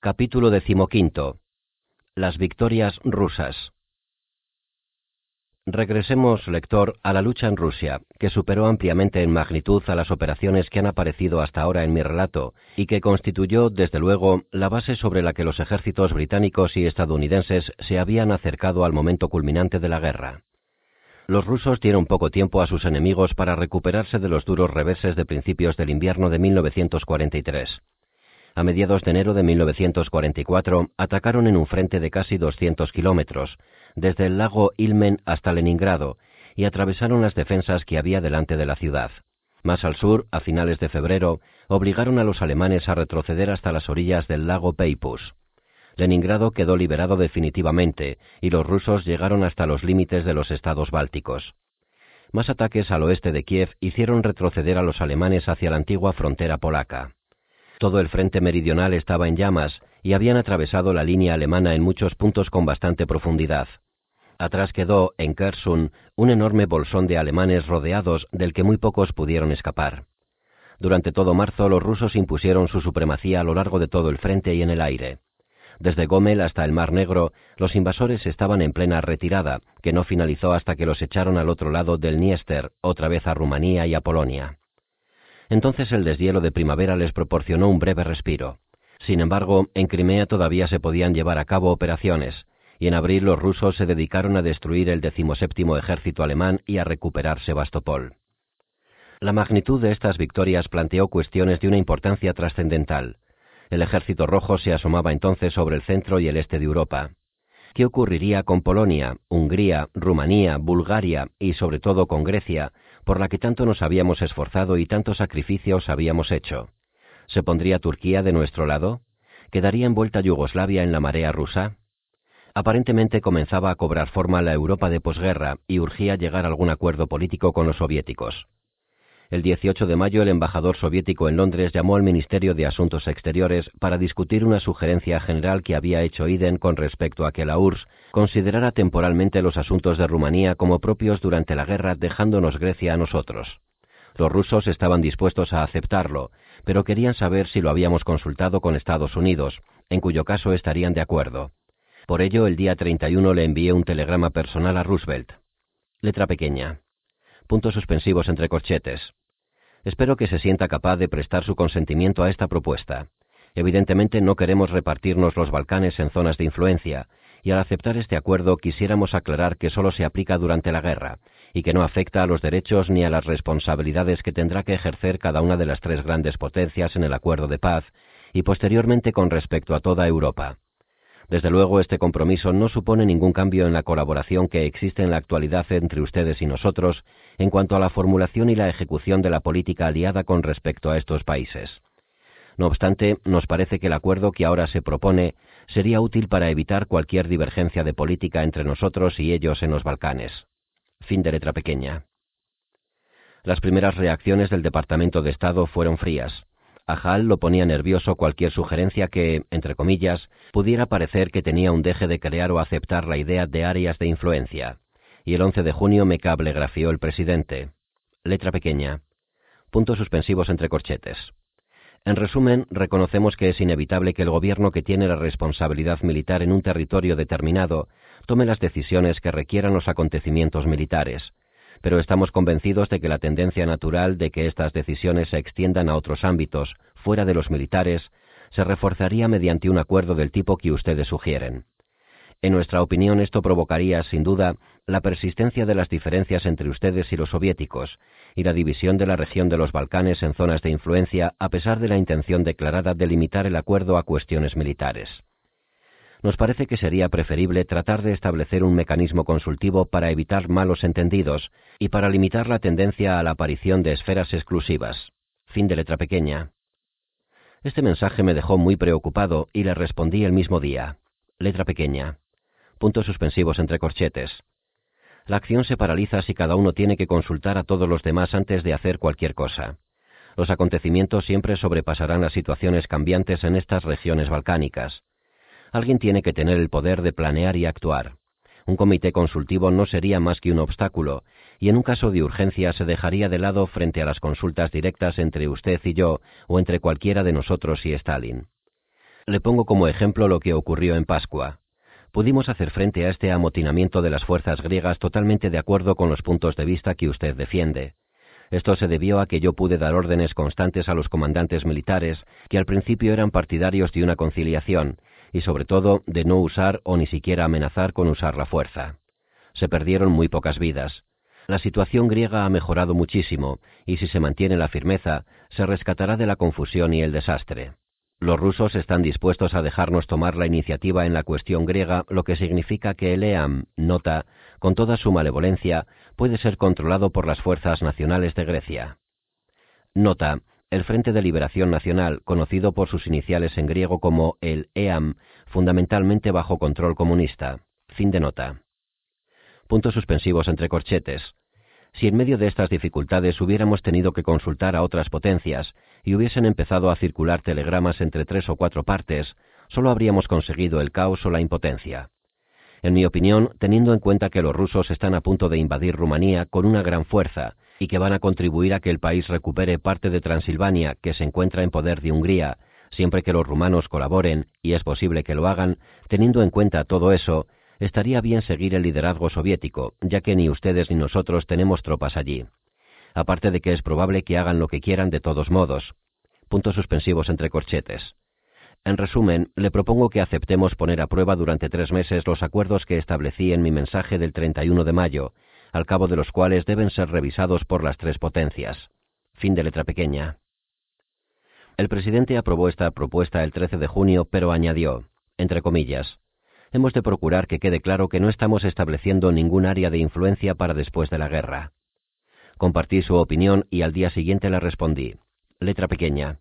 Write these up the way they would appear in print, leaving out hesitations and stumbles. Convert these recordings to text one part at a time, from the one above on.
Capítulo 15. Las victorias rusas. Regresemos, lector, a la lucha en Rusia, que superó ampliamente en magnitud a las operaciones que han aparecido hasta ahora en mi relato, y que constituyó, desde luego, la base sobre la que los ejércitos británicos y estadounidenses se habían acercado al momento culminante de la guerra. Los rusos dieron poco tiempo a sus enemigos para recuperarse de los duros reveses de principios del invierno de 1943. A mediados de enero de 1944 atacaron en un frente de casi 200 kilómetros, desde el lago Ilmen hasta Leningrado, y atravesaron las defensas que había delante de la ciudad. Más al sur, a finales de febrero, obligaron a los alemanes a retroceder hasta las orillas del lago Peipus. Leningrado quedó liberado definitivamente, y los rusos llegaron hasta los límites de los estados bálticos. Más ataques al oeste de Kiev hicieron retroceder a los alemanes hacia la antigua frontera polaca. Todo el frente meridional estaba en llamas y habían atravesado la línea alemana en muchos puntos con bastante profundidad. Atrás quedó, en Kherson, un enorme bolsón de alemanes rodeados del que muy pocos pudieron escapar. Durante todo marzo los rusos impusieron su supremacía a lo largo de todo el frente y en el aire. Desde Gómel hasta el Mar Negro, los invasores estaban en plena retirada, que no finalizó hasta que los echaron al otro lado del Dniéster, otra vez a Rumanía y a Polonia. Entonces el deshielo de primavera les proporcionó un breve respiro. Sin embargo, en Crimea todavía se podían llevar a cabo operaciones, y en abril los rusos se dedicaron a destruir el 17º ejército alemán y a recuperar Sebastopol. La magnitud de estas victorias planteó cuestiones de una importancia trascendental. El ejército rojo se asomaba entonces sobre el centro y el este de Europa. ¿Qué ocurriría con Polonia, Hungría, Rumanía, Bulgaria y sobre todo con Grecia, por la que tanto nos habíamos esforzado y tantos sacrificios habíamos hecho? ¿Se pondría Turquía de nuestro lado? ¿Quedaría envuelta Yugoslavia en la marea rusa? Aparentemente comenzaba a cobrar forma la Europa de posguerra y urgía llegar a algún acuerdo político con los soviéticos. El 18 de mayo el embajador soviético en Londres llamó al Ministerio de Asuntos Exteriores para discutir una sugerencia general que había hecho IDEN con respecto a que la URSS considerara temporalmente los asuntos de Rumanía como propios durante la guerra, dejándonos Grecia a nosotros. Los rusos estaban dispuestos a aceptarlo, pero querían saber si lo habíamos consultado con Estados Unidos, en cuyo caso estarían de acuerdo. Por ello, el día 31 le envié un telegrama personal a Roosevelt. Letra pequeña. Puntos suspensivos entre corchetes. Espero que se sienta capaz de prestar su consentimiento a esta propuesta. Evidentemente no queremos repartirnos los Balcanes en zonas de influencia, y al aceptar este acuerdo quisiéramos aclarar que solo se aplica durante la guerra, y que no afecta a los derechos ni a las responsabilidades que tendrá que ejercer cada una de las tres grandes potencias en el acuerdo de paz, y posteriormente con respecto a toda Europa. Desde luego este compromiso no supone ningún cambio en la colaboración que existe en la actualidad entre ustedes y nosotros en cuanto a la formulación y la ejecución de la política aliada con respecto a estos países. No obstante, nos parece que el acuerdo que ahora se propone sería útil para evitar cualquier divergencia de política entre nosotros y ellos en los Balcanes. Fin de letra pequeña. Las primeras reacciones del Departamento de Estado fueron frías. A Hall lo ponía nervioso cualquier sugerencia que, entre comillas, pudiera parecer que tenía un deje de crear o aceptar la idea de áreas de influencia. Y el 11 de junio me cablegrafió el presidente. Letra pequeña. Puntos suspensivos entre corchetes. En resumen, reconocemos que es inevitable que el gobierno que tiene la responsabilidad militar en un territorio determinado tome las decisiones que requieran los acontecimientos militares, pero estamos convencidos de que la tendencia natural de que estas decisiones se extiendan a otros ámbitos, fuera de los militares, se reforzaría mediante un acuerdo del tipo que ustedes sugieren. En nuestra opinión, esto provocaría, sin duda, la persistencia de las diferencias entre ustedes y los soviéticos, y la división de la región de los Balcanes en zonas de influencia, a pesar de la intención declarada de limitar el acuerdo a cuestiones militares. Nos parece que sería preferible tratar de establecer un mecanismo consultivo para evitar malos entendidos y para limitar la tendencia a la aparición de esferas exclusivas. Fin de letra pequeña. Este mensaje me dejó muy preocupado y le respondí el mismo día. Letra pequeña. Puntos suspensivos entre corchetes. La acción se paraliza si cada uno tiene que consultar a todos los demás antes de hacer cualquier cosa. Los acontecimientos siempre sobrepasarán las situaciones cambiantes en estas regiones balcánicas. Alguien tiene que tener el poder de planear y actuar. Un comité consultivo no sería más que un obstáculo, y en un caso de urgencia se dejaría de lado frente a las consultas directas entre usted y yo o entre cualquiera de nosotros y Stalin. Le pongo como ejemplo lo que ocurrió en Pascua. Pudimos hacer frente a este amotinamiento de las fuerzas griegas totalmente de acuerdo con los puntos de vista que usted defiende. Esto se debió a que yo pude dar órdenes constantes a los comandantes militares, que al principio eran partidarios de una conciliación, y sobre todo de no usar o ni siquiera amenazar con usar la fuerza. Se perdieron muy pocas vidas. La situación griega ha mejorado muchísimo, y si se mantiene la firmeza, se rescatará de la confusión y el desastre. Los rusos están dispuestos a dejarnos tomar la iniciativa en la cuestión griega, lo que significa que el EAM, nota, con toda su malevolencia, puede ser controlado por las fuerzas nacionales de Grecia. Nota, el Frente de Liberación Nacional, conocido por sus iniciales en griego como el EAM, fundamentalmente bajo control comunista. Fin de nota. Puntos suspensivos entre corchetes. Si en medio de estas dificultades hubiéramos tenido que consultar a otras potencias y hubiesen empezado a circular telegramas entre 3 o 4 partes, solo habríamos conseguido el caos o la impotencia. En mi opinión, teniendo en cuenta que los rusos están a punto de invadir Rumanía con una gran fuerza y que van a contribuir a que el país recupere parte de Transilvania que se encuentra en poder de Hungría, siempre que los rumanos colaboren, y es posible que lo hagan, teniendo en cuenta todo eso, estaría bien seguir el liderazgo soviético, ya que ni ustedes ni nosotros tenemos tropas allí. Aparte de que es probable que hagan lo que quieran de todos modos. Puntos suspensivos entre corchetes. En resumen, le propongo que aceptemos poner a prueba durante 3 meses los acuerdos que establecí en mi mensaje del 31 de mayo, al cabo de los cuales deben ser revisados por las 3 potencias. Fin de letra pequeña. El presidente aprobó esta propuesta el 13 de junio, pero añadió, entre comillas, hemos de procurar que quede claro que no estamos estableciendo ningún área de influencia para después de la guerra. Compartí su opinión y al día siguiente le respondí. Letra pequeña.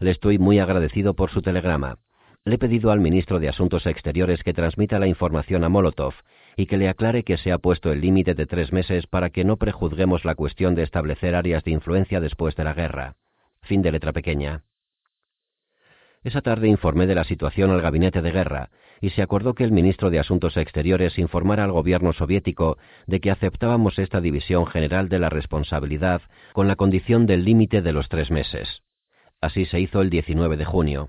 Le estoy muy agradecido por su telegrama. Le he pedido al ministro de Asuntos Exteriores que transmita la información a Molotov y que le aclare que se ha puesto el límite de 3 meses para que no prejuzguemos la cuestión de establecer áreas de influencia después de la guerra. Fin de letra pequeña. Esa tarde informé de la situación al gabinete de guerra y se acordó que el ministro de Asuntos Exteriores informara al gobierno soviético de que aceptábamos esta división general de la responsabilidad con la condición del límite de los 3 meses. Así se hizo el 19 de junio.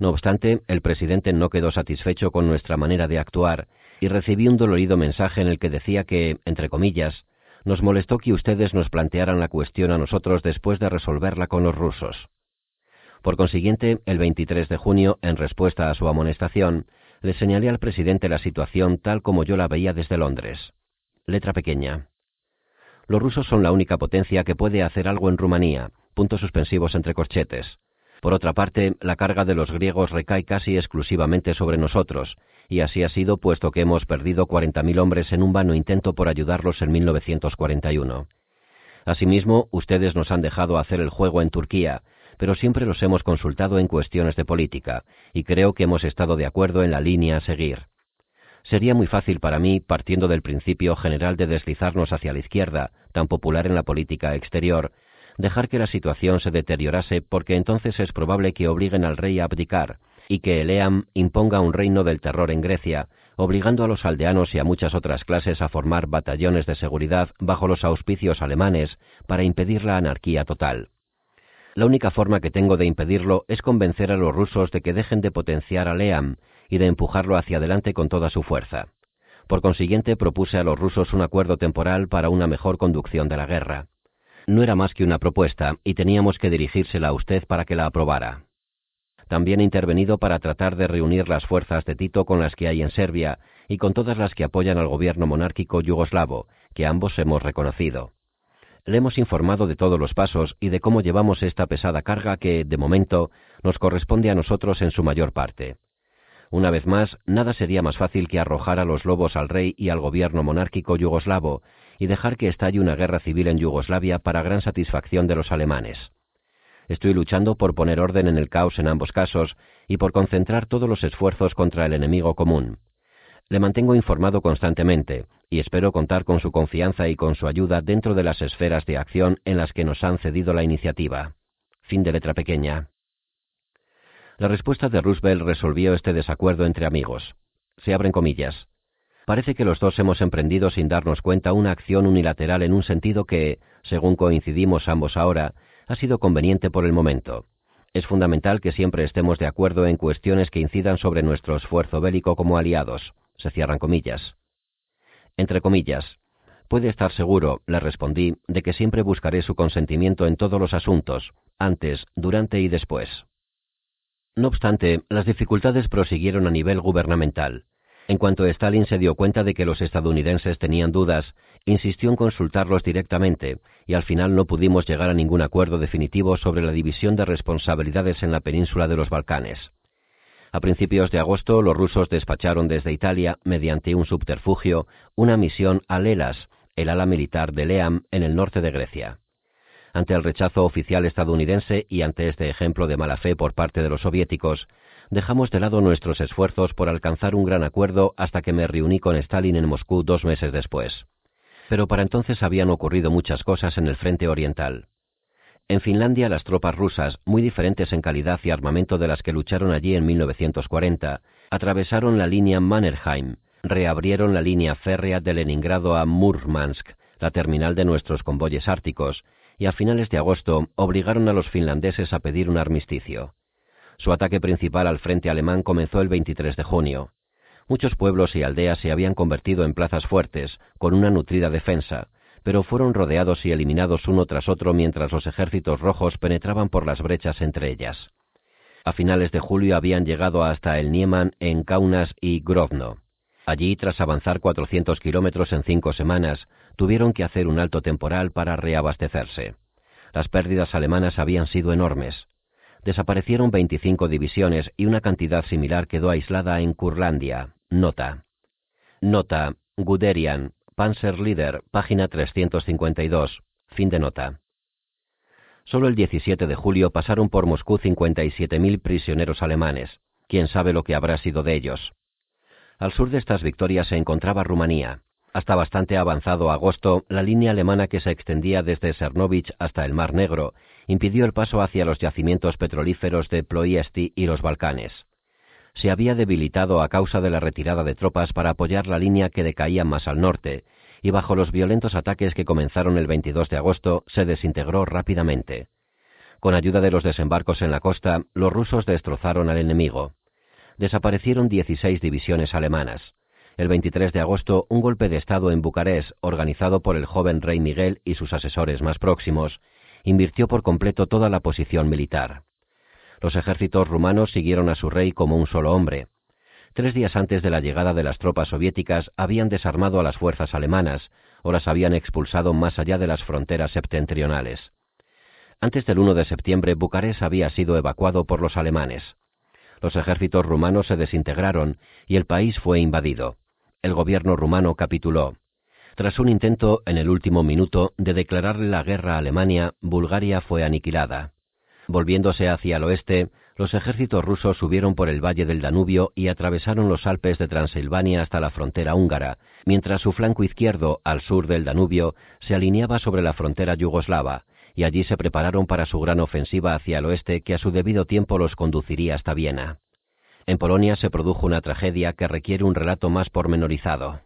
No obstante, el presidente no quedó satisfecho con nuestra manera de actuar y recibí un dolorido mensaje en el que decía que, entre comillas, nos molestó que ustedes nos plantearan la cuestión a nosotros después de resolverla con los rusos. Por consiguiente, el 23 de junio, en respuesta a su amonestación, le señalé al presidente la situación tal como yo la veía desde Londres. Letra pequeña. Los rusos son la única potencia que puede hacer algo en Rumanía. Puntos suspensivos entre corchetes. Por otra parte, la carga de los griegos recae casi exclusivamente sobre nosotros, y así ha sido puesto que hemos perdido 40.000 hombres en un vano intento por ayudarlos en 1941. Asimismo, ustedes nos han dejado hacer el juego en Turquía, pero siempre los hemos consultado en cuestiones de política, y creo que hemos estado de acuerdo en la línea a seguir. Sería muy fácil para mí, partiendo del principio general de deslizarnos hacia la izquierda, tan popular en la política exterior, dejar que la situación se deteriorase porque entonces es probable que obliguen al rey a abdicar, y que el EAM imponga un reino del terror en Grecia, obligando a los aldeanos y a muchas otras clases a formar batallones de seguridad bajo los auspicios alemanes para impedir la anarquía total. La única forma que tengo de impedirlo es convencer a los rusos de que dejen de potenciar al EAM y de empujarlo hacia adelante con toda su fuerza. Por consiguiente, propuse a los rusos un acuerdo temporal para una mejor conducción de la guerra. No era más que una propuesta y teníamos que dirigírsela a usted para que la aprobara. También he intervenido para tratar de reunir las fuerzas de Tito con las que hay en Serbia y con todas las que apoyan al gobierno monárquico yugoslavo, que ambos hemos reconocido. Le hemos informado de todos los pasos y de cómo llevamos esta pesada carga que, de momento, nos corresponde a nosotros en su mayor parte. Una vez más, nada sería más fácil que arrojar a los lobos al rey y al gobierno monárquico yugoslavo y dejar que estalle una guerra civil en Yugoslavia para gran satisfacción de los alemanes. Estoy luchando por poner orden en el caos en ambos casos y por concentrar todos los esfuerzos contra el enemigo común. Le mantengo informado constantemente y espero contar con su confianza y con su ayuda dentro de las esferas de acción en las que nos han cedido la iniciativa. Fin de letra pequeña. La respuesta de Roosevelt resolvió este desacuerdo entre amigos. Se abren comillas. Parece que los dos hemos emprendido sin darnos cuenta una acción unilateral en un sentido que, según coincidimos ambos ahora, ha sido conveniente por el momento. Es fundamental que siempre estemos de acuerdo en cuestiones que incidan sobre nuestro esfuerzo bélico como aliados. Se cierran comillas. Entre comillas. Puede estar seguro, le respondí, de que siempre buscaré su consentimiento en todos los asuntos, antes, durante y después. No obstante, las dificultades prosiguieron a nivel gubernamental. En cuanto Stalin se dio cuenta de que los estadounidenses tenían dudas, insistió en consultarlos directamente, y al final no pudimos llegar a ningún acuerdo definitivo sobre la división de responsabilidades en la península de los Balcanes. A principios de agosto, los rusos despacharon desde Italia, mediante un subterfugio, una misión al Elas, el ala militar de Leam, en el norte de Grecia. Ante el rechazo oficial estadounidense y ante este ejemplo de mala fe por parte de los soviéticos, dejamos de lado nuestros esfuerzos por alcanzar un gran acuerdo hasta que me reuní con Stalin en Moscú 2 meses después. Pero para entonces habían ocurrido muchas cosas en el frente oriental. En Finlandia, las tropas rusas, muy diferentes en calidad y armamento de las que lucharon allí en 1940, atravesaron la línea Mannerheim, reabrieron la línea férrea de Leningrado a Murmansk, la terminal de nuestros convoyes árticos, y a finales de agosto obligaron a los finlandeses a pedir un armisticio. Su ataque principal al frente alemán comenzó el 23 de junio. Muchos pueblos y aldeas se habían convertido en plazas fuertes, con una nutrida defensa, pero fueron rodeados y eliminados uno tras otro mientras los ejércitos rojos penetraban por las brechas entre ellas. A finales de julio habían llegado hasta el Nieman en Kaunas y Grovno. Allí, tras avanzar 400 kilómetros en 5 semanas, tuvieron que hacer un alto temporal para reabastecerse. Las pérdidas alemanas habían sido enormes. Desaparecieron 25 divisiones y una cantidad similar quedó aislada en Curlandia. Nota. Nota. Guderian. Panzerleader, página 352, fin de nota. Solo el 17 de julio pasaron por Moscú 57.000 prisioneros alemanes. Quién sabe lo que habrá sido de ellos. Al sur de estas victorias se encontraba Rumanía. Hasta bastante avanzado agosto, la línea alemana que se extendía desde Czernowitz hasta el Mar Negro impidió el paso hacia los yacimientos petrolíferos de Ploiesti y los Balcanes. Se había debilitado a causa de la retirada de tropas para apoyar la línea que decaía más al norte, y bajo los violentos ataques que comenzaron el 22 de agosto se desintegró rápidamente. Con ayuda de los desembarcos en la costa, los rusos destrozaron al enemigo. Desaparecieron 16 divisiones alemanas. El 23 de agosto, un golpe de estado en Bucarest, organizado por el joven rey Miguel y sus asesores más próximos, invirtió por completo toda la posición militar. Los ejércitos rumanos siguieron a su rey como un solo hombre. 3 días antes de la llegada de las tropas soviéticas habían desarmado a las fuerzas alemanas o las habían expulsado más allá de las fronteras septentrionales. Antes del 1 de septiembre, Bucarest había sido evacuado por los alemanes. Los ejércitos rumanos se desintegraron y el país fue invadido. El gobierno rumano capituló. Tras un intento, en el último minuto, de declararle la guerra a Alemania, Bulgaria fue aniquilada. Volviéndose hacia el oeste, los ejércitos rusos subieron por el valle del Danubio y atravesaron los Alpes de Transilvania hasta la frontera húngara, mientras su flanco izquierdo, al sur del Danubio, se alineaba sobre la frontera yugoslava, y allí se prepararon para su gran ofensiva hacia el oeste que a su debido tiempo los conduciría hasta Viena. En Polonia se produjo una tragedia que requiere un relato más pormenorizado.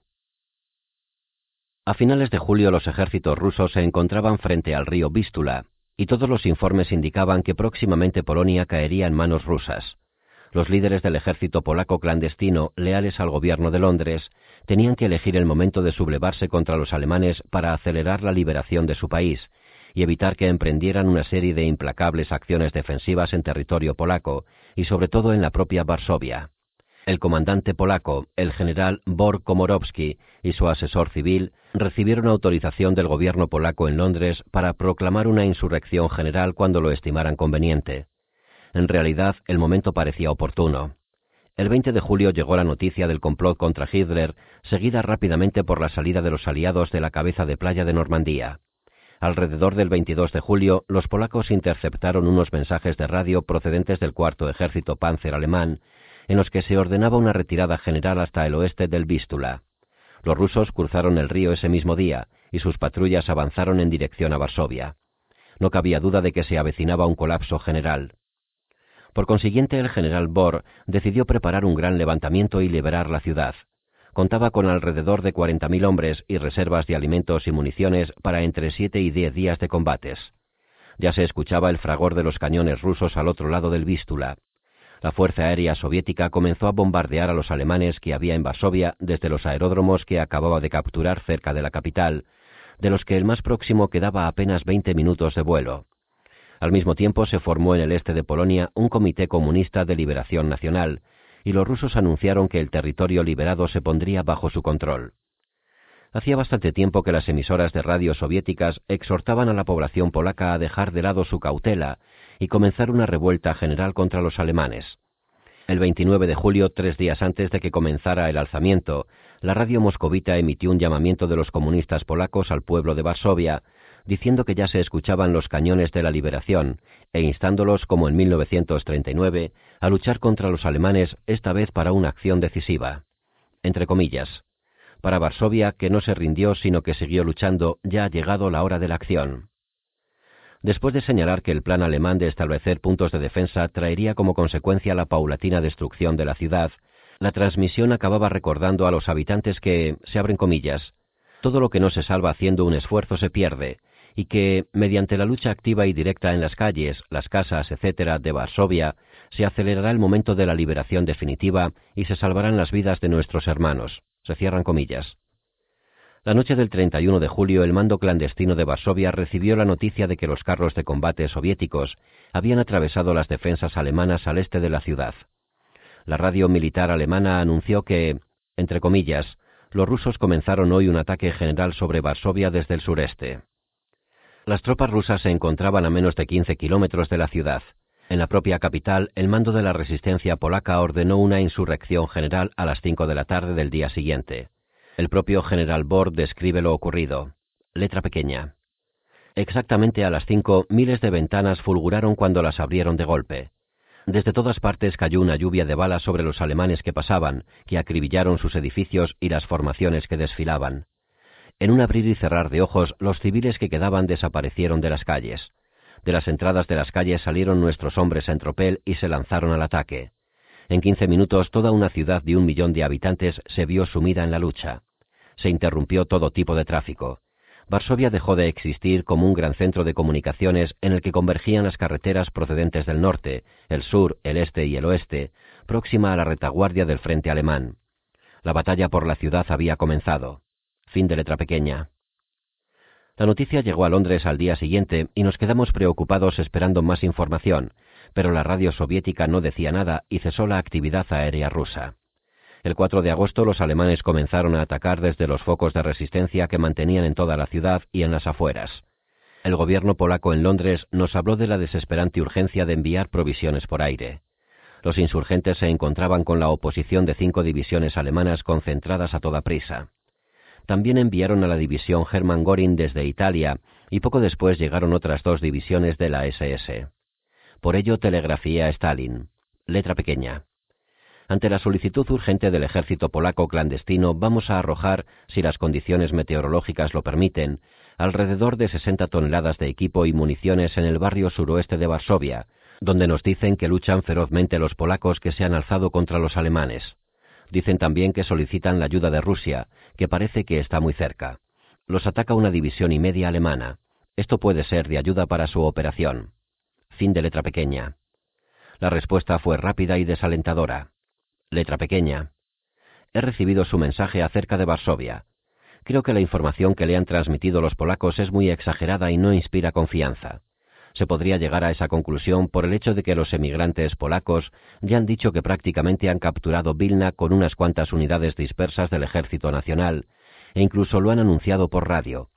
A finales de julio los ejércitos rusos se encontraban frente al río Vístula, y todos los informes indicaban que próximamente Polonia caería en manos rusas. Los líderes del ejército polaco clandestino, leales al gobierno de Londres, tenían que elegir el momento de sublevarse contra los alemanes para acelerar la liberación de su país y evitar que emprendieran una serie de implacables acciones defensivas en territorio polaco y sobre todo en la propia Varsovia. El comandante polaco, el general Bor Komorowski y su asesor civil recibieron autorización del gobierno polaco en Londres para proclamar una insurrección general cuando lo estimaran conveniente. En realidad, el momento parecía oportuno. El 20 de julio llegó la noticia del complot contra Hitler, seguida rápidamente por la salida de los aliados de la cabeza de playa de Normandía. Alrededor del 22 de julio, los polacos interceptaron unos mensajes de radio procedentes del Cuarto Ejército Panzer alemán, en los que se ordenaba una retirada general hasta el oeste del Vístula. Los rusos cruzaron el río ese mismo día, y sus patrullas avanzaron en dirección a Varsovia. No cabía duda de que se avecinaba un colapso general. Por consiguiente, el general Bor decidió preparar un gran levantamiento y liberar la ciudad. Contaba con alrededor de 40.000 hombres y reservas de alimentos y municiones para entre 7 y 10 días de combates. ya se escuchaba el fragor de los cañones rusos al otro lado del Vístula. La Fuerza Aérea Soviética comenzó a bombardear a los alemanes que había en Varsovia desde los aeródromos que acababa de capturar cerca de la capital, de los que el más próximo quedaba apenas 20 minutos de vuelo. Al mismo tiempo se formó en el este de Polonia un Comité Comunista de Liberación Nacional, y los rusos anunciaron que el territorio liberado se pondría bajo su control. Hacía bastante tiempo que las emisoras de radio soviéticas exhortaban a la población polaca a dejar de lado su cautela y comenzar una revuelta general contra los alemanes. El 29 de julio, 3 días antes de que comenzara el alzamiento, la radio moscovita emitió un llamamiento de los comunistas polacos al pueblo de Varsovia, diciendo que ya se escuchaban los cañones de la liberación e instándolos, como en 1939, a luchar contra los alemanes, esta vez para una acción decisiva. Entre comillas, para Varsovia, que no se rindió sino que siguió luchando, ya ha llegado la hora de la acción. Después de señalar que el plan alemán de establecer puntos de defensa traería como consecuencia la paulatina destrucción de la ciudad, la transmisión acababa recordando a los habitantes que, se abren comillas, todo lo que no se salva haciendo un esfuerzo se pierde, y que, mediante la lucha activa y directa en las calles, las casas, etc., de Varsovia, se acelerará el momento de la liberación definitiva y se salvarán las vidas de nuestros hermanos. Se cierran comillas. La noche del 31 de julio, el mando clandestino de Varsovia recibió la noticia de que los carros de combate soviéticos habían atravesado las defensas alemanas al este de la ciudad. La radio militar alemana anunció que, entre comillas, los rusos comenzaron hoy un ataque general sobre Varsovia desde el sureste. Las tropas rusas se encontraban a menos de 15 kilómetros de la ciudad. En la propia capital, el mando de la resistencia polaca ordenó una insurrección general a las 5 de la tarde del día siguiente. El propio general Bor describe lo ocurrido. Letra pequeña. Exactamente a las 5, miles de ventanas fulguraron cuando las abrieron de golpe. Desde todas partes cayó una lluvia de balas sobre los alemanes que pasaban, que acribillaron sus edificios y las formaciones que desfilaban. En un abrir y cerrar de ojos, los civiles que quedaban desaparecieron de las calles. De las entradas de las calles salieron nuestros hombres en tropel y se lanzaron al ataque. En 15 minutos, toda una ciudad de 1 millón de habitantes se vio sumida en la lucha. Se interrumpió todo tipo de tráfico. Varsovia dejó de existir como un gran centro de comunicaciones en el que convergían las carreteras procedentes del norte, el sur, el este y el oeste, próxima a la retaguardia del frente alemán. La batalla por la ciudad había comenzado. Fin de letra pequeña. La noticia llegó a Londres al día siguiente y nos quedamos preocupados esperando más información, pero la radio soviética no decía nada y cesó la actividad aérea rusa. El 4 de agosto los alemanes comenzaron a atacar desde los focos de resistencia que mantenían en toda la ciudad y en las afueras. El gobierno polaco en Londres nos habló de la desesperante urgencia de enviar provisiones por aire. Los insurgentes se encontraban con la oposición de 5 divisiones alemanas concentradas a toda prisa. También enviaron a la división Hermann Göring desde Italia y poco después llegaron otras 2 divisiones de la SS. Por ello telegrafié a Stalin. Letra pequeña. Ante la solicitud urgente del ejército polaco clandestino vamos a arrojar, si las condiciones meteorológicas lo permiten, alrededor de 60 toneladas de equipo y municiones en el barrio suroeste de Varsovia, donde nos dicen que luchan ferozmente los polacos que se han alzado contra los alemanes. Dicen también que solicitan la ayuda de Rusia, que parece que está muy cerca. Los ataca 1,5 divisiones alemana. Esto puede ser de ayuda para su operación. Fin de letra pequeña. La respuesta fue rápida y desalentadora. Letra pequeña. He recibido su mensaje acerca de Varsovia. Creo que la información que le han transmitido los polacos es muy exagerada y no inspira confianza. Se podría llegar a esa conclusión por el hecho de que los emigrantes polacos ya han dicho que prácticamente han capturado Vilna con unas cuantas unidades dispersas del Ejército Nacional, e incluso lo han anunciado por radio.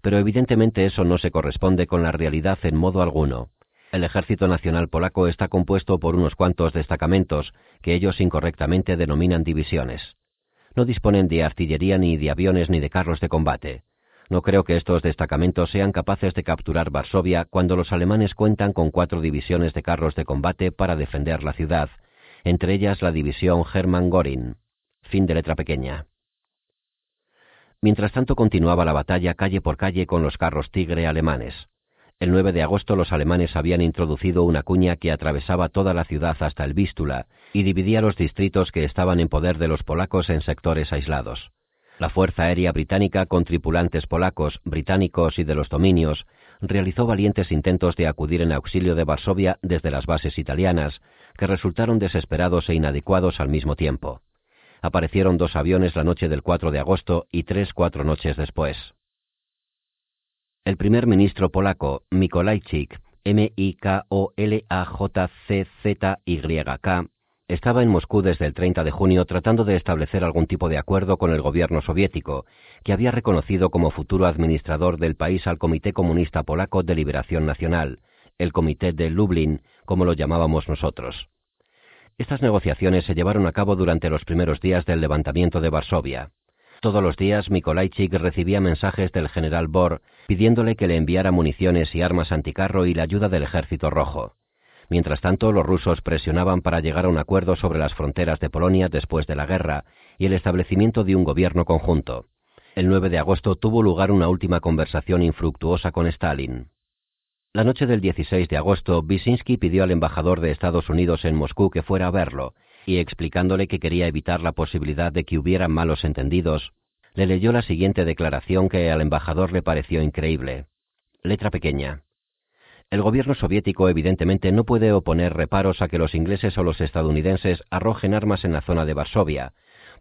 Pero evidentemente eso no se corresponde con la realidad en modo alguno. El Ejército Nacional polaco está compuesto por unos cuantos destacamentos, que ellos incorrectamente denominan divisiones. No disponen de artillería ni de aviones ni de carros de combate. No creo que estos destacamentos sean capaces de capturar Varsovia cuando los alemanes cuentan con 4 divisiones de carros de combate para defender la ciudad, entre ellas la división Hermann Göring. Fin de letra pequeña. Mientras tanto continuaba la batalla calle por calle con los carros Tigre alemanes. El 9 de agosto los alemanes habían introducido una cuña que atravesaba toda la ciudad hasta el Vístula y dividía los distritos que estaban en poder de los polacos en sectores aislados. La Fuerza Aérea Británica, con tripulantes polacos, británicos y de los dominios, realizó valientes intentos de acudir en auxilio de Varsovia desde las bases italianas, que resultaron desesperados e inadecuados al mismo tiempo. Aparecieron 2 aviones la noche del 4 de agosto y 3 4 noches después. El primer ministro polaco, Mikolajczyk, M-I-K-O-L-A-J-C-Z-Y-K, estaba en Moscú desde el 30 de junio tratando de establecer algún tipo de acuerdo con el gobierno soviético, que había reconocido como futuro administrador del país al Comité Comunista Polaco de Liberación Nacional, el Comité de Lublin, como lo llamábamos nosotros. Estas negociaciones se llevaron a cabo durante los primeros días del levantamiento de Varsovia. Todos los días Mikolajczyk recibía mensajes del general Bor pidiéndole que le enviara municiones y armas anticarro y la ayuda del Ejército Rojo. Mientras tanto, los rusos presionaban para llegar a un acuerdo sobre las fronteras de Polonia después de la guerra y el establecimiento de un gobierno conjunto. El 9 de agosto tuvo lugar una última conversación infructuosa con Stalin. La noche del 16 de agosto, Wyszynski pidió al embajador de Estados Unidos en Moscú que fuera a verlo, y explicándole que quería evitar la posibilidad de que hubiera malos entendidos, le leyó la siguiente declaración que al embajador le pareció increíble. Letra pequeña. El gobierno soviético evidentemente no puede oponer reparos a que los ingleses o los estadounidenses arrojen armas en la zona de Varsovia,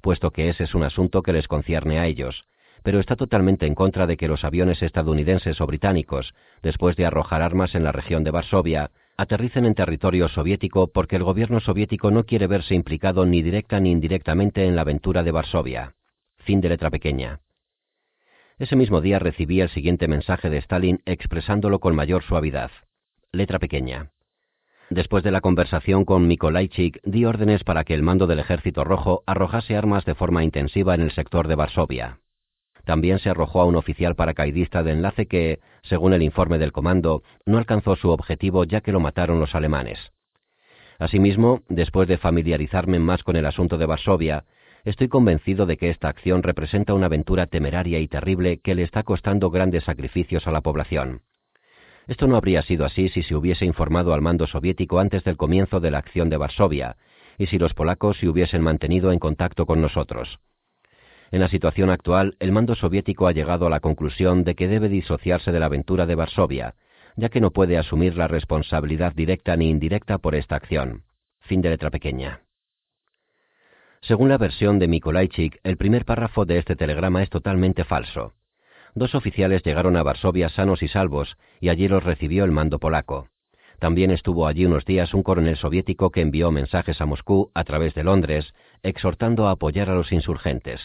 puesto que ese es un asunto que les concierne a ellos, pero está totalmente en contra de que los aviones estadounidenses o británicos, después de arrojar armas en la región de Varsovia, aterricen en territorio soviético porque el gobierno soviético no quiere verse implicado ni directa ni indirectamente en la aventura de Varsovia. Fin de letra pequeña. Ese mismo día recibí el siguiente mensaje de Stalin expresándolo con mayor suavidad. Letra pequeña. Después de la conversación con Mikolajczyk, di órdenes para que el mando del Ejército Rojo arrojase armas de forma intensiva en el sector de Varsovia. También se arrojó a un oficial paracaidista de enlace que, según el informe del comando, no alcanzó su objetivo ya que lo mataron los alemanes. Asimismo, después de familiarizarme más con el asunto de Varsovia, estoy convencido de que esta acción representa una aventura temeraria y terrible que le está costando grandes sacrificios a la población. Esto no habría sido así si se hubiese informado al mando soviético antes del comienzo de la acción de Varsovia y si los polacos se hubiesen mantenido en contacto con nosotros. En la situación actual, el mando soviético ha llegado a la conclusión de que debe disociarse de la aventura de Varsovia, ya que no puede asumir la responsabilidad directa ni indirecta por esta acción. Fin de letra pequeña. Según la versión de Mikolajczyk, el primer párrafo de este telegrama es totalmente falso. 2 oficiales llegaron a Varsovia sanos y salvos, y allí los recibió el mando polaco. También estuvo allí unos días un coronel soviético que envió mensajes a Moscú a través de Londres, exhortando a apoyar a los insurgentes.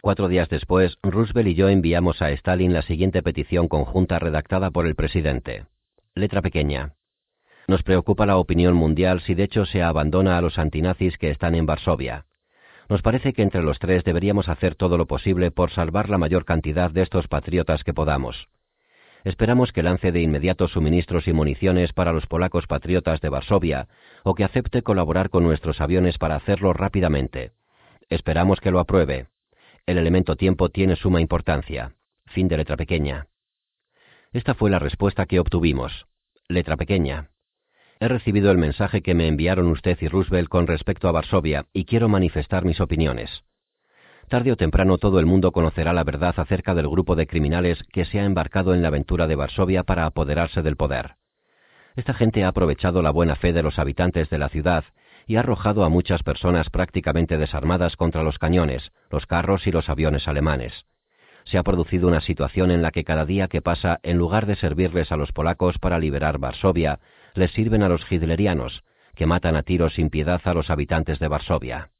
4 días después, Roosevelt y yo enviamos a Stalin la siguiente petición conjunta redactada por el presidente. Letra pequeña. Nos preocupa la opinión mundial si de hecho se abandona a los antinazis que están en Varsovia. Nos parece que entre los 3 deberíamos hacer todo lo posible por salvar la mayor cantidad de estos patriotas que podamos. Esperamos que lance de inmediato suministros y municiones para los polacos patriotas de Varsovia o que acepte colaborar con nuestros aviones para hacerlo rápidamente. Esperamos que lo apruebe. El elemento tiempo tiene suma importancia. Fin de letra pequeña. Esta fue la respuesta que obtuvimos. Letra pequeña. He recibido el mensaje que me enviaron usted y Roosevelt con respecto a Varsovia y quiero manifestar mis opiniones. Tarde o temprano todo el mundo conocerá la verdad acerca del grupo de criminales que se ha embarcado en la aventura de Varsovia para apoderarse del poder. Esta gente ha aprovechado la buena fe de los habitantes de la ciudad y ha arrojado a muchas personas prácticamente desarmadas contra los cañones, los carros y los aviones alemanes. Se ha producido una situación en la que cada día que pasa, en lugar de servirles a los polacos para liberar Varsovia, les sirven a los hitlerianos, que matan a tiros sin piedad a los habitantes de Varsovia.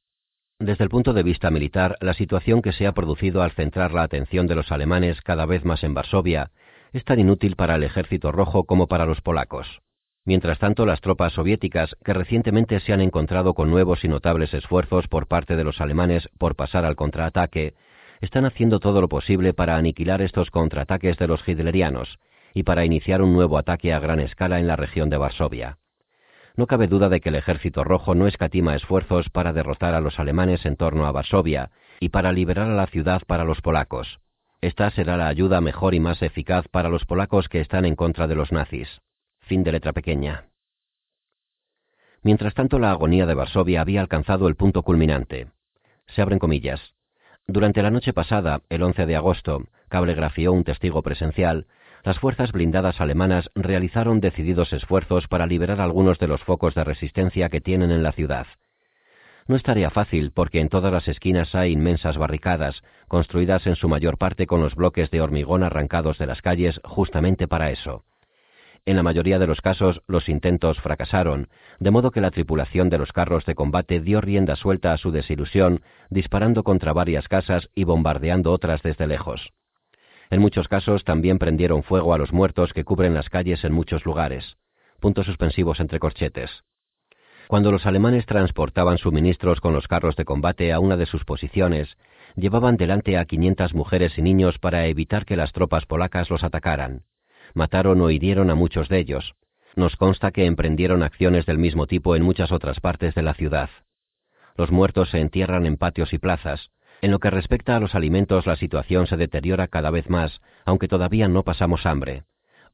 Desde el punto de vista militar, la situación que se ha producido al centrar la atención de los alemanes cada vez más en Varsovia es tan inútil para el Ejército Rojo como para los polacos. Mientras tanto, las tropas soviéticas, que recientemente se han encontrado con nuevos y notables esfuerzos por parte de los alemanes por pasar al contraataque, están haciendo todo lo posible para aniquilar estos contraataques de los hitlerianos y para iniciar un nuevo ataque a gran escala en la región de Varsovia. No cabe duda de que el Ejército Rojo no escatima esfuerzos para derrotar a los alemanes en torno a Varsovia y para liberar a la ciudad para los polacos. Esta será la ayuda mejor y más eficaz para los polacos que están en contra de los nazis. Fin de letra pequeña. Mientras tanto, la agonía de Varsovia había alcanzado el punto culminante. Se abren comillas. Durante la noche pasada, el 11 de agosto, cablegrafió un testigo presencial, las fuerzas blindadas alemanas realizaron decididos esfuerzos para liberar algunos de los focos de resistencia que tienen en la ciudad. No es tarea fácil porque en todas las esquinas hay inmensas barricadas, construidas en su mayor parte con los bloques de hormigón arrancados de las calles justamente para eso. En la mayoría de los casos los intentos fracasaron, de modo que la tripulación de los carros de combate dio rienda suelta a su desilusión, disparando contra varias casas y bombardeando otras desde lejos. En muchos casos también prendieron fuego a los muertos que cubren las calles en muchos lugares. Puntos suspensivos entre corchetes. Cuando los alemanes transportaban suministros con los carros de combate a una de sus posiciones, llevaban delante a 500 mujeres y niños para evitar que las tropas polacas los atacaran. Mataron o hirieron a muchos de ellos. Nos consta que emprendieron acciones del mismo tipo en muchas otras partes de la ciudad. Los muertos se entierran en patios y plazas. En lo que respecta a los alimentos, la situación se deteriora cada vez más, aunque todavía no pasamos hambre.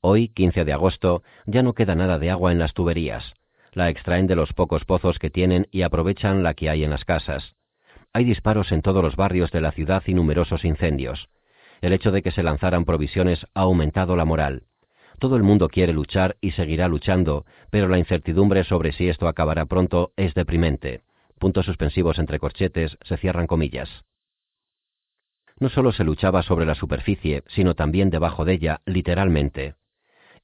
Hoy, 15 de agosto, ya no queda nada de agua en las tuberías. La extraen de los pocos pozos que tienen y aprovechan la que hay en las casas. Hay disparos en todos los barrios de la ciudad y numerosos incendios. El hecho de que se lanzaran provisiones ha aumentado la moral. Todo el mundo quiere luchar y seguirá luchando, pero la incertidumbre sobre si esto acabará pronto es deprimente. Puntos suspensivos entre corchetes, se cierran comillas. No solo se luchaba sobre la superficie, sino también debajo de ella, literalmente.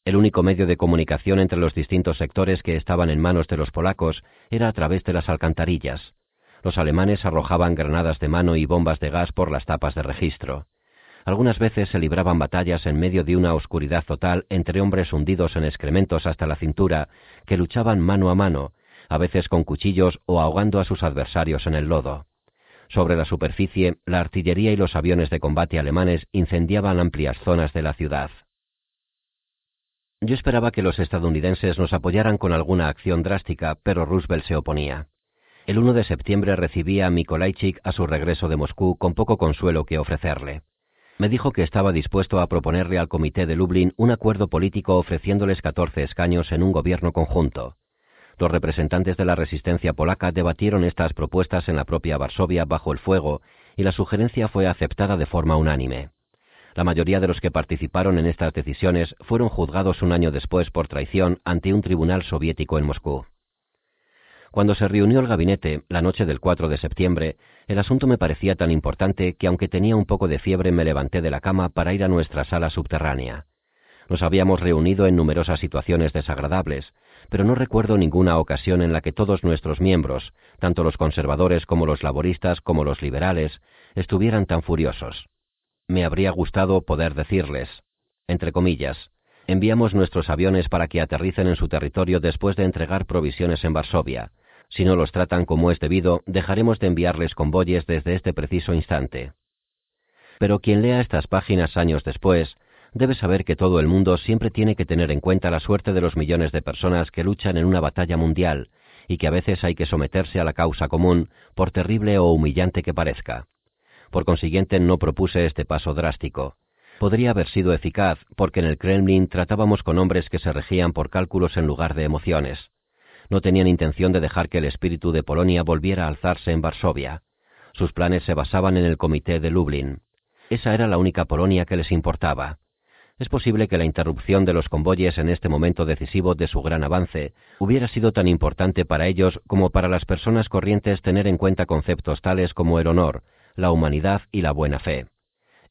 El único medio de comunicación entre los distintos sectores que estaban en manos de los polacos era a través de las alcantarillas. Los alemanes arrojaban granadas de mano y bombas de gas por las tapas de registro. Algunas veces se libraban batallas en medio de una oscuridad total entre hombres hundidos en excrementos hasta la cintura, que luchaban mano a mano, a veces con cuchillos o ahogando a sus adversarios en el lodo. Sobre la superficie, la artillería y los aviones de combate alemanes incendiaban amplias zonas de la ciudad. Yo esperaba que los estadounidenses nos apoyaran con alguna acción drástica, pero Roosevelt se oponía. El 1 de septiembre recibí a Mikolajczyk a su regreso de Moscú con poco consuelo que ofrecerle. Me dijo que estaba dispuesto a proponerle al Comité de Lublin un acuerdo político ofreciéndoles 14 escaños en un gobierno conjunto. Los representantes de la resistencia polaca debatieron estas propuestas en la propia Varsovia bajo el fuego y la sugerencia fue aceptada de forma unánime. La mayoría de los que participaron en estas decisiones fueron juzgados un año después por traición ante un tribunal soviético en Moscú. Cuando se reunió el gabinete, la noche del 4 de septiembre, el asunto me parecía tan importante que aunque tenía un poco de fiebre me levanté de la cama para ir a nuestra sala subterránea. Nos habíamos reunido en numerosas situaciones desagradables, pero no recuerdo ninguna ocasión en la que todos nuestros miembros, tanto los conservadores como los laboristas como los liberales, estuvieran tan furiosos. Me habría gustado poder decirles, entre comillas, enviamos nuestros aviones para que aterricen en su territorio después de entregar provisiones en Varsovia. Si no los tratan como es debido, dejaremos de enviarles convoyes desde este preciso instante. Pero quien lea estas páginas años después, debe saber que todo el mundo siempre tiene que tener en cuenta la suerte de los millones de personas que luchan en una batalla mundial, y que a veces hay que someterse a la causa común, por terrible o humillante que parezca. Por consiguiente, no propuse este paso drástico. Podría haber sido eficaz, porque en el Kremlin tratábamos con hombres que se regían por cálculos en lugar de emociones. No tenían intención de dejar que el espíritu de Polonia volviera a alzarse en Varsovia. Sus planes se basaban en el Comité de Lublin. Esa era la única Polonia que les importaba. Es posible que la interrupción de los convoyes en este momento decisivo de su gran avance hubiera sido tan importante para ellos como para las personas corrientes tener en cuenta conceptos tales como el honor, la humanidad y la buena fe.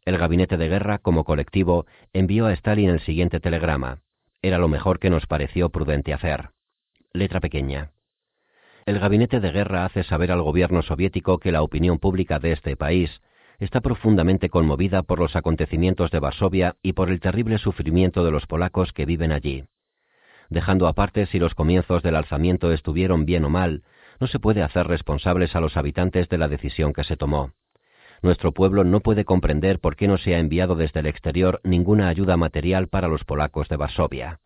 El gabinete de guerra, como colectivo, envió a Stalin el siguiente telegrama. Era lo mejor que nos pareció prudente hacer. Letra pequeña. El gabinete de guerra hace saber al gobierno soviético que la opinión pública de este país está profundamente conmovida por los acontecimientos de Varsovia y por el terrible sufrimiento de los polacos que viven allí. Dejando aparte si los comienzos del alzamiento estuvieron bien o mal, no se puede hacer responsables a los habitantes de la decisión que se tomó. Nuestro pueblo no puede comprender por qué no se ha enviado desde el exterior ninguna ayuda material para los polacos de Varsovia.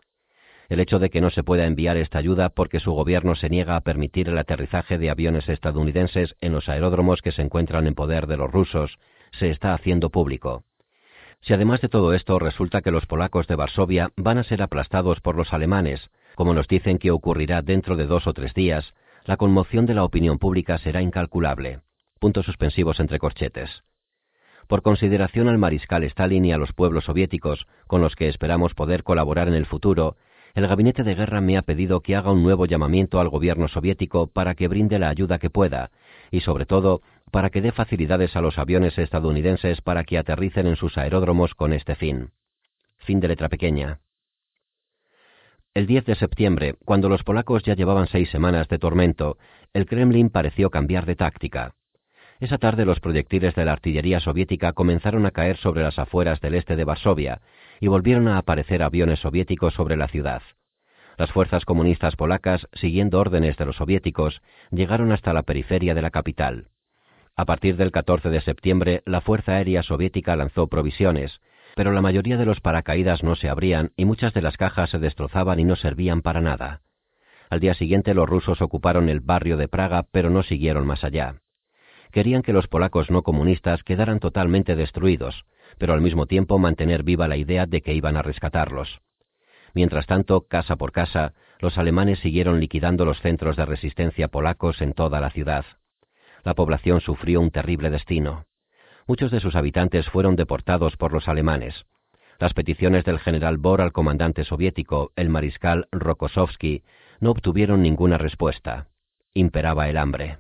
El hecho de que no se pueda enviar esta ayuda porque su gobierno se niega a permitir el aterrizaje de aviones estadounidenses en los aeródromos que se encuentran en poder de los rusos se está haciendo público. Si además de todo esto resulta que los polacos de Varsovia van a ser aplastados por los alemanes, como nos dicen que ocurrirá dentro de 2 o 3 días, la conmoción de la opinión pública será incalculable. Puntos suspensivos entre corchetes. por consideración al mariscal Stalin y a los pueblos soviéticos, con los que esperamos poder colaborar en el futuro, el gabinete de guerra me ha pedido que haga un nuevo llamamiento al gobierno soviético para que brinde la ayuda que pueda, y sobre todo, para que dé facilidades a los aviones estadounidenses para que aterricen en sus aeródromos con este fin. Fin de letra pequeña. El 10 de septiembre, cuando los polacos ya llevaban 6 semanas de tormento, el Kremlin pareció cambiar de táctica. Esa tarde los proyectiles de la artillería soviética comenzaron a caer sobre las afueras del este de Varsovia y volvieron a aparecer aviones soviéticos sobre la ciudad. Las fuerzas comunistas polacas, siguiendo órdenes de los soviéticos, llegaron hasta la periferia de la capital. A partir del 14 de septiembre, la Fuerza Aérea Soviética lanzó provisiones, pero la mayoría de los paracaídas no se abrían y muchas de las cajas se destrozaban y no servían para nada. Al día siguiente los rusos ocuparon el barrio de Praga, pero no siguieron más allá. Querían que los polacos no comunistas quedaran totalmente destruidos, pero al mismo tiempo mantener viva la idea de que iban a rescatarlos. Mientras tanto, casa por casa, los alemanes siguieron liquidando los centros de resistencia polacos en toda la ciudad. La población sufrió un terrible destino. Muchos de sus habitantes fueron deportados por los alemanes. Las peticiones del general Bor al comandante soviético, el mariscal Rokossovsky, no obtuvieron ninguna respuesta. Imperaba el hambre.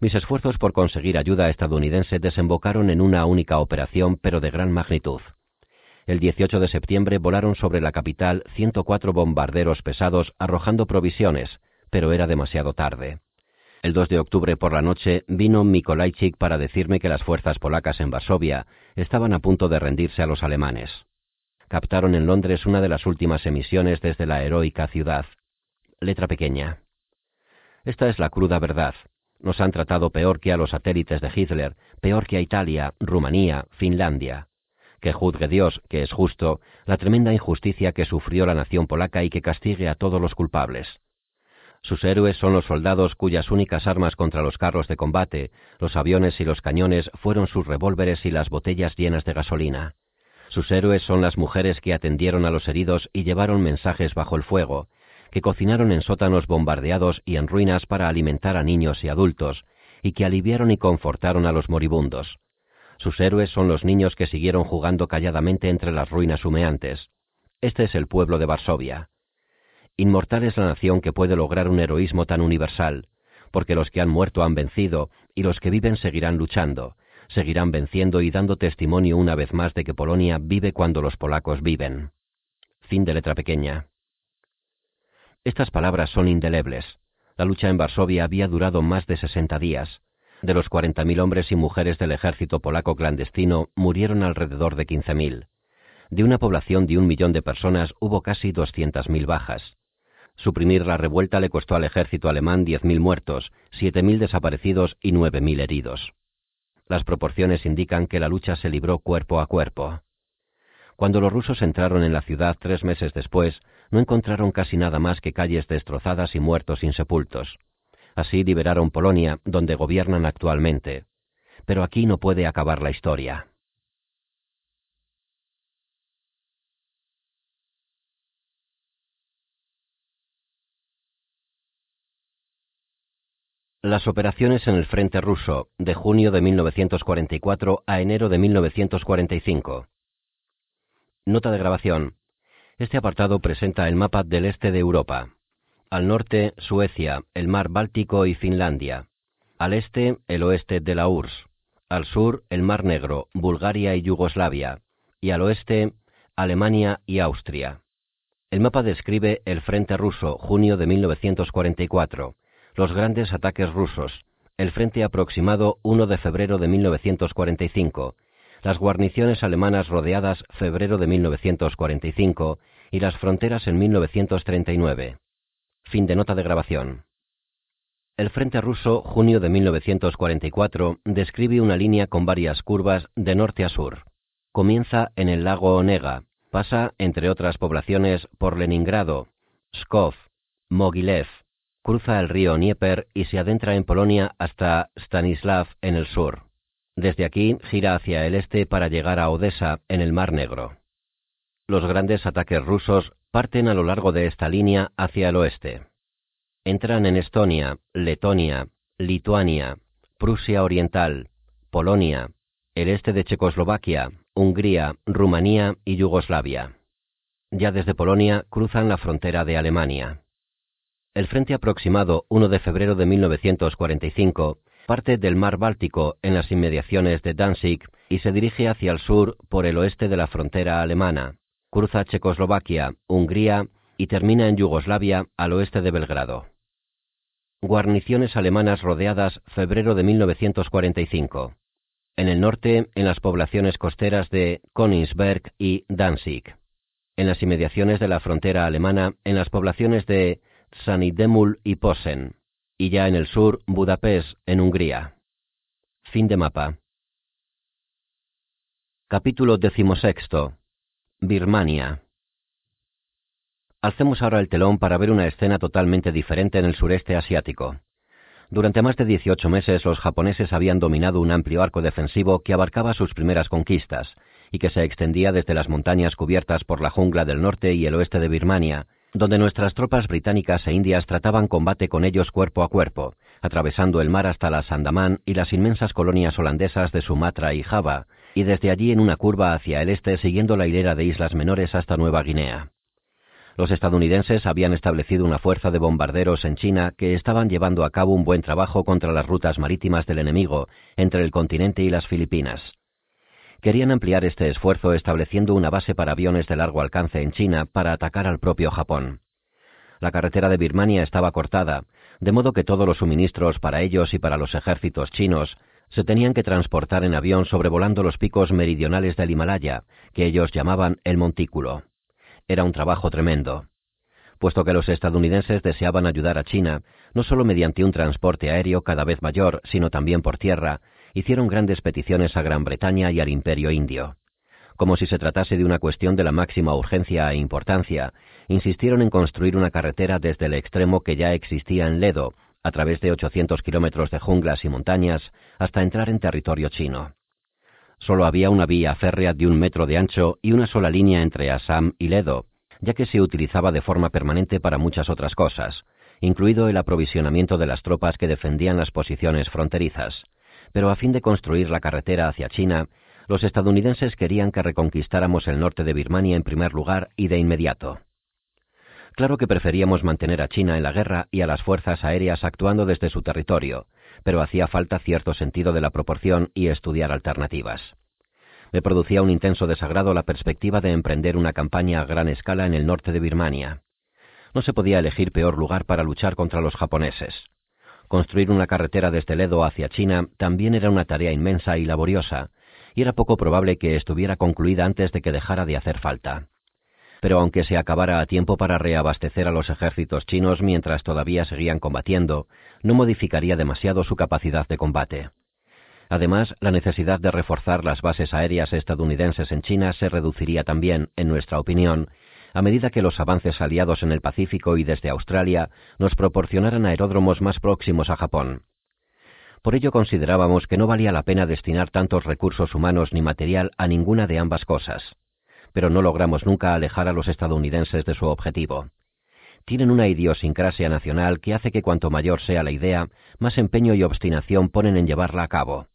Mis esfuerzos por conseguir ayuda estadounidense desembocaron en una única operación, pero de gran magnitud. El 18 de septiembre volaron sobre la capital 104 bombarderos pesados arrojando provisiones, pero era demasiado tarde. El 2 de octubre por la noche vino Mikolajczyk para decirme que las fuerzas polacas en Varsovia estaban a punto de rendirse a los alemanes. Captaron en Londres una de las últimas emisiones desde la heroica ciudad. Letra pequeña. Esta es la cruda verdad. Nos han tratado peor que a los satélites de Hitler, peor que a Italia, Rumanía, Finlandia. Que juzgue Dios, que es justo, la tremenda injusticia que sufrió la nación polaca y que castigue a todos los culpables. Sus héroes son los soldados cuyas únicas armas contra los carros de combate, los aviones y los cañones fueron sus revólveres y las botellas llenas de gasolina. Sus héroes son las mujeres que atendieron a los heridos y llevaron mensajes bajo el fuego, que cocinaron en sótanos bombardeados y en ruinas para alimentar a niños y adultos, y que aliviaron y confortaron a los moribundos. Sus héroes son los niños que siguieron jugando calladamente entre las ruinas humeantes. Este es el pueblo de Varsovia. Inmortal es la nación que puede lograr un heroísmo tan universal, porque los que han muerto han vencido y los que viven seguirán luchando, seguirán venciendo y dando testimonio una vez más de que Polonia vive cuando los polacos viven. Fin de letra pequeña. Estas palabras son indelebles. La lucha en Varsovia había durado más de 60 días. De los 40.000 hombres y mujeres del ejército polaco clandestino murieron alrededor de 15.000. De una población de 1 millón de personas hubo casi 200.000 bajas. Suprimir la revuelta le costó al ejército alemán 10.000 muertos, 7.000 desaparecidos y 9.000 heridos. Las proporciones indican que la lucha se libró cuerpo a cuerpo. Cuando los rusos entraron en la ciudad 3 meses después, no encontraron casi nada más que calles destrozadas y muertos insepultos. Así liberaron Polonia, donde gobiernan actualmente. Pero aquí no puede acabar la historia. Las operaciones en el frente ruso, de junio de 1944 a enero de 1945. Nota de grabación. Este apartado presenta el mapa del este de Europa. Al norte, Suecia, el mar Báltico y Finlandia. Al este, el oeste de la URSS. Al sur, el Mar Negro, Bulgaria y Yugoslavia. Y al oeste, Alemania y Austria. El mapa describe el frente ruso, junio de 1944. Los grandes ataques rusos, el frente aproximado 1 de febrero de 1945, las guarniciones alemanas rodeadas febrero de 1945 y las fronteras en 1939. Fin de nota de grabación. El frente ruso, junio de 1944, describe una línea con varias curvas de norte a sur. Comienza en el lago Onega, pasa, entre otras poblaciones, por Leningrado, Pskov, Mogilev, cruza el río Dnieper y se adentra en Polonia hasta Stanislav en el sur. Desde aquí gira hacia el este para llegar a Odessa en el Mar Negro. Los grandes ataques rusos parten a lo largo de esta línea hacia el oeste. Entran en Estonia, Letonia, Lituania, Prusia Oriental, Polonia, el este de Checoslovaquia, Hungría, Rumanía y Yugoslavia. Ya desde Polonia cruzan la frontera de Alemania. El frente aproximado 1 de febrero de 1945 parte del mar Báltico en las inmediaciones de Danzig y se dirige hacia el sur por el oeste de la frontera alemana, cruza Checoslovaquia, Hungría y termina en Yugoslavia al oeste de Belgrado. Guarniciones alemanas rodeadas febrero de 1945. En el norte, en las poblaciones costeras de Königsberg y Danzig. En las inmediaciones de la frontera alemana, en las poblaciones de Sanidemul y Posen. Y ya en el sur, Budapest, en Hungría. Fin de mapa. Capítulo 16. Birmania. Alcemos ahora el telón para ver una escena totalmente diferente en el sureste asiático. Durante más de 18 meses los japoneses habían dominado un amplio arco defensivo que abarcaba sus primeras conquistas y que se extendía desde las montañas cubiertas por la jungla del norte y el oeste de Birmania, donde nuestras tropas británicas e indias trataban combate con ellos cuerpo a cuerpo, atravesando el mar hasta las Andamán y las inmensas colonias holandesas de Sumatra y Java, y desde allí en una curva hacia el este siguiendo la hilera de islas menores hasta Nueva Guinea. Los estadounidenses habían establecido una fuerza de bombarderos en China que estaban llevando a cabo un buen trabajo contra las rutas marítimas del enemigo entre el continente y las Filipinas. Querían ampliar este esfuerzo estableciendo una base para aviones de largo alcance en China para atacar al propio Japón. La carretera de Birmania estaba cortada, de modo que todos los suministros para ellos y para los ejércitos chinos se tenían que transportar en avión sobrevolando los picos meridionales del Himalaya, que ellos llamaban el Montículo. Era un trabajo tremendo. Puesto que los estadounidenses deseaban ayudar a China, no solo mediante un transporte aéreo cada vez mayor, sino también por tierra, hicieron grandes peticiones a Gran Bretaña y al Imperio Indio. Como si se tratase de una cuestión de la máxima urgencia e importancia, insistieron en construir una carretera desde el extremo que ya existía en Ledo, a través de 800 kilómetros de junglas y montañas, hasta entrar en territorio chino. Solo había una vía férrea de 1 metro de ancho y una sola línea entre Assam y Ledo, ya que se utilizaba de forma permanente para muchas otras cosas, incluido el aprovisionamiento de las tropas que defendían las posiciones fronterizas. Pero a fin de construir la carretera hacia China, los estadounidenses querían que reconquistáramos el norte de Birmania en primer lugar y de inmediato. Claro que preferíamos mantener a China en la guerra y a las fuerzas aéreas actuando desde su territorio, pero hacía falta cierto sentido de la proporción y estudiar alternativas. Me producía un intenso desagrado la perspectiva de emprender una campaña a gran escala en el norte de Birmania. No se podía elegir peor lugar para luchar contra los japoneses. Construir una carretera desde Ledo hacia China también era una tarea inmensa y laboriosa, y era poco probable que estuviera concluida antes de que dejara de hacer falta. Pero aunque se acabara a tiempo para reabastecer a los ejércitos chinos mientras todavía seguían combatiendo, no modificaría demasiado su capacidad de combate. Además, la necesidad de reforzar las bases aéreas estadounidenses en China se reduciría también, en nuestra opinión, a medida que los avances aliados en el Pacífico y desde Australia nos proporcionaran aeródromos más próximos a Japón. Por ello considerábamos que no valía la pena destinar tantos recursos humanos ni material a ninguna de ambas cosas. Pero no logramos nunca alejar a los estadounidenses de su objetivo. Tienen una idiosincrasia nacional que hace que cuanto mayor sea la idea, más empeño y obstinación ponen en llevarla a cabo.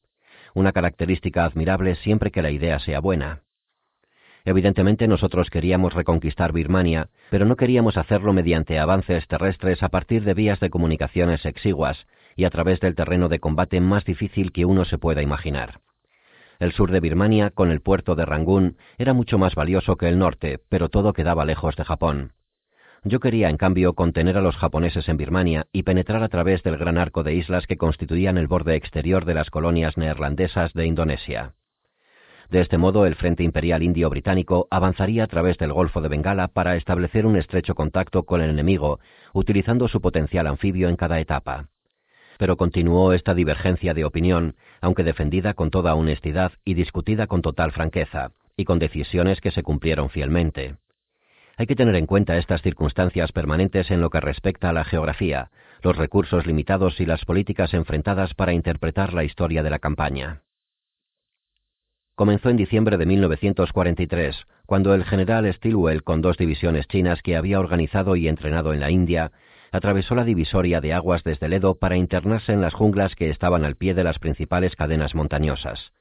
Una característica admirable siempre que la idea sea buena. Evidentemente nosotros queríamos reconquistar Birmania, pero no queríamos hacerlo mediante avances terrestres a partir de vías de comunicaciones exiguas y a través del terreno de combate más difícil que uno se pueda imaginar. El sur de Birmania, con el puerto de Rangún, era mucho más valioso que el norte, pero todo quedaba lejos de Japón. Yo quería, en cambio, contener a los japoneses en Birmania y penetrar a través del gran arco de islas que constituían el borde exterior de las colonias neerlandesas de Indonesia. De este modo, el Frente Imperial Indio-Británico avanzaría a través del Golfo de Bengala para establecer un estrecho contacto con el enemigo, utilizando su potencial anfibio en cada etapa. Pero continuó esta divergencia de opinión, aunque defendida con toda honestidad y discutida con total franqueza, y con decisiones que se cumplieron fielmente. Hay que tener en cuenta estas circunstancias permanentes en lo que respecta a la geografía, los recursos limitados y las políticas enfrentadas para interpretar la historia de la campaña. Comenzó en diciembre de 1943, cuando el general Stilwell, con 2 divisiones chinas que había organizado y entrenado en la India, atravesó la divisoria de aguas desde Ledo para internarse en las junglas que estaban al pie de las principales cadenas montañosas.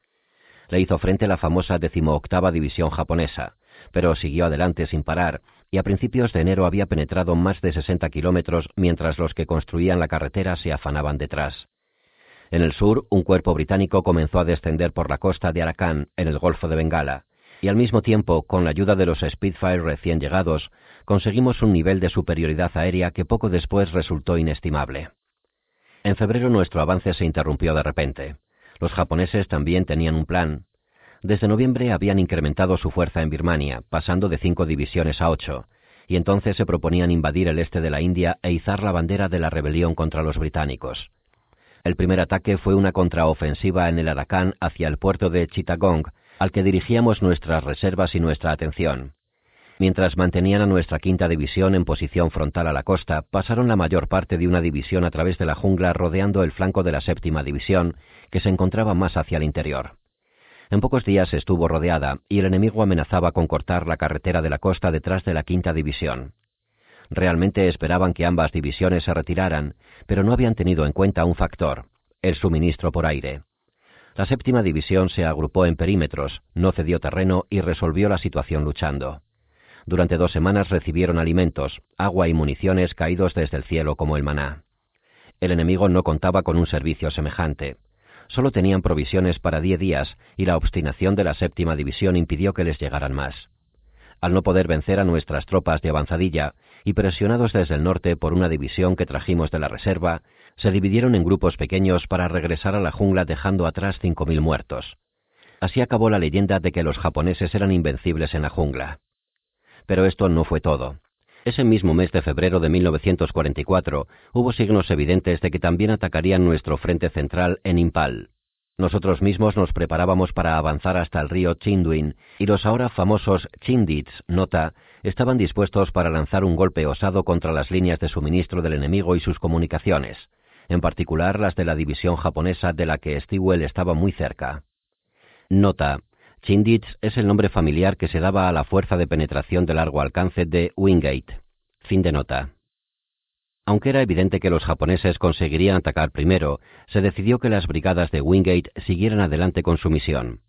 le hizo frente a la famosa 18ª División japonesa, pero siguió adelante sin parar, y a principios de enero había penetrado más de 60 kilómetros mientras los que construían la carretera se afanaban detrás. En el sur, un cuerpo británico comenzó a descender por la costa de Aracán, en el Golfo de Bengala, y al mismo tiempo, con la ayuda de los Spitfire recién llegados, conseguimos un nivel de superioridad aérea que poco después resultó inestimable. En febrero nuestro avance se interrumpió de repente. Los japoneses también tenían un plan. Desde noviembre habían incrementado su fuerza en Birmania, pasando de 5 divisiones a 8, y entonces se proponían invadir el este de la India e izar la bandera de la rebelión contra los británicos. El primer ataque fue una contraofensiva en el Arakan hacia el puerto de Chittagong, al que dirigíamos nuestras reservas y nuestra atención. Mientras mantenían a nuestra 5ª división en posición frontal a la costa, pasaron la mayor parte de una división a través de la jungla rodeando el flanco de la 7ª división, que se encontraba más hacia el interior. En pocos días estuvo rodeada, y el enemigo amenazaba con cortar la carretera de la costa detrás de la 5ª división. Realmente esperaban que ambas divisiones se retiraran, pero no habían tenido en cuenta un factor: el suministro por aire. La 7ª división se agrupó en perímetros, no cedió terreno y resolvió la situación luchando. Durante 2 semanas recibieron alimentos, agua y municiones caídos desde el cielo como el maná. El enemigo no contaba con un servicio semejante. Solo tenían provisiones para 10 días y la obstinación de la 7ª división impidió que les llegaran más. Al no poder vencer a nuestras tropas de avanzadilla y presionados desde el norte por una división que trajimos de la reserva, se dividieron en grupos pequeños para regresar a la jungla dejando atrás 5.000 muertos. Así acabó la leyenda de que los japoneses eran invencibles en la jungla. Pero esto no fue todo. Ese mismo mes de febrero de 1944 hubo signos evidentes de que también atacarían nuestro frente central en Impal. Nosotros mismos nos preparábamos para avanzar hasta el río Chindwin y los ahora famosos Chindits, nota, estaban dispuestos para lanzar un golpe osado contra las líneas de suministro del enemigo y sus comunicaciones, en particular las de la división japonesa de la que Stilwell estaba muy cerca. Nota: Chindits es el nombre familiar que se daba a la fuerza de penetración de largo alcance de Wingate. Fin de nota. Aunque era evidente que los japoneses conseguirían atacar primero, se decidió que las brigadas de Wingate siguieran adelante con su misión.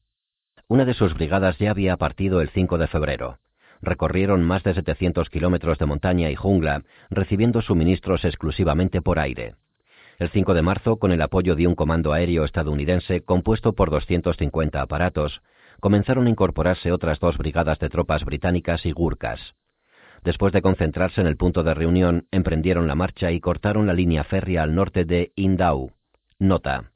Una de sus brigadas ya había partido el 5 de febrero. Recorrieron más de 700 kilómetros de montaña y jungla, recibiendo suministros exclusivamente por aire. El 5 de marzo, con el apoyo de un comando aéreo estadounidense compuesto por 250 aparatos, comenzaron a incorporarse otras 2 brigadas de tropas británicas y gurkas. Después de concentrarse en el punto de reunión, emprendieron la marcha y cortaron la línea férrea al norte de Indau. Nota,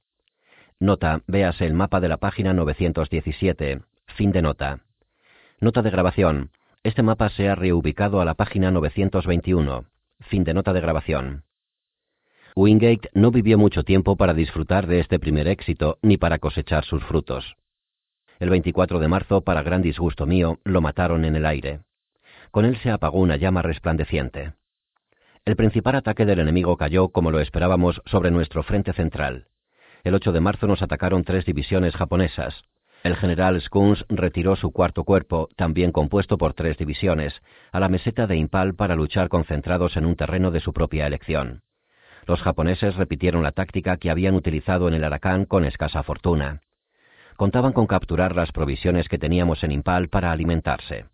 véase el mapa de la página 917. Fin de nota. Nota de grabación: este mapa se ha reubicado a la página 921. Fin de nota de grabación. Wingate no vivió mucho tiempo para disfrutar de este primer éxito ni para cosechar sus frutos. El 24 de marzo, para gran disgusto mío, lo mataron en el aire. Con él se apagó una llama resplandeciente. El principal ataque del enemigo cayó, como lo esperábamos, sobre nuestro frente central. El 8 de marzo nos atacaron 3 divisiones japonesas. El general Skunz retiró su 4º cuerpo, también compuesto por 3 divisiones, a la meseta de Impal para luchar concentrados en un terreno de su propia elección. Los japoneses repitieron la táctica que habían utilizado en el Arakan con escasa fortuna. Contaban con capturar las provisiones que teníamos en Impal para alimentarse.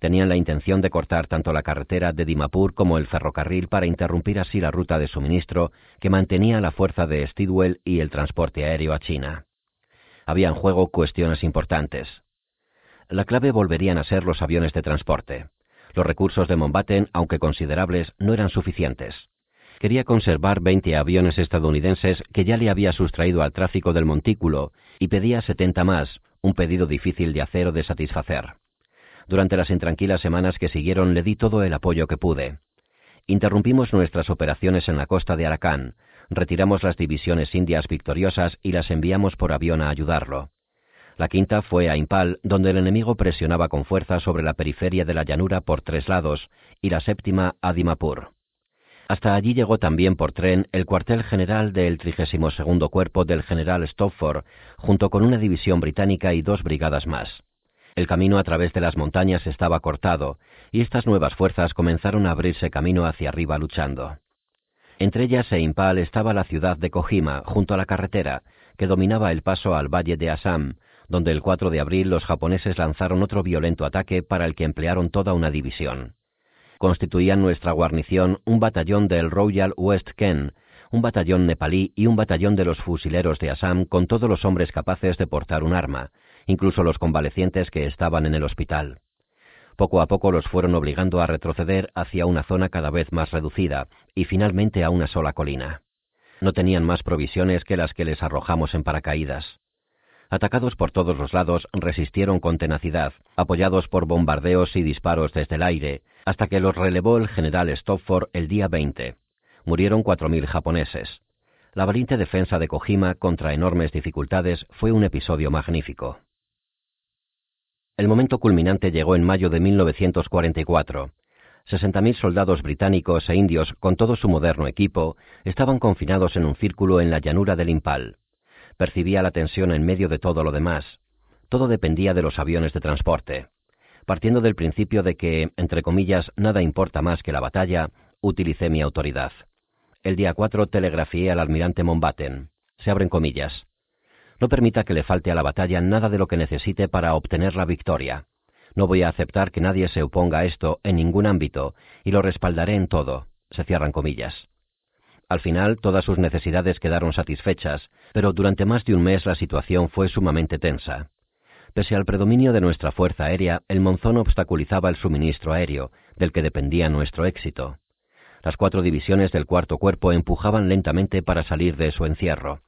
Tenían la intención de cortar tanto la carretera de Dimapur como el ferrocarril para interrumpir así la ruta de suministro que mantenía la fuerza de Stilwell y el transporte aéreo a China. Había en juego cuestiones importantes. La clave volverían a ser los aviones de transporte. Los recursos de Mountbatten, aunque considerables, no eran suficientes. Quería conservar 20 aviones estadounidenses que ya le había sustraído al tráfico del Montículo y pedía 70 más, un pedido difícil de hacer o de satisfacer. Durante las intranquilas semanas que siguieron le di todo el apoyo que pude. Interrumpimos nuestras operaciones en la costa de Arakan, retiramos las divisiones indias victoriosas y las enviamos por avión a ayudarlo. La 5ª fue a Impal, donde el enemigo presionaba con fuerza sobre la periferia de la llanura por 3 lados, y la 7ª a Dimapur. Hasta allí llegó también por tren el cuartel general del 32º Cuerpo del general Stopford, junto con una división británica y 2 brigadas más. El camino a través de las montañas estaba cortado, y estas nuevas fuerzas comenzaron a abrirse camino hacia arriba luchando. Entre ellas e Impal estaba la ciudad de Kohima, junto a la carretera, que dominaba el paso al valle de Assam, donde el 4 de abril los japoneses lanzaron otro violento ataque para el que emplearon toda una división. Constituían nuestra guarnición un batallón del Royal West Ken, un batallón nepalí y un batallón de los fusileros de Assam con todos los hombres capaces de portar un arma, incluso los convalecientes que estaban en el hospital. Poco a poco los fueron obligando a retroceder hacia una zona cada vez más reducida y finalmente a una sola colina. No tenían más provisiones que las que les arrojamos en paracaídas. Atacados por todos los lados, resistieron con tenacidad, apoyados por bombardeos y disparos desde el aire, hasta que los relevó el general Stopford el día 20. Murieron 4.000 japoneses. La valiente defensa de Kohima contra enormes dificultades fue un episodio magnífico. El momento culminante llegó en mayo de 1944. 60.000 soldados británicos e indios con todo su moderno equipo estaban confinados en un círculo en la llanura del Impal. Percibía la tensión en medio de todo lo demás. Todo dependía de los aviones de transporte. Partiendo del principio de que, entre comillas, nada importa más que la batalla, utilicé mi autoridad. El día 4 telegrafié al almirante Mountbatten. Se abren comillas. No permita que le falte a la batalla nada de lo que necesite para obtener la victoria. No voy a aceptar que nadie se oponga a esto en ningún ámbito y lo respaldaré en todo. Se cierran comillas. Al final, todas sus necesidades quedaron satisfechas, pero durante más de un mes la situación fue sumamente tensa. Pese al predominio de nuestra fuerza aérea, el monzón obstaculizaba el suministro aéreo, del que dependía nuestro éxito. Las 4 divisiones del cuarto cuerpo empujaban lentamente para salir de su encierro.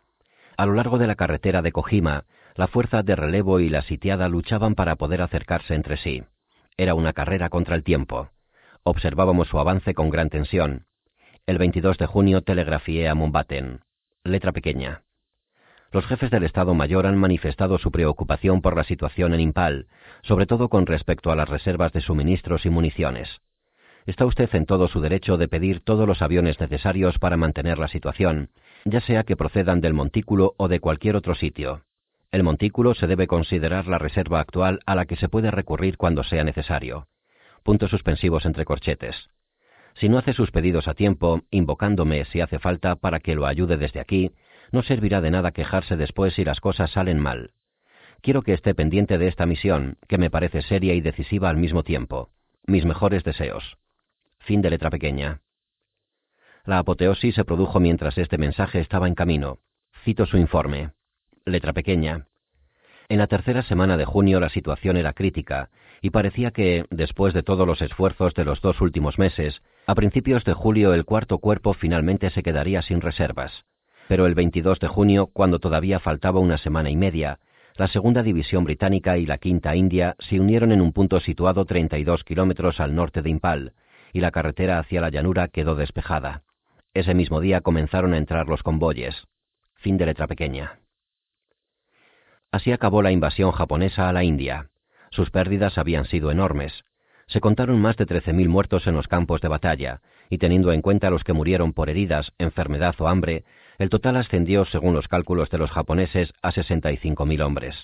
A lo largo de la carretera de Kohima, la fuerza de relevo y la sitiada luchaban para poder acercarse entre sí. Era una carrera contra el tiempo. Observábamos su avance con gran tensión. El 22 de junio telegrafié a Mountbatten. Letra pequeña. Los jefes del Estado Mayor han manifestado su preocupación por la situación en Impal, sobre todo con respecto a las reservas de suministros y municiones. Está usted en todo su derecho de pedir todos los aviones necesarios para mantener la situación, ya sea que procedan del Montículo o de cualquier otro sitio. El Montículo se debe considerar la reserva actual a la que se puede recurrir cuando sea necesario. Puntos suspensivos entre corchetes. Si no hace sus pedidos a tiempo, invocándome si hace falta para que lo ayude desde aquí, no servirá de nada quejarse después si las cosas salen mal. Quiero que esté pendiente de esta misión, que me parece seria y decisiva al mismo tiempo. Mis mejores deseos. Fin de letra pequeña. La apoteosis se produjo mientras este mensaje estaba en camino. Cito su informe. Letra pequeña. En la tercera semana de junio la situación era crítica y parecía que, después de todos los esfuerzos de los 2 últimos meses, a principios de julio el cuarto cuerpo finalmente se quedaría sin reservas. Pero el 22 de junio, cuando todavía faltaba una semana y media, la segunda división británica y la quinta india se unieron en un punto situado 32 kilómetros al norte de Impal, y la carretera hacia la llanura quedó despejada. Ese mismo día comenzaron a entrar los convoyes. Fin de letra pequeña. Así acabó la invasión japonesa a la India. Sus pérdidas habían sido enormes. Se contaron más de 13.000 muertos en los campos de batalla, y teniendo en cuenta los que murieron por heridas, enfermedad o hambre, el total ascendió, según los cálculos de los japoneses, a 65.000 hombres.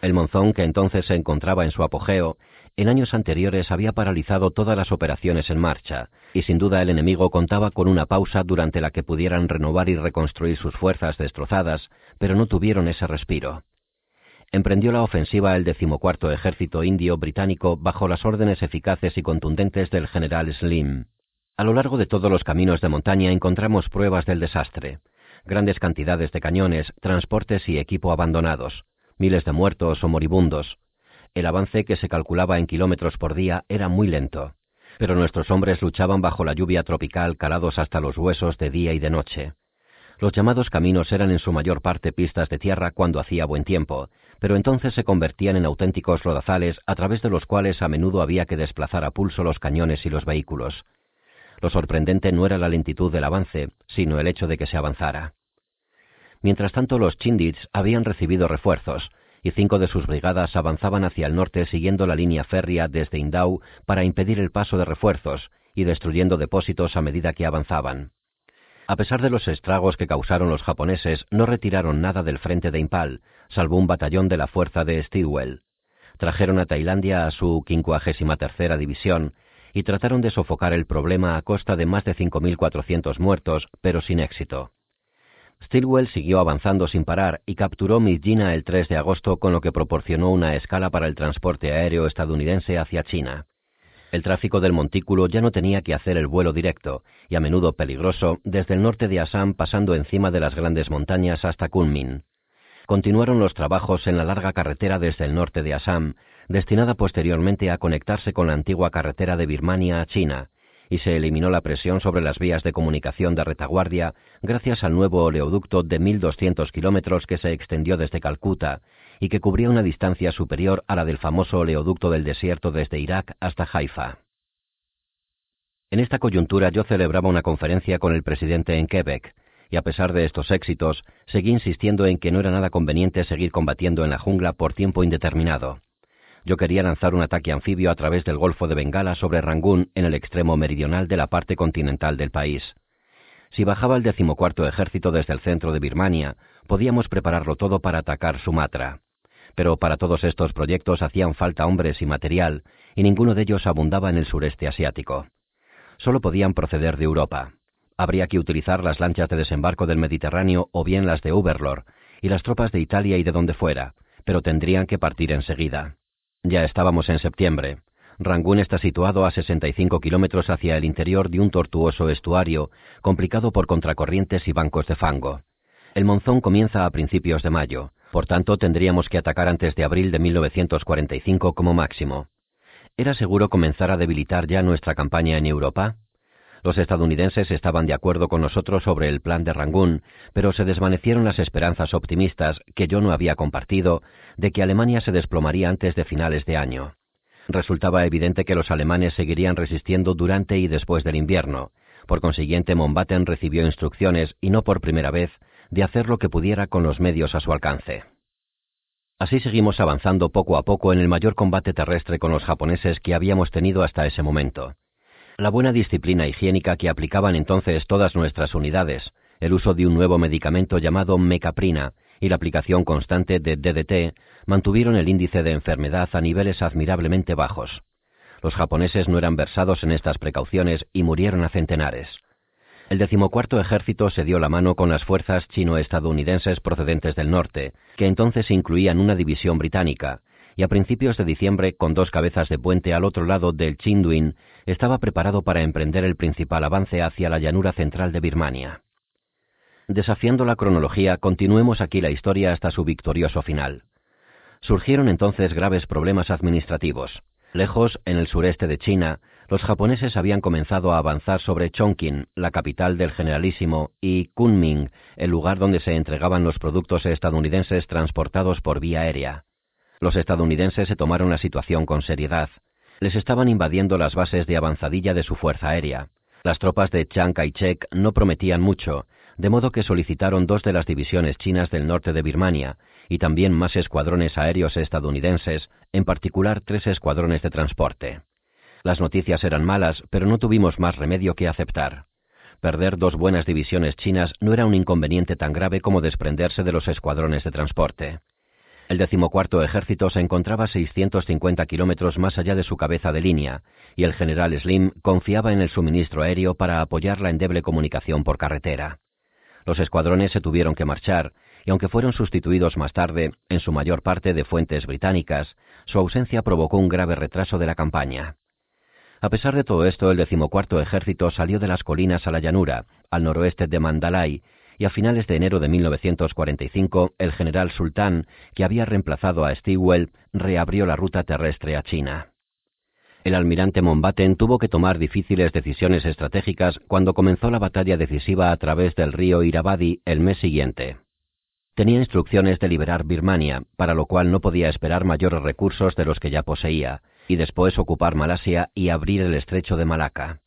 El monzón, que entonces se encontraba en su apogeo, en años anteriores había paralizado todas las operaciones en marcha, y sin duda el enemigo contaba con una pausa durante la que pudieran renovar y reconstruir sus fuerzas destrozadas, pero no tuvieron ese respiro. Emprendió la ofensiva el 14º Ejército Indio Británico bajo las órdenes eficaces y contundentes del general Slim. A lo largo de todos los caminos de montaña encontramos pruebas del desastre. Grandes cantidades de cañones, transportes y equipo abandonados. Miles de muertos o moribundos. El avance, que se calculaba en kilómetros por día, era muy lento. Pero nuestros hombres luchaban bajo la lluvia tropical, calados hasta los huesos de día y de noche. Los llamados caminos eran en su mayor parte pistas de tierra cuando hacía buen tiempo, pero entonces se convertían en auténticos lodazales a través de los cuales a menudo había que desplazar a pulso los cañones y los vehículos. Lo sorprendente no era la lentitud del avance, sino el hecho de que se avanzara. Mientras tanto, los Chindits habían recibido refuerzos, y 5 de sus brigadas avanzaban hacia el norte siguiendo la línea férrea desde Indau para impedir el paso de refuerzos y destruyendo depósitos a medida que avanzaban. A pesar de los estragos que causaron los japoneses, no retiraron nada del frente de Impal, salvo un batallón de la fuerza de Stilwell. Trajeron a Tailandia a su 53ª división y trataron de sofocar el problema a costa de más de 5.400 muertos, pero sin éxito. Stilwell siguió avanzando sin parar y capturó Midgina el 3 de agosto, con lo que proporcionó una escala para el transporte aéreo estadounidense hacia China. El tráfico del Montículo ya no tenía que hacer el vuelo directo, y a menudo peligroso, desde el norte de Assam pasando encima de las grandes montañas hasta Kunming. Continuaron los trabajos en la larga carretera desde el norte de Assam, destinada posteriormente a conectarse con la antigua carretera de Birmania a China, y se eliminó la presión sobre las vías de comunicación de retaguardia gracias al nuevo oleoducto de 1.200 kilómetros que se extendió desde Calcuta y que cubría una distancia superior a la del famoso oleoducto del desierto desde Irak hasta Haifa. En esta coyuntura yo celebraba una conferencia con el presidente en Quebec, y a pesar de estos éxitos, seguí insistiendo en que no era nada conveniente seguir combatiendo en la jungla por tiempo indeterminado. Yo quería lanzar un ataque anfibio a través del Golfo de Bengala sobre Rangún, en el extremo meridional de la parte continental del país. Si bajaba el 14º ejército desde el centro de Birmania, podíamos prepararlo todo para atacar Sumatra. Pero para todos estos proyectos hacían falta hombres y material, y ninguno de ellos abundaba en el sureste asiático. Solo podían proceder de Europa. Habría que utilizar las lanchas de desembarco del Mediterráneo o bien las de Overlord, y las tropas de Italia y de donde fuera, pero tendrían que partir enseguida. Ya estábamos en septiembre. Rangún está situado a 65 kilómetros hacia el interior de un tortuoso estuario, complicado por contracorrientes y bancos de fango. El monzón comienza a principios de mayo, por tanto tendríamos que atacar antes de abril de 1945 como máximo. ¿Era seguro comenzar a debilitar ya nuestra campaña en Europa? Los estadounidenses estaban de acuerdo con nosotros sobre el plan de Rangún, pero se desvanecieron las esperanzas optimistas, que yo no había compartido, de que Alemania se desplomaría antes de finales de año. Resultaba evidente que los alemanes seguirían resistiendo durante y después del invierno. Por consiguiente, Mountbatten recibió instrucciones, y no por primera vez, de hacer lo que pudiera con los medios a su alcance. Así seguimos avanzando poco a poco en el mayor combate terrestre con los japoneses que habíamos tenido hasta ese momento. La buena disciplina higiénica que aplicaban entonces todas nuestras unidades, el uso de un nuevo medicamento llamado mecaprina y la aplicación constante de DDT mantuvieron el índice de enfermedad a niveles admirablemente bajos. Los japoneses no eran versados en estas precauciones y murieron a centenares. El 14º ejército se dio la mano con las fuerzas chino-estadounidenses procedentes del norte, que entonces incluían una división británica, y a principios de diciembre, con dos cabezas de puente al otro lado del Chinduin, estaba preparado para emprender el principal avance hacia la llanura central de Birmania. Desafiando la cronología, continuemos aquí la historia hasta su victorioso final. Surgieron entonces graves problemas administrativos. Lejos, en el sureste de China, los japoneses habían comenzado a avanzar sobre Chongqing, la capital del Generalísimo, y Kunming, el lugar donde se entregaban los productos estadounidenses transportados por vía aérea. Los estadounidenses se tomaron la situación con seriedad. Les estaban invadiendo las bases de avanzadilla de su fuerza aérea. Las tropas de Chiang Kai-shek no prometían mucho, de modo que solicitaron dos de las divisiones chinas del norte de Birmania y también más escuadrones aéreos estadounidenses, en particular 3 escuadrones de transporte. Las noticias eran malas, pero no tuvimos más remedio que aceptar. Perder 2 buenas divisiones chinas no era un inconveniente tan grave como desprenderse de los escuadrones de transporte. El 14º ejército se encontraba 650 kilómetros más allá de su cabeza de línea, y el general Slim confiaba en el suministro aéreo para apoyar la endeble comunicación por carretera. Los escuadrones se tuvieron que marchar, y aunque fueron sustituidos más tarde, en su mayor parte de fuentes británicas, su ausencia provocó un grave retraso de la campaña. A pesar de todo esto, el 14º ejército salió de las colinas a la llanura, al noroeste de Mandalay, y a finales de enero de 1945, el general Sultán, que había reemplazado a Stilwell, reabrió la ruta terrestre a China. El almirante Mountbatten tuvo que tomar difíciles decisiones estratégicas cuando comenzó la batalla decisiva a través del río Irrawaddy el mes siguiente. Tenía instrucciones de liberar Birmania, para lo cual no podía esperar mayores recursos de los que ya poseía, y después ocupar Malasia y abrir el estrecho de Malaca.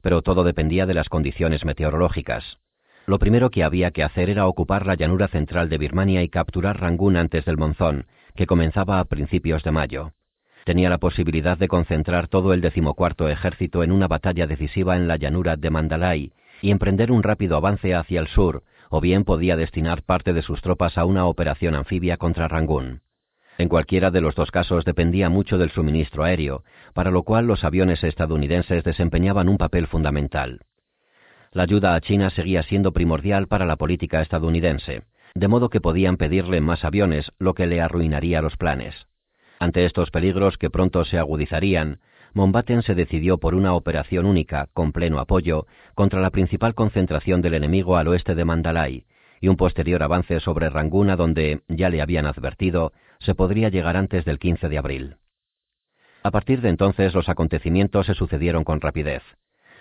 Pero todo dependía de las condiciones meteorológicas. Lo primero que había que hacer era ocupar la llanura central de Birmania y capturar Rangún antes del monzón, que comenzaba a principios de mayo. Tenía la posibilidad de concentrar todo el 14º ejército en una batalla decisiva en la llanura de Mandalay y emprender un rápido avance hacia el sur, o bien podía destinar parte de sus tropas a una operación anfibia contra Rangún. En cualquiera de los dos casos dependía mucho del suministro aéreo, para lo cual los aviones estadounidenses desempeñaban un papel fundamental. la ayuda a China seguía siendo primordial para la política estadounidense, de modo que podían pedirle más aviones, lo que le arruinaría los planes. Ante estos peligros que pronto se agudizarían, Mountbatten se decidió por una operación única, con pleno apoyo, contra la principal concentración del enemigo al oeste de Mandalay, y un posterior avance sobre Rangún, a donde, ya le habían advertido, se podría llegar antes del 15 de abril. A partir de entonces los acontecimientos se sucedieron con rapidez.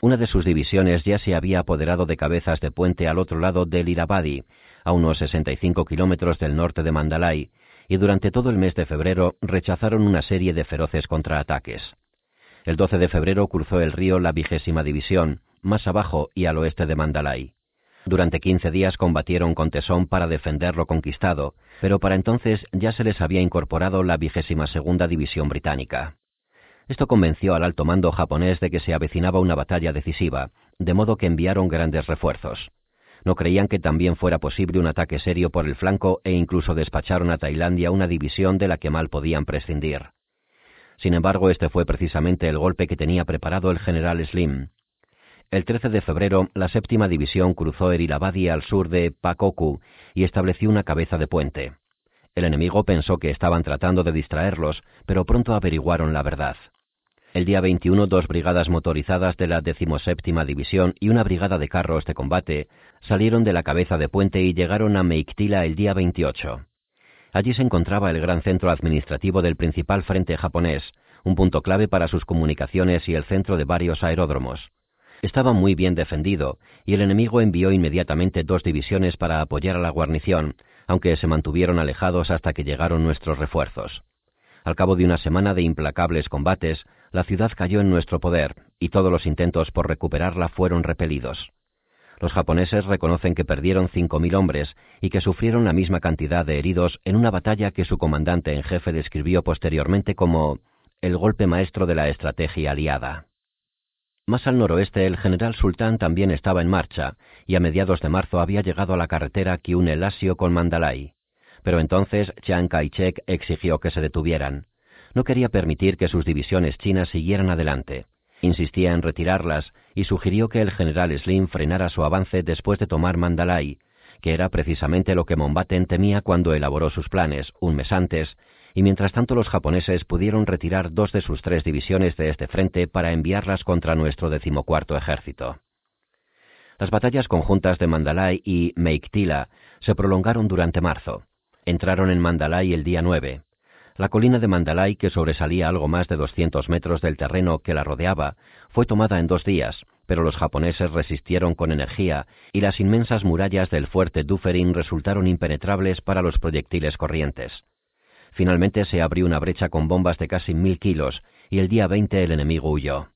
Una de sus divisiones ya se había apoderado de cabezas de puente al otro lado del Irrawaddy, a unos 65 kilómetros del norte de Mandalay, y durante todo el mes de febrero rechazaron una serie de feroces contraataques. El 12 de febrero cruzó el río la 20ª División, más abajo y al oeste de Mandalay. Durante 15 días combatieron con tesón para defender lo conquistado, pero para entonces ya se les había incorporado la 22ª División británica. Esto convenció al alto mando japonés de que se avecinaba una batalla decisiva, de modo que enviaron grandes refuerzos. No creían que también fuera posible un ataque serio por el flanco e incluso despacharon a Tailandia una división de la que mal podían prescindir. Sin embargo, este fue precisamente el golpe que tenía preparado el general Slim. El 13 de febrero, la 7ª División cruzó el Irrawaddy al sur de Pakokku y estableció una cabeza de puente. El enemigo pensó que estaban tratando de distraerlos, pero pronto averiguaron la verdad. El día 21, dos brigadas motorizadas de la 17ª División y una brigada de carros de combate salieron de la cabeza de puente y llegaron a Meiktila el día 28. Allí se encontraba el gran centro administrativo del principal frente japonés, un punto clave para sus comunicaciones y el centro de varios aeródromos. Estaba muy bien defendido, y el enemigo envió inmediatamente dos divisiones para apoyar a la guarnición, aunque se mantuvieron alejados hasta que llegaron nuestros refuerzos. Al cabo de una semana de implacables combates, la ciudad cayó en nuestro poder, y todos los intentos por recuperarla fueron repelidos. Los japoneses reconocen que perdieron 5.000 hombres y que sufrieron la misma cantidad de heridos en una batalla que su comandante en jefe describió posteriormente como el golpe maestro de la estrategia aliada. Más al noroeste, el general Sultán también estaba en marcha, y a mediados de marzo había llegado a la carretera que une Lazio con Mandalay. Pero entonces Chiang Kai-shek exigió que se detuvieran. No quería permitir que sus divisiones chinas siguieran adelante. Insistía en retirarlas y sugirió que el general Slim frenara su avance después de tomar Mandalay, que era precisamente lo que Mountbatten temía cuando elaboró sus planes, un mes antes, y mientras tanto los japoneses pudieron retirar dos de sus tres divisiones de este frente para enviarlas contra nuestro 14º ejército. Las batallas conjuntas de Mandalay y Meiktila se prolongaron durante marzo. Entraron en Mandalay el día 9. La colina de Mandalay, que sobresalía algo más de 200 metros del terreno que la rodeaba, fue tomada en 2 días, pero los japoneses resistieron con energía y las inmensas murallas del fuerte Dufferin resultaron impenetrables para los proyectiles corrientes. Finalmente se abrió una brecha con bombas de casi 1.000 kilos y el día 20 el enemigo huyó.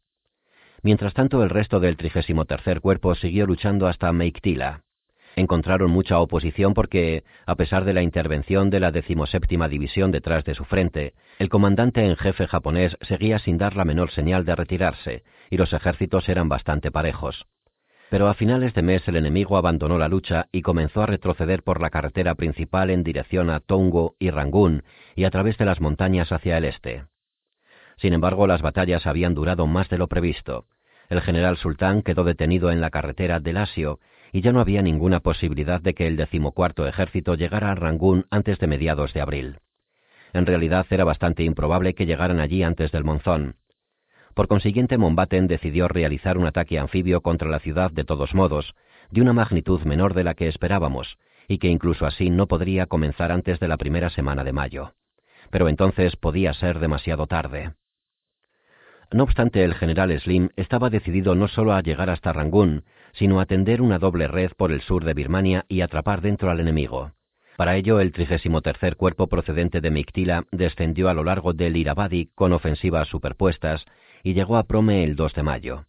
Mientras tanto, el resto del 33º Cuerpo siguió luchando hasta Meiktila. Encontraron mucha oposición porque, a pesar de la intervención de la 17ª División detrás de su frente, el comandante en jefe japonés seguía sin dar la menor señal de retirarse, y los ejércitos eran bastante parejos. Pero a finales de mes el enemigo abandonó la lucha y comenzó a retroceder por la carretera principal en dirección a Tongo y Rangún y a través de las montañas hacia el este. Sin embargo, las batallas habían durado más de lo previsto. El general Sultán quedó detenido en la carretera de Lazio, y ya no había ninguna posibilidad de que el 14º ejército llegara a Rangún antes de mediados de abril. En realidad era bastante improbable que llegaran allí antes del monzón. Por consiguiente, Mountbatten decidió realizar un ataque anfibio contra la ciudad de todos modos, de una magnitud menor de la que esperábamos, y que incluso así no podría comenzar antes de la primera semana de mayo. Pero entonces podía ser demasiado tarde. No obstante, el general Slim estaba decidido no solo a llegar hasta Rangún, sino a tender una doble red por el sur de Birmania y atrapar dentro al enemigo. Para ello, el 33º Cuerpo procedente de Meiktila descendió a lo largo del Irrawaddy con ofensivas superpuestas y llegó a Prome el 2 de mayo.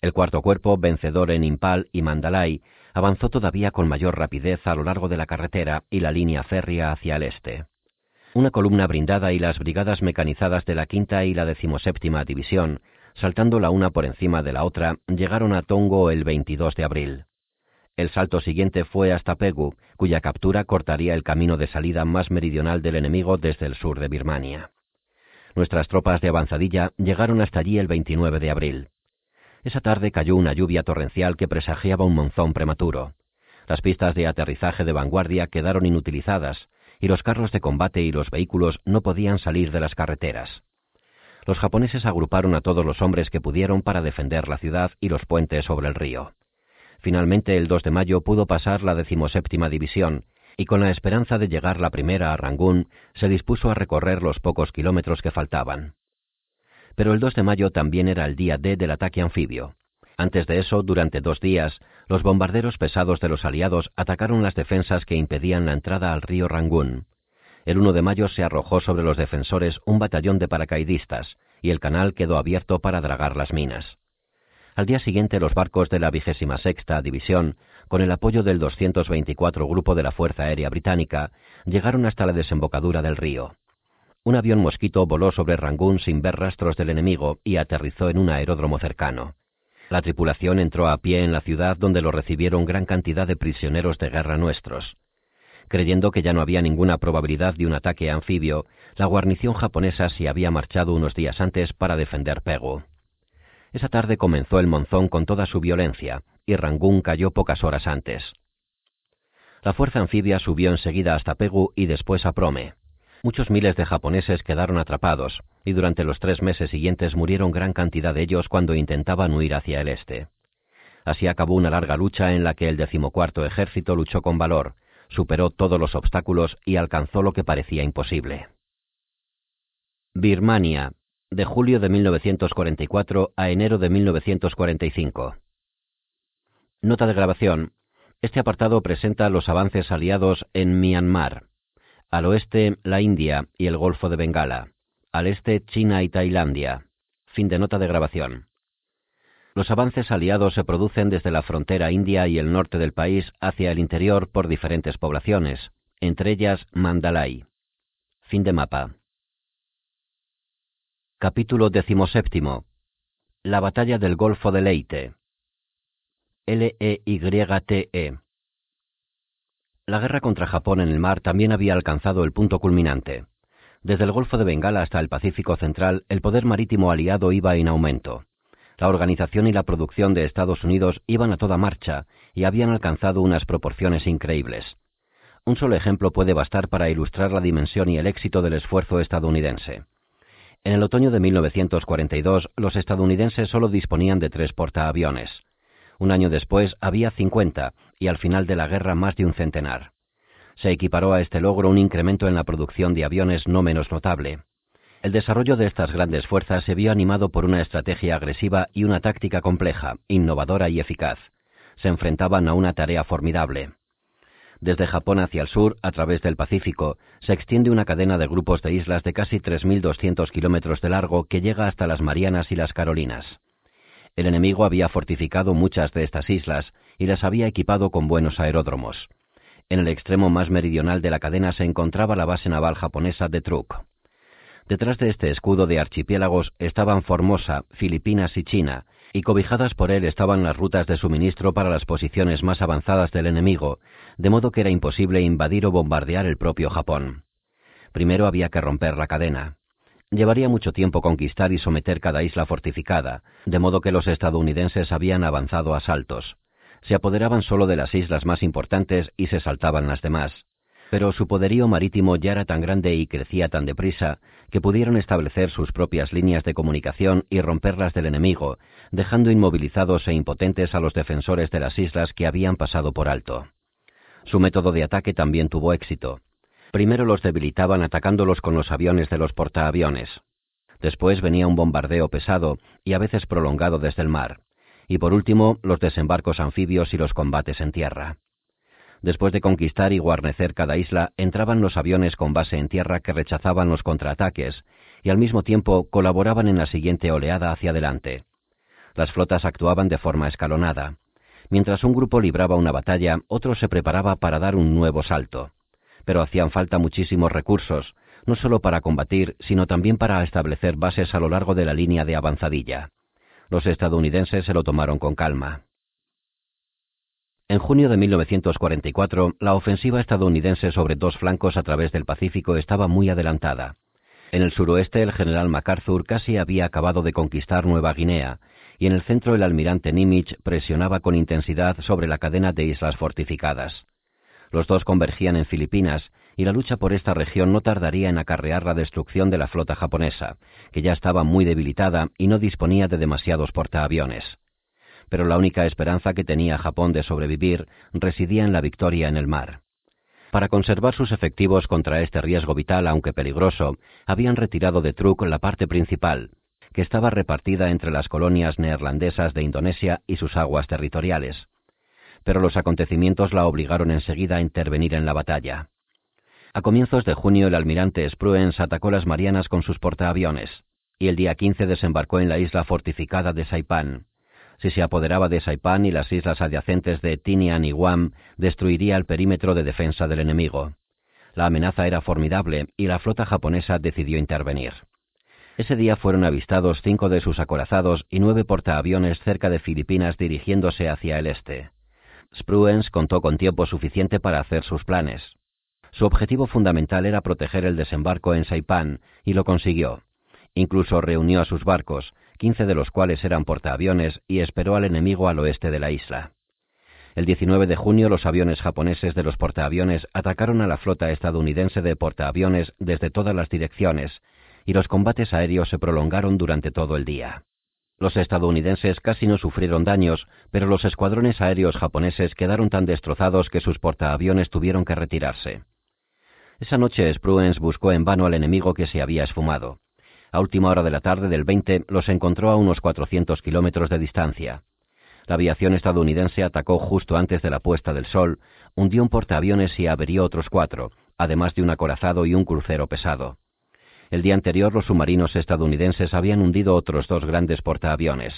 El 4º Cuerpo, vencedor en Impal y Mandalay, avanzó todavía con mayor rapidez a lo largo de la carretera y la línea férrea hacia el este. Una columna blindada y las brigadas mecanizadas de la 5ª y la 17ª División, saltando la una por encima de la otra, llegaron a Tongo el 22 de abril. El salto siguiente fue hasta Pegu, cuya captura cortaría el camino de salida más meridional del enemigo desde el sur de Birmania. Nuestras tropas de avanzadilla llegaron hasta allí el 29 de abril. Esa tarde cayó una lluvia torrencial que presagiaba un monzón prematuro. Las pistas de aterrizaje de vanguardia quedaron inutilizadas y los carros de combate y los vehículos no podían salir de las carreteras. Los japoneses agruparon a todos los hombres que pudieron para defender la ciudad y los puentes sobre el río. Finalmente, el 2 de mayo pudo pasar la 17ª División, y con la esperanza de llegar la primera a Rangún, se dispuso a recorrer los pocos kilómetros que faltaban. Pero el 2 de mayo también era el día D del ataque anfibio. Antes de eso, durante 2 días, los bombarderos pesados de los aliados atacaron las defensas que impedían la entrada al río Rangún. El 1 de mayo se arrojó sobre los defensores un batallón de paracaidistas, y el canal quedó abierto para dragar las minas. Al día siguiente, los barcos de la 26ª División, con el apoyo del 224 Grupo de la Fuerza Aérea Británica, llegaron hasta la desembocadura del río. Un avión mosquito voló sobre Rangún sin ver rastros del enemigo y aterrizó en un aeródromo cercano. La tripulación entró a pie en la ciudad, donde lo recibieron gran cantidad de prisioneros de guerra nuestros. Creyendo que ya no había ninguna probabilidad de un ataque anfibio, la guarnición japonesa se había marchado unos días antes para defender Pegu. Esa tarde comenzó el monzón con toda su violencia, y Rangún cayó pocas horas antes. La fuerza anfibia subió enseguida hasta Pegu y después a Prome. Muchos miles de japoneses quedaron atrapados, y durante los 3 meses siguientes murieron gran cantidad de ellos cuando intentaban huir hacia el este. Así acabó una larga lucha en la que el 14º Ejército luchó con valor, superó todos los obstáculos y alcanzó lo que parecía imposible. Birmania, de julio de 1944 a enero de 1945. Nota de grabación. Este apartado presenta los avances aliados en Myanmar. Al oeste, la India y el Golfo de Bengala. Al este, China y Tailandia. Fin de nota de grabación. Los avances aliados se producen desde la frontera india y el norte del país hacia el interior por diferentes poblaciones, entre ellas Mandalay. Fin de mapa. Capítulo 17. La batalla del Golfo de Leyte. Leyte. La guerra contra Japón en el mar también había alcanzado el punto culminante. Desde el Golfo de Bengala hasta el Pacífico Central, el poder marítimo aliado iba en aumento. La organización y la producción de Estados Unidos iban a toda marcha y habían alcanzado unas proporciones increíbles. Un solo ejemplo puede bastar para ilustrar la dimensión y el éxito del esfuerzo estadounidense. En el otoño de 1942, los estadounidenses solo disponían de 3 portaaviones. Un año después había 50 y al final de la guerra más de un centenar. Se equiparó a este logro un incremento en la producción de aviones no menos notable. El desarrollo de estas grandes fuerzas se vio animado por una estrategia agresiva y una táctica compleja, innovadora y eficaz. Se enfrentaban a una tarea formidable. Desde Japón hacia el sur, a través del Pacífico, se extiende una cadena de grupos de islas de casi 3.200 kilómetros de largo que llega hasta las Marianas y las Carolinas. El enemigo había fortificado muchas de estas islas y las había equipado con buenos aeródromos. En el extremo más meridional de la cadena se encontraba la base naval japonesa de Truk. Detrás de este escudo de archipiélagos estaban Formosa, Filipinas y China, y cobijadas por él estaban las rutas de suministro para las posiciones más avanzadas del enemigo, de modo que era imposible invadir o bombardear el propio Japón. Primero había que romper la cadena. Llevaría mucho tiempo conquistar y someter cada isla fortificada, de modo que los estadounidenses habían avanzado a saltos. Se apoderaban solo de las islas más importantes y se saltaban las demás. Pero su poderío marítimo ya era tan grande y crecía tan deprisa que pudieron establecer sus propias líneas de comunicación y romperlas del enemigo, dejando inmovilizados e impotentes a los defensores de las islas que habían pasado por alto. Su método de ataque también tuvo éxito. Primero los debilitaban atacándolos con los aviones de los portaaviones. Después venía un bombardeo pesado y a veces prolongado desde el mar. Y por último, los desembarcos anfibios y los combates en tierra. Después de conquistar y guarnecer cada isla, entraban los aviones con base en tierra que rechazaban los contraataques y al mismo tiempo colaboraban en la siguiente oleada hacia adelante. Las flotas actuaban de forma escalonada. Mientras un grupo libraba una batalla, otro se preparaba para dar un nuevo salto. Pero hacían falta muchísimos recursos, no solo para combatir, sino también para establecer bases a lo largo de la línea de avanzadilla. Los estadounidenses se lo tomaron con calma. En junio de 1944, la ofensiva estadounidense sobre 2 flancos a través del Pacífico estaba muy adelantada. En el suroeste el general MacArthur casi había acabado de conquistar Nueva Guinea, y en el centro el almirante Nimitz presionaba con intensidad sobre la cadena de islas fortificadas. Los dos convergían en Filipinas, y la lucha por esta región no tardaría en acarrear la destrucción de la flota japonesa, que ya estaba muy debilitada y no disponía de demasiados portaaviones. Pero la única esperanza que tenía Japón de sobrevivir residía en la victoria en el mar. Para conservar sus efectivos contra este riesgo vital, aunque peligroso, habían retirado de Truk la parte principal, que estaba repartida entre las colonias neerlandesas de Indonesia y sus aguas territoriales. Pero los acontecimientos la obligaron enseguida a intervenir en la batalla. A comienzos de junio el almirante Spruance atacó las Marianas con sus portaaviones, y el día 15 desembarcó en la isla fortificada de Saipán. Si se apoderaba de Saipán y las islas adyacentes de Tinian y Guam, destruiría el perímetro de defensa del enemigo. La amenaza era formidable y la flota japonesa decidió intervenir. Ese día fueron avistados 5 de sus acorazados y 9 portaaviones cerca de Filipinas dirigiéndose hacia el este. Spruance contó con tiempo suficiente para hacer sus planes. Su objetivo fundamental era proteger el desembarco en Saipán, y lo consiguió. Incluso reunió a sus barcos, 15 de los cuales eran portaaviones, y esperó al enemigo al oeste de la isla. El 19 de junio los aviones japoneses de los portaaviones atacaron a la flota estadounidense de portaaviones desde todas las direcciones, y los combates aéreos se prolongaron durante todo el día. Los estadounidenses casi no sufrieron daños, pero los escuadrones aéreos japoneses quedaron tan destrozados que sus portaaviones tuvieron que retirarse. Esa noche Spruance buscó en vano al enemigo que se había esfumado. A última hora de la tarde del 20 los encontró a unos 400 kilómetros de distancia. La aviación estadounidense atacó justo antes de la puesta del sol, hundió un portaaviones y averió otros 4, además de un acorazado y un crucero pesado. El día anterior los submarinos estadounidenses habían hundido otros 2 grandes portaaviones.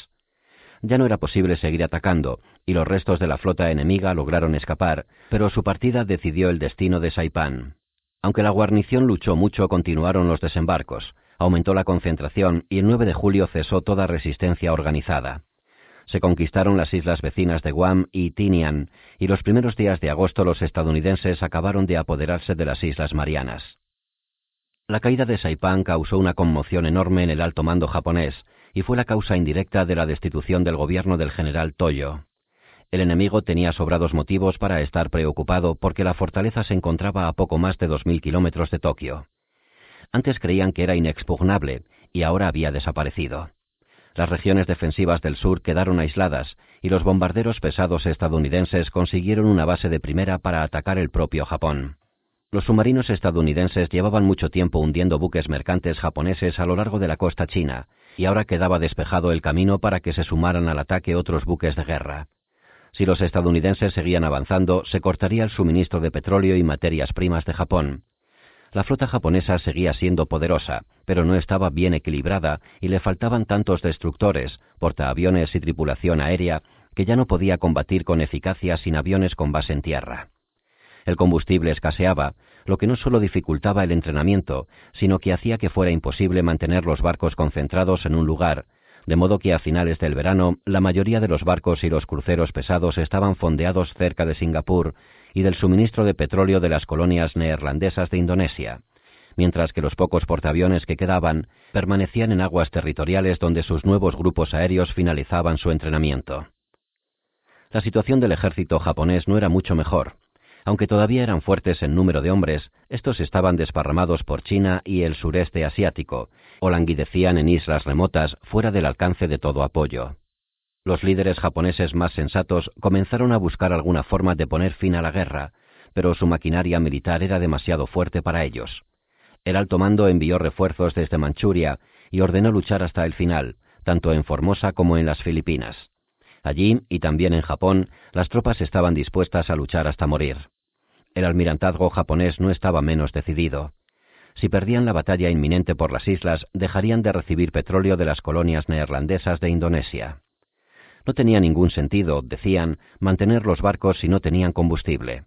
Ya no era posible seguir atacando, y los restos de la flota enemiga lograron escapar, pero su partida decidió el destino de Saipán. Aunque la guarnición luchó mucho, continuaron los desembarcos, aumentó la concentración y el 9 de julio cesó toda resistencia organizada. Se conquistaron las islas vecinas de Guam y Tinian, y los primeros días de agosto los estadounidenses acabaron de apoderarse de las Islas Marianas. La caída de Saipán causó una conmoción enorme en el alto mando japonés y fue la causa indirecta de la destitución del gobierno del general Toyo. El enemigo tenía sobrados motivos para estar preocupado porque la fortaleza se encontraba a poco más de 2.000 kilómetros de Tokio. Antes creían que era inexpugnable y ahora había desaparecido. Las regiones defensivas del sur quedaron aisladas y los bombarderos pesados estadounidenses consiguieron una base de primera para atacar el propio Japón. Los submarinos estadounidenses llevaban mucho tiempo hundiendo buques mercantes japoneses a lo largo de la costa china, y ahora quedaba despejado el camino para que se sumaran al ataque otros buques de guerra. Si los estadounidenses seguían avanzando, se cortaría el suministro de petróleo y materias primas de Japón. La flota japonesa seguía siendo poderosa, pero no estaba bien equilibrada y le faltaban tantos destructores, portaaviones y tripulación aérea que ya no podía combatir con eficacia sin aviones con base en tierra. El combustible escaseaba, lo que no solo dificultaba el entrenamiento, sino que hacía que fuera imposible mantener los barcos concentrados en un lugar, de modo que a finales del verano la mayoría de los barcos y los cruceros pesados estaban fondeados cerca de Singapur y del suministro de petróleo de las colonias neerlandesas de Indonesia, mientras que los pocos portaaviones que quedaban permanecían en aguas territoriales donde sus nuevos grupos aéreos finalizaban su entrenamiento. La situación del ejército japonés no era mucho mejor. Aunque todavía eran fuertes en número de hombres, estos estaban desparramados por China y el sureste asiático, o languidecían en islas remotas fuera del alcance de todo apoyo. Los líderes japoneses más sensatos comenzaron a buscar alguna forma de poner fin a la guerra, pero su maquinaria militar era demasiado fuerte para ellos. El alto mando envió refuerzos desde Manchuria y ordenó luchar hasta el final, tanto en Formosa como en las Filipinas. Allí, y también en Japón, las tropas estaban dispuestas a luchar hasta morir. El almirantazgo japonés no estaba menos decidido. Si perdían la batalla inminente por las islas, dejarían de recibir petróleo de las colonias neerlandesas de Indonesia. No tenía ningún sentido, decían, mantener los barcos si no tenían combustible.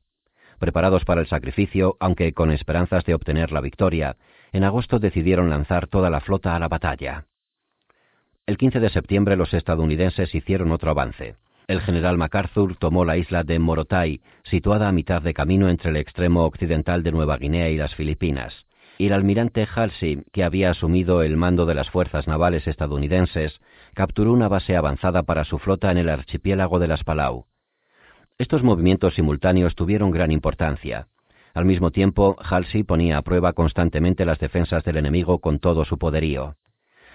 Preparados para el sacrificio, aunque con esperanzas de obtener la victoria, en agosto decidieron lanzar toda la flota a la batalla. El 15 de septiembre los estadounidenses hicieron otro avance. El general MacArthur tomó la isla de Morotai, situada a mitad de camino entre el extremo occidental de Nueva Guinea y las Filipinas, y el almirante Halsey, que había asumido el mando de las fuerzas navales estadounidenses, capturó una base avanzada para su flota en el archipiélago de las Palau. Estos movimientos simultáneos tuvieron gran importancia. Al mismo tiempo, Halsey ponía a prueba constantemente las defensas del enemigo con todo su poderío.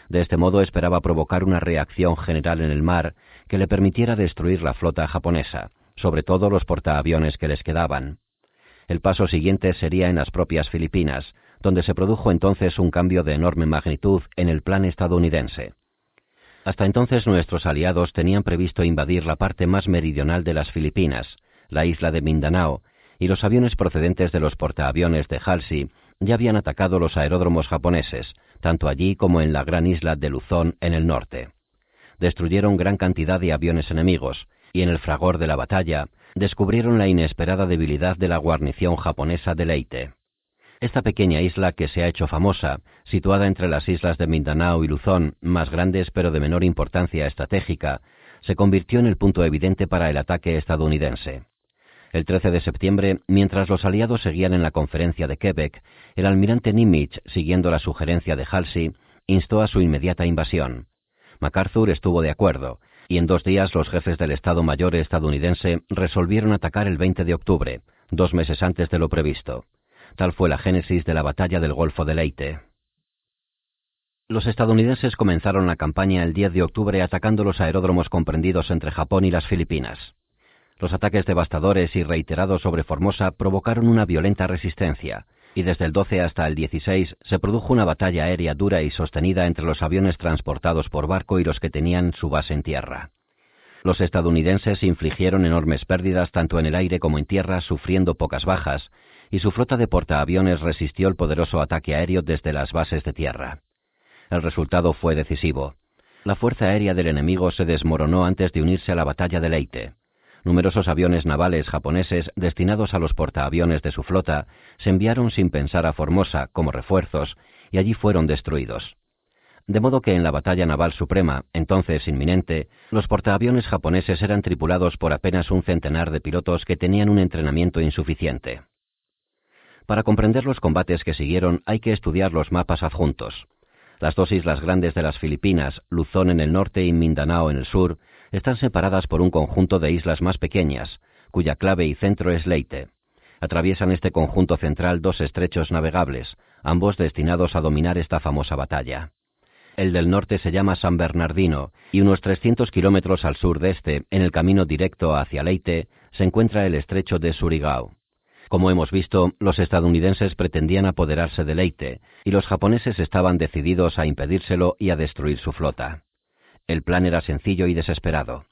De este modo esperaba provocar una reacción general en el mar que le permitiera destruir la flota japonesa, sobre todo los portaaviones que les quedaban. El paso siguiente sería en las propias Filipinas, donde se produjo entonces un cambio de enorme magnitud en el plan estadounidense. Hasta entonces nuestros aliados tenían previsto invadir la parte más meridional de las Filipinas, la isla de Mindanao, y los aviones procedentes de los portaaviones de Halsey ya habían atacado los aeródromos japoneses, tanto allí como en la gran isla de Luzón en el norte. Destruyeron gran cantidad de aviones enemigos, y en el fragor de la batalla descubrieron la inesperada debilidad de la guarnición japonesa de Leyte. Esta pequeña isla que se ha hecho famosa, situada entre las islas de Mindanao y Luzón, más grandes pero de menor importancia estratégica, se convirtió en el punto evidente para el ataque estadounidense. El 13 de septiembre, mientras los aliados seguían en la conferencia de Quebec, el almirante Nimitz, siguiendo la sugerencia de Halsey, instó a su inmediata invasión. MacArthur estuvo de acuerdo, y en 2 días los jefes del Estado Mayor estadounidense resolvieron atacar el 20 de octubre, 2 meses antes de lo previsto. Tal fue la génesis de la batalla del Golfo de Leyte. Los estadounidenses comenzaron la campaña el 10 de octubre atacando los aeródromos comprendidos entre Japón y las Filipinas. Los ataques devastadores y reiterados sobre Formosa provocaron una violenta resistencia, y desde el 12 hasta el 16 se produjo una batalla aérea dura y sostenida entre los aviones transportados por barco y los que tenían su base en tierra. Los estadounidenses infligieron enormes pérdidas tanto en el aire como en tierra, sufriendo pocas bajas, y su flota de portaaviones resistió el poderoso ataque aéreo desde las bases de tierra. El resultado fue decisivo. La fuerza aérea del enemigo se desmoronó antes de unirse a la batalla de Leyte. Numerosos aviones navales japoneses destinados a los portaaviones de su flota se enviaron sin pensar a Formosa como refuerzos y allí fueron destruidos. De modo que en la batalla naval suprema, entonces inminente, los portaaviones japoneses eran tripulados por apenas un centenar de pilotos que tenían un entrenamiento insuficiente. Para comprender los combates que siguieron hay que estudiar los mapas adjuntos. Las 2 islas grandes de las Filipinas, Luzón en el norte y Mindanao en el sur, están separadas por un conjunto de islas más pequeñas, cuya clave y centro es Leyte. Atraviesan este conjunto central 2 estrechos navegables, ambos destinados a dominar esta famosa batalla. El del norte se llama San Bernardino, y unos 300 kilómetros al sur de este, en el camino directo hacia Leyte, se encuentra el estrecho de Surigao. Como hemos visto, los estadounidenses pretendían apoderarse de Leyte, y los japoneses estaban decididos a impedírselo y a destruir su flota. El plan era sencillo y desesperado.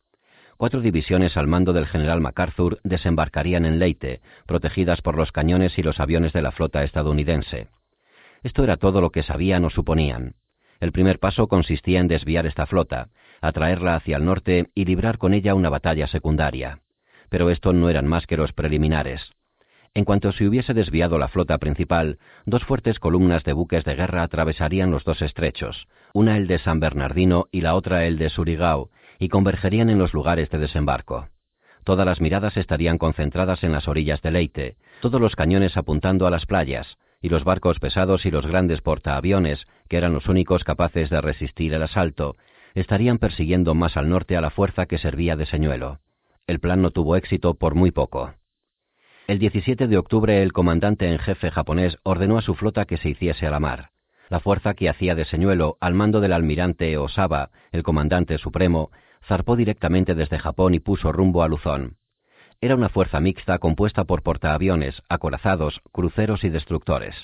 4 divisiones al mando del general MacArthur desembarcarían en Leyte, protegidas por los cañones y los aviones de la flota estadounidense. Esto era todo lo que sabían o suponían. El primer paso consistía en desviar esta flota, atraerla hacia el norte y librar con ella una batalla secundaria. Pero esto no eran más que los preliminares. En cuanto se hubiese desviado la flota principal, 2 fuertes columnas de buques de guerra atravesarían los 2 estrechos, una el de San Bernardino y la otra el de Surigao, y convergerían en los lugares de desembarco. Todas las miradas estarían concentradas en las orillas de Leyte, todos los cañones apuntando a las playas, y los barcos pesados y los grandes portaaviones, que eran los únicos capaces de resistir el asalto, estarían persiguiendo más al norte a la fuerza que servía de señuelo. El plan no tuvo éxito por muy poco. El 17 de octubre el comandante en jefe japonés ordenó a su flota que se hiciese a la mar. La fuerza que hacía de señuelo al mando del almirante Osaba, el comandante supremo, zarpó directamente desde Japón y puso rumbo a Luzón. Era una fuerza mixta compuesta por portaaviones, acorazados, cruceros y destructores.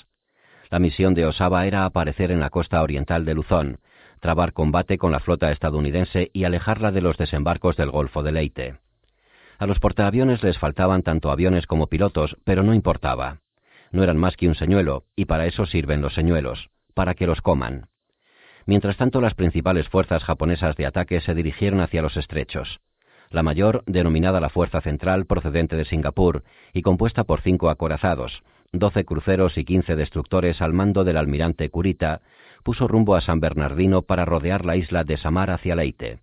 La misión de Osaba era aparecer en la costa oriental de Luzón, trabar combate con la flota estadounidense y alejarla de los desembarcos del Golfo de Leyte. A los portaaviones les faltaban tanto aviones como pilotos, pero no importaba. No eran más que un señuelo, y para eso sirven los señuelos. Para que los coman. Mientras tanto, las principales fuerzas japonesas de ataque se dirigieron hacia los estrechos. La mayor, denominada la Fuerza Central, procedente de Singapur y compuesta por 5 acorazados, 12 cruceros y 15 destructores al mando del almirante Kurita, puso rumbo a San Bernardino para rodear la isla de Samar hacia Leyte.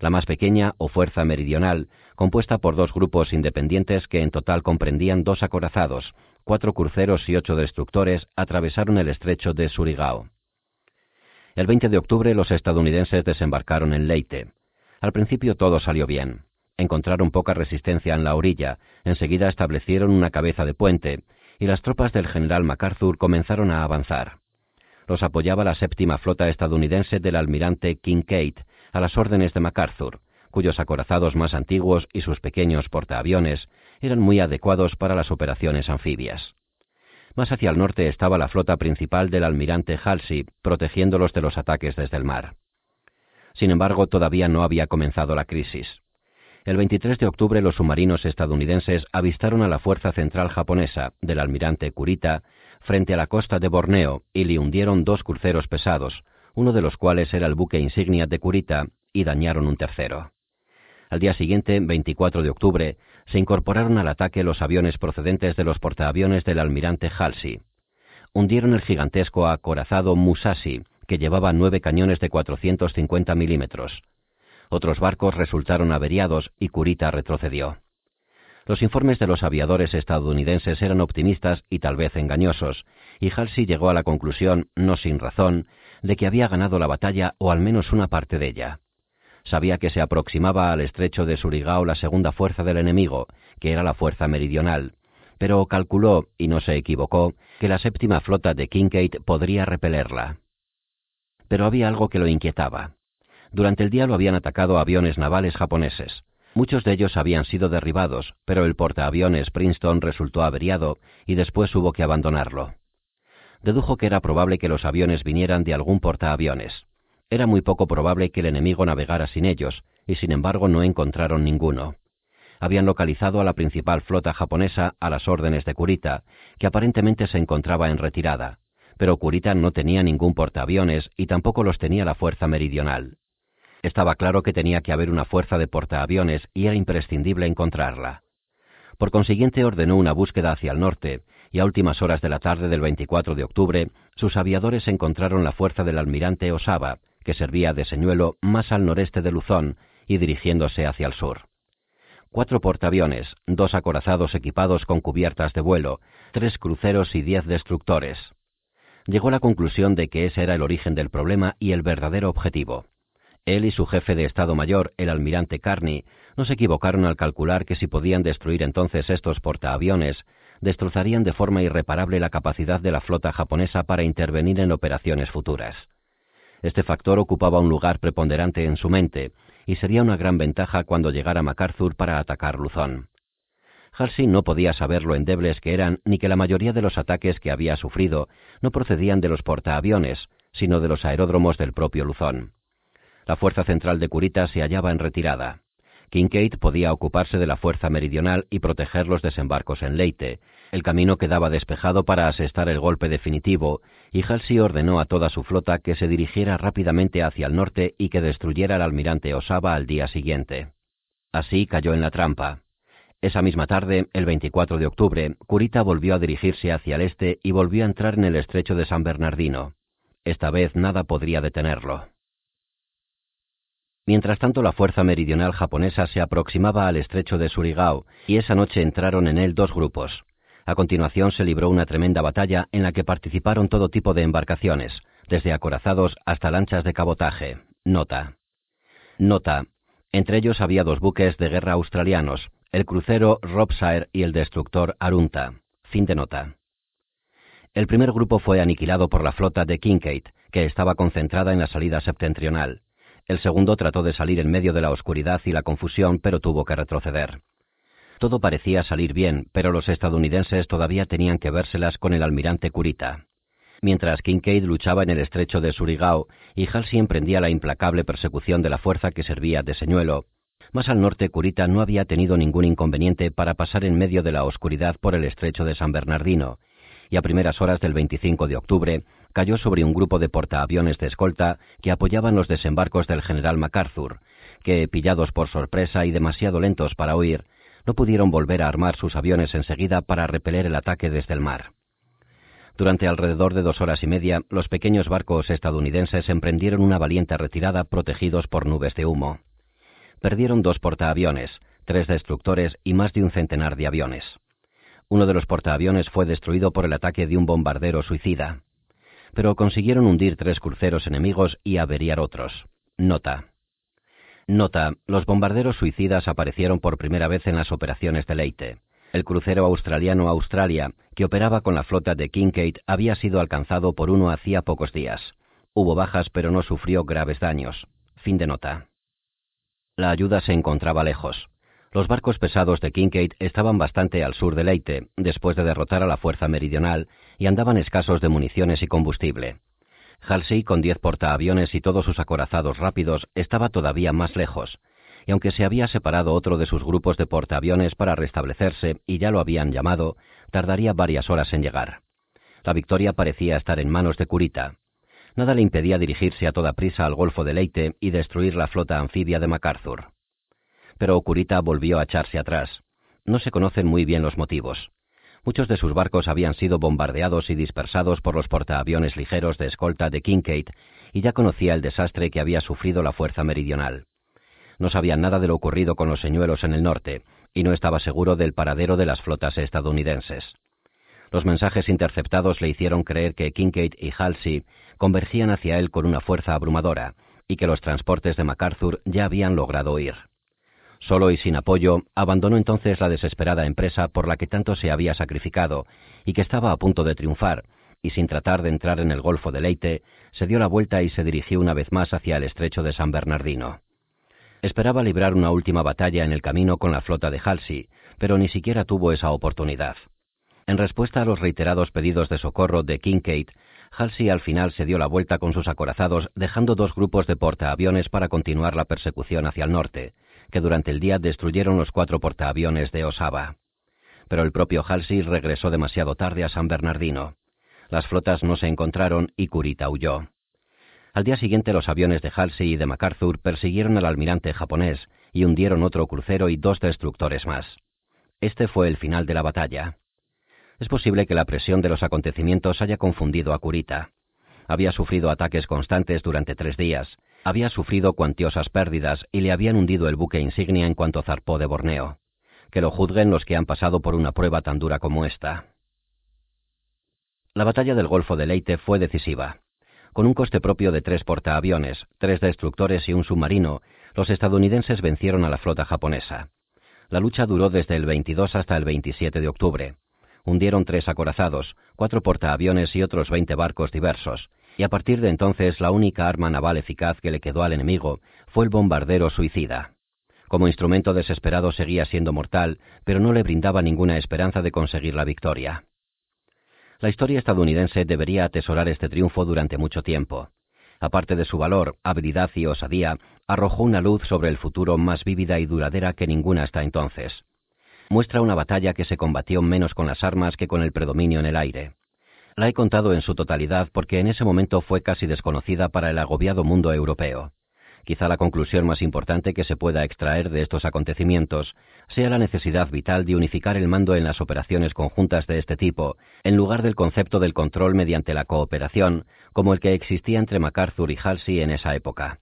La más pequeña, o Fuerza Meridional, compuesta por 2 grupos independientes que en total comprendían 2 acorazados, 4 cruceros y 8 destructores atravesaron el estrecho de Surigao. El 20 de octubre los estadounidenses desembarcaron en Leyte. Al principio todo salió bien. Encontraron poca resistencia en la orilla, enseguida establecieron una cabeza de puente y las tropas del general MacArthur comenzaron a avanzar. Los apoyaba la séptima flota estadounidense del almirante Kincaid, a las órdenes de MacArthur, cuyos acorazados más antiguos y sus pequeños portaaviones eran muy adecuados para las operaciones anfibias. Más hacia el norte estaba la flota principal del almirante Halsey, protegiéndolos de los ataques desde el mar. Sin embargo, todavía no había comenzado la crisis. El 23 de octubre los submarinos estadounidenses avistaron a la Fuerza Central Japonesa, del almirante Kurita, frente a la costa de Borneo y le hundieron 2 cruceros pesados, uno de los cuales era el buque insignia de Kurita, y dañaron un tercero. Al día siguiente, 24 de octubre, se incorporaron al ataque los aviones procedentes de los portaaviones del almirante Halsey. Hundieron el gigantesco acorazado Musashi, que llevaba 9 cañones de 450 milímetros. Otros barcos resultaron averiados y Kurita retrocedió. Los informes de los aviadores estadounidenses eran optimistas y tal vez engañosos, y Halsey llegó a la conclusión, no sin razón, de que había ganado la batalla o al menos una parte de ella. Sabía que se aproximaba al estrecho de Surigao la segunda fuerza del enemigo, que era la fuerza meridional, pero calculó, y no se equivocó, que la séptima flota de Kincaid podría repelerla. Pero había algo que lo inquietaba. Durante el día lo habían atacado aviones navales japoneses. Muchos de ellos habían sido derribados, pero el portaaviones Princeton resultó averiado y después hubo que abandonarlo. Dedujo que era probable que los aviones vinieran de algún portaaviones. Era muy poco probable que el enemigo navegara sin ellos, y sin embargo no encontraron ninguno. Habían localizado a la principal flota japonesa a las órdenes de Kurita, que aparentemente se encontraba en retirada, pero Kurita no tenía ningún portaaviones y tampoco los tenía la fuerza meridional. Estaba claro que tenía que haber una fuerza de portaaviones y era imprescindible encontrarla. Por consiguiente ordenó una búsqueda hacia el norte, y a últimas horas de la tarde del 24 de octubre, sus aviadores encontraron la fuerza del almirante Osaba, que servía de señuelo más al noreste de Luzón y dirigiéndose hacia el sur. 4 portaaviones, 2 acorazados equipados con cubiertas de vuelo, 3 cruceros y 10 destructores. Llegó a la conclusión de que ese era el origen del problema y el verdadero objetivo. Él y su jefe de Estado Mayor, el almirante Kearny, no se equivocaron al calcular que si podían destruir entonces estos portaaviones, destrozarían de forma irreparable la capacidad de la flota japonesa para intervenir en operaciones futuras. Este factor ocupaba un lugar preponderante en su mente y sería una gran ventaja cuando llegara MacArthur para atacar Luzón. Halsey no podía saber lo endebles que eran ni que la mayoría de los ataques que había sufrido no procedían de los portaaviones, sino de los aeródromos del propio Luzón. La fuerza central de Kurita se hallaba en retirada. Kincaid podía ocuparse de la fuerza meridional y proteger los desembarcos en Leyte. El camino quedaba despejado para asestar el golpe definitivo, y Halsey ordenó a toda su flota que se dirigiera rápidamente hacia el norte y que destruyera al almirante Osaba al día siguiente. Así cayó en la trampa. Esa misma tarde, el 24 de octubre, Kurita volvió a dirigirse hacia el este y volvió a entrar en el estrecho de San Bernardino. Esta vez nada podría detenerlo. Mientras tanto, la fuerza meridional japonesa se aproximaba al estrecho de Surigao y esa noche entraron en él 2 grupos. A continuación se libró una tremenda batalla en la que participaron todo tipo de embarcaciones, desde acorazados hasta lanchas de cabotaje. Nota. Entre ellos había 2 buques de guerra australianos, el crucero Robsire y el destructor Arunta. Fin de nota. El primer grupo fue aniquilado por la flota de Kincaid, que estaba concentrada en la salida septentrional. El segundo trató de salir en medio de la oscuridad y la confusión, pero tuvo que retroceder. Todo parecía salir bien, pero los estadounidenses todavía tenían que vérselas con el almirante Kurita. Mientras Kincaid luchaba en el estrecho de Surigao y Halsey emprendía la implacable persecución de la fuerza que servía de señuelo, más al norte Kurita no había tenido ningún inconveniente para pasar en medio de la oscuridad por el estrecho de San Bernardino, y a primeras horas del 25 de octubre cayó sobre un grupo de portaaviones de escolta que apoyaban los desembarcos del general MacArthur, que, pillados por sorpresa y demasiado lentos para huir, no pudieron volver a armar sus aviones enseguida para repeler el ataque desde el mar. Durante alrededor de 2 horas y media, los pequeños barcos estadounidenses emprendieron una valiente retirada protegidos por nubes de humo. Perdieron 2 portaaviones, 3 destructores y más de un centenar de aviones. Uno de los portaaviones fue destruido por el ataque de un bombardero suicida. Pero consiguieron hundir 3 cruceros enemigos y averiar otros. Nota. Los bombarderos suicidas aparecieron por primera vez en las operaciones de Leyte. El crucero australiano Australia, que operaba con la flota de Kincaid, había sido alcanzado por uno hacía pocos días. Hubo bajas, pero no sufrió graves daños. Fin de nota. La ayuda se encontraba lejos. Los barcos pesados de Kincaid estaban bastante al sur de Leyte, después de derrotar a la fuerza meridional, y andaban escasos de municiones y combustible. Halsey, con 10 portaaviones y todos sus acorazados rápidos, estaba todavía más lejos, y aunque se había separado otro de sus grupos de portaaviones para restablecerse, y ya lo habían llamado, tardaría varias horas en llegar. La victoria parecía estar en manos de Kurita. Nada le impedía dirigirse a toda prisa al Golfo de Leyte y destruir la flota anfibia de MacArthur. Pero Kurita volvió a echarse atrás. No se conocen muy bien los motivos. Muchos de sus barcos habían sido bombardeados y dispersados por los portaaviones ligeros de escolta de Kincaid, y ya conocía el desastre que había sufrido la fuerza meridional. No sabía nada de lo ocurrido con los señuelos en el norte, y no estaba seguro del paradero de las flotas estadounidenses. Los mensajes interceptados le hicieron creer que Kincaid y Halsey convergían hacia él con una fuerza abrumadora, y que los transportes de MacArthur ya habían logrado huir. Solo y sin apoyo, abandonó entonces la desesperada empresa por la que tanto se había sacrificado y que estaba a punto de triunfar, y sin tratar de entrar en el Golfo de Leyte, se dio la vuelta y se dirigió una vez más hacia el estrecho de San Bernardino. Esperaba librar una última batalla en el camino con la flota de Halsey, pero ni siquiera tuvo esa oportunidad. En respuesta a los reiterados pedidos de socorro de Kincaid, Halsey al final se dio la vuelta con sus acorazados, dejando 2 grupos de portaaviones para continuar la persecución hacia el norte, que durante el día destruyeron los 4 portaaviones de Osaba. Pero el propio Halsey regresó demasiado tarde a San Bernardino. Las flotas no se encontraron y Kurita huyó. Al día siguiente los aviones de Halsey y de MacArthur persiguieron al almirante japonés y hundieron otro crucero y 2 destructores más. Este fue el final de la batalla. Es posible que la presión de los acontecimientos haya confundido a Kurita. Había sufrido ataques constantes durante 3 días, había sufrido cuantiosas pérdidas y le habían hundido el buque insignia en cuanto zarpó de Borneo. Que lo juzguen los que han pasado por una prueba tan dura como esta. La batalla del Golfo de Leyte fue decisiva. Con un coste propio de 3 portaaviones, 3 destructores y un submarino, los estadounidenses vencieron a la flota japonesa. La lucha duró desde el 22 hasta el 27 de octubre. Hundieron 3 acorazados, 4 portaaviones y otros 20 barcos diversos, y a partir de entonces la única arma naval eficaz que le quedó al enemigo fue el bombardero suicida. Como instrumento desesperado seguía siendo mortal, pero no le brindaba ninguna esperanza de conseguir la victoria. La historia estadounidense debería atesorar este triunfo durante mucho tiempo. Aparte de su valor, habilidad y osadía, arrojó una luz sobre el futuro más vívida y duradera que ninguna hasta entonces. Muestra una batalla que se combatió menos con las armas que con el predominio en el aire. La he contado en su totalidad porque en ese momento fue casi desconocida para el agobiado mundo europeo. Quizá la conclusión más importante que se pueda extraer de estos acontecimientos sea la necesidad vital de unificar el mando en las operaciones conjuntas de este tipo, en lugar del concepto del control mediante la cooperación, como el que existía entre MacArthur y Halsey en esa época.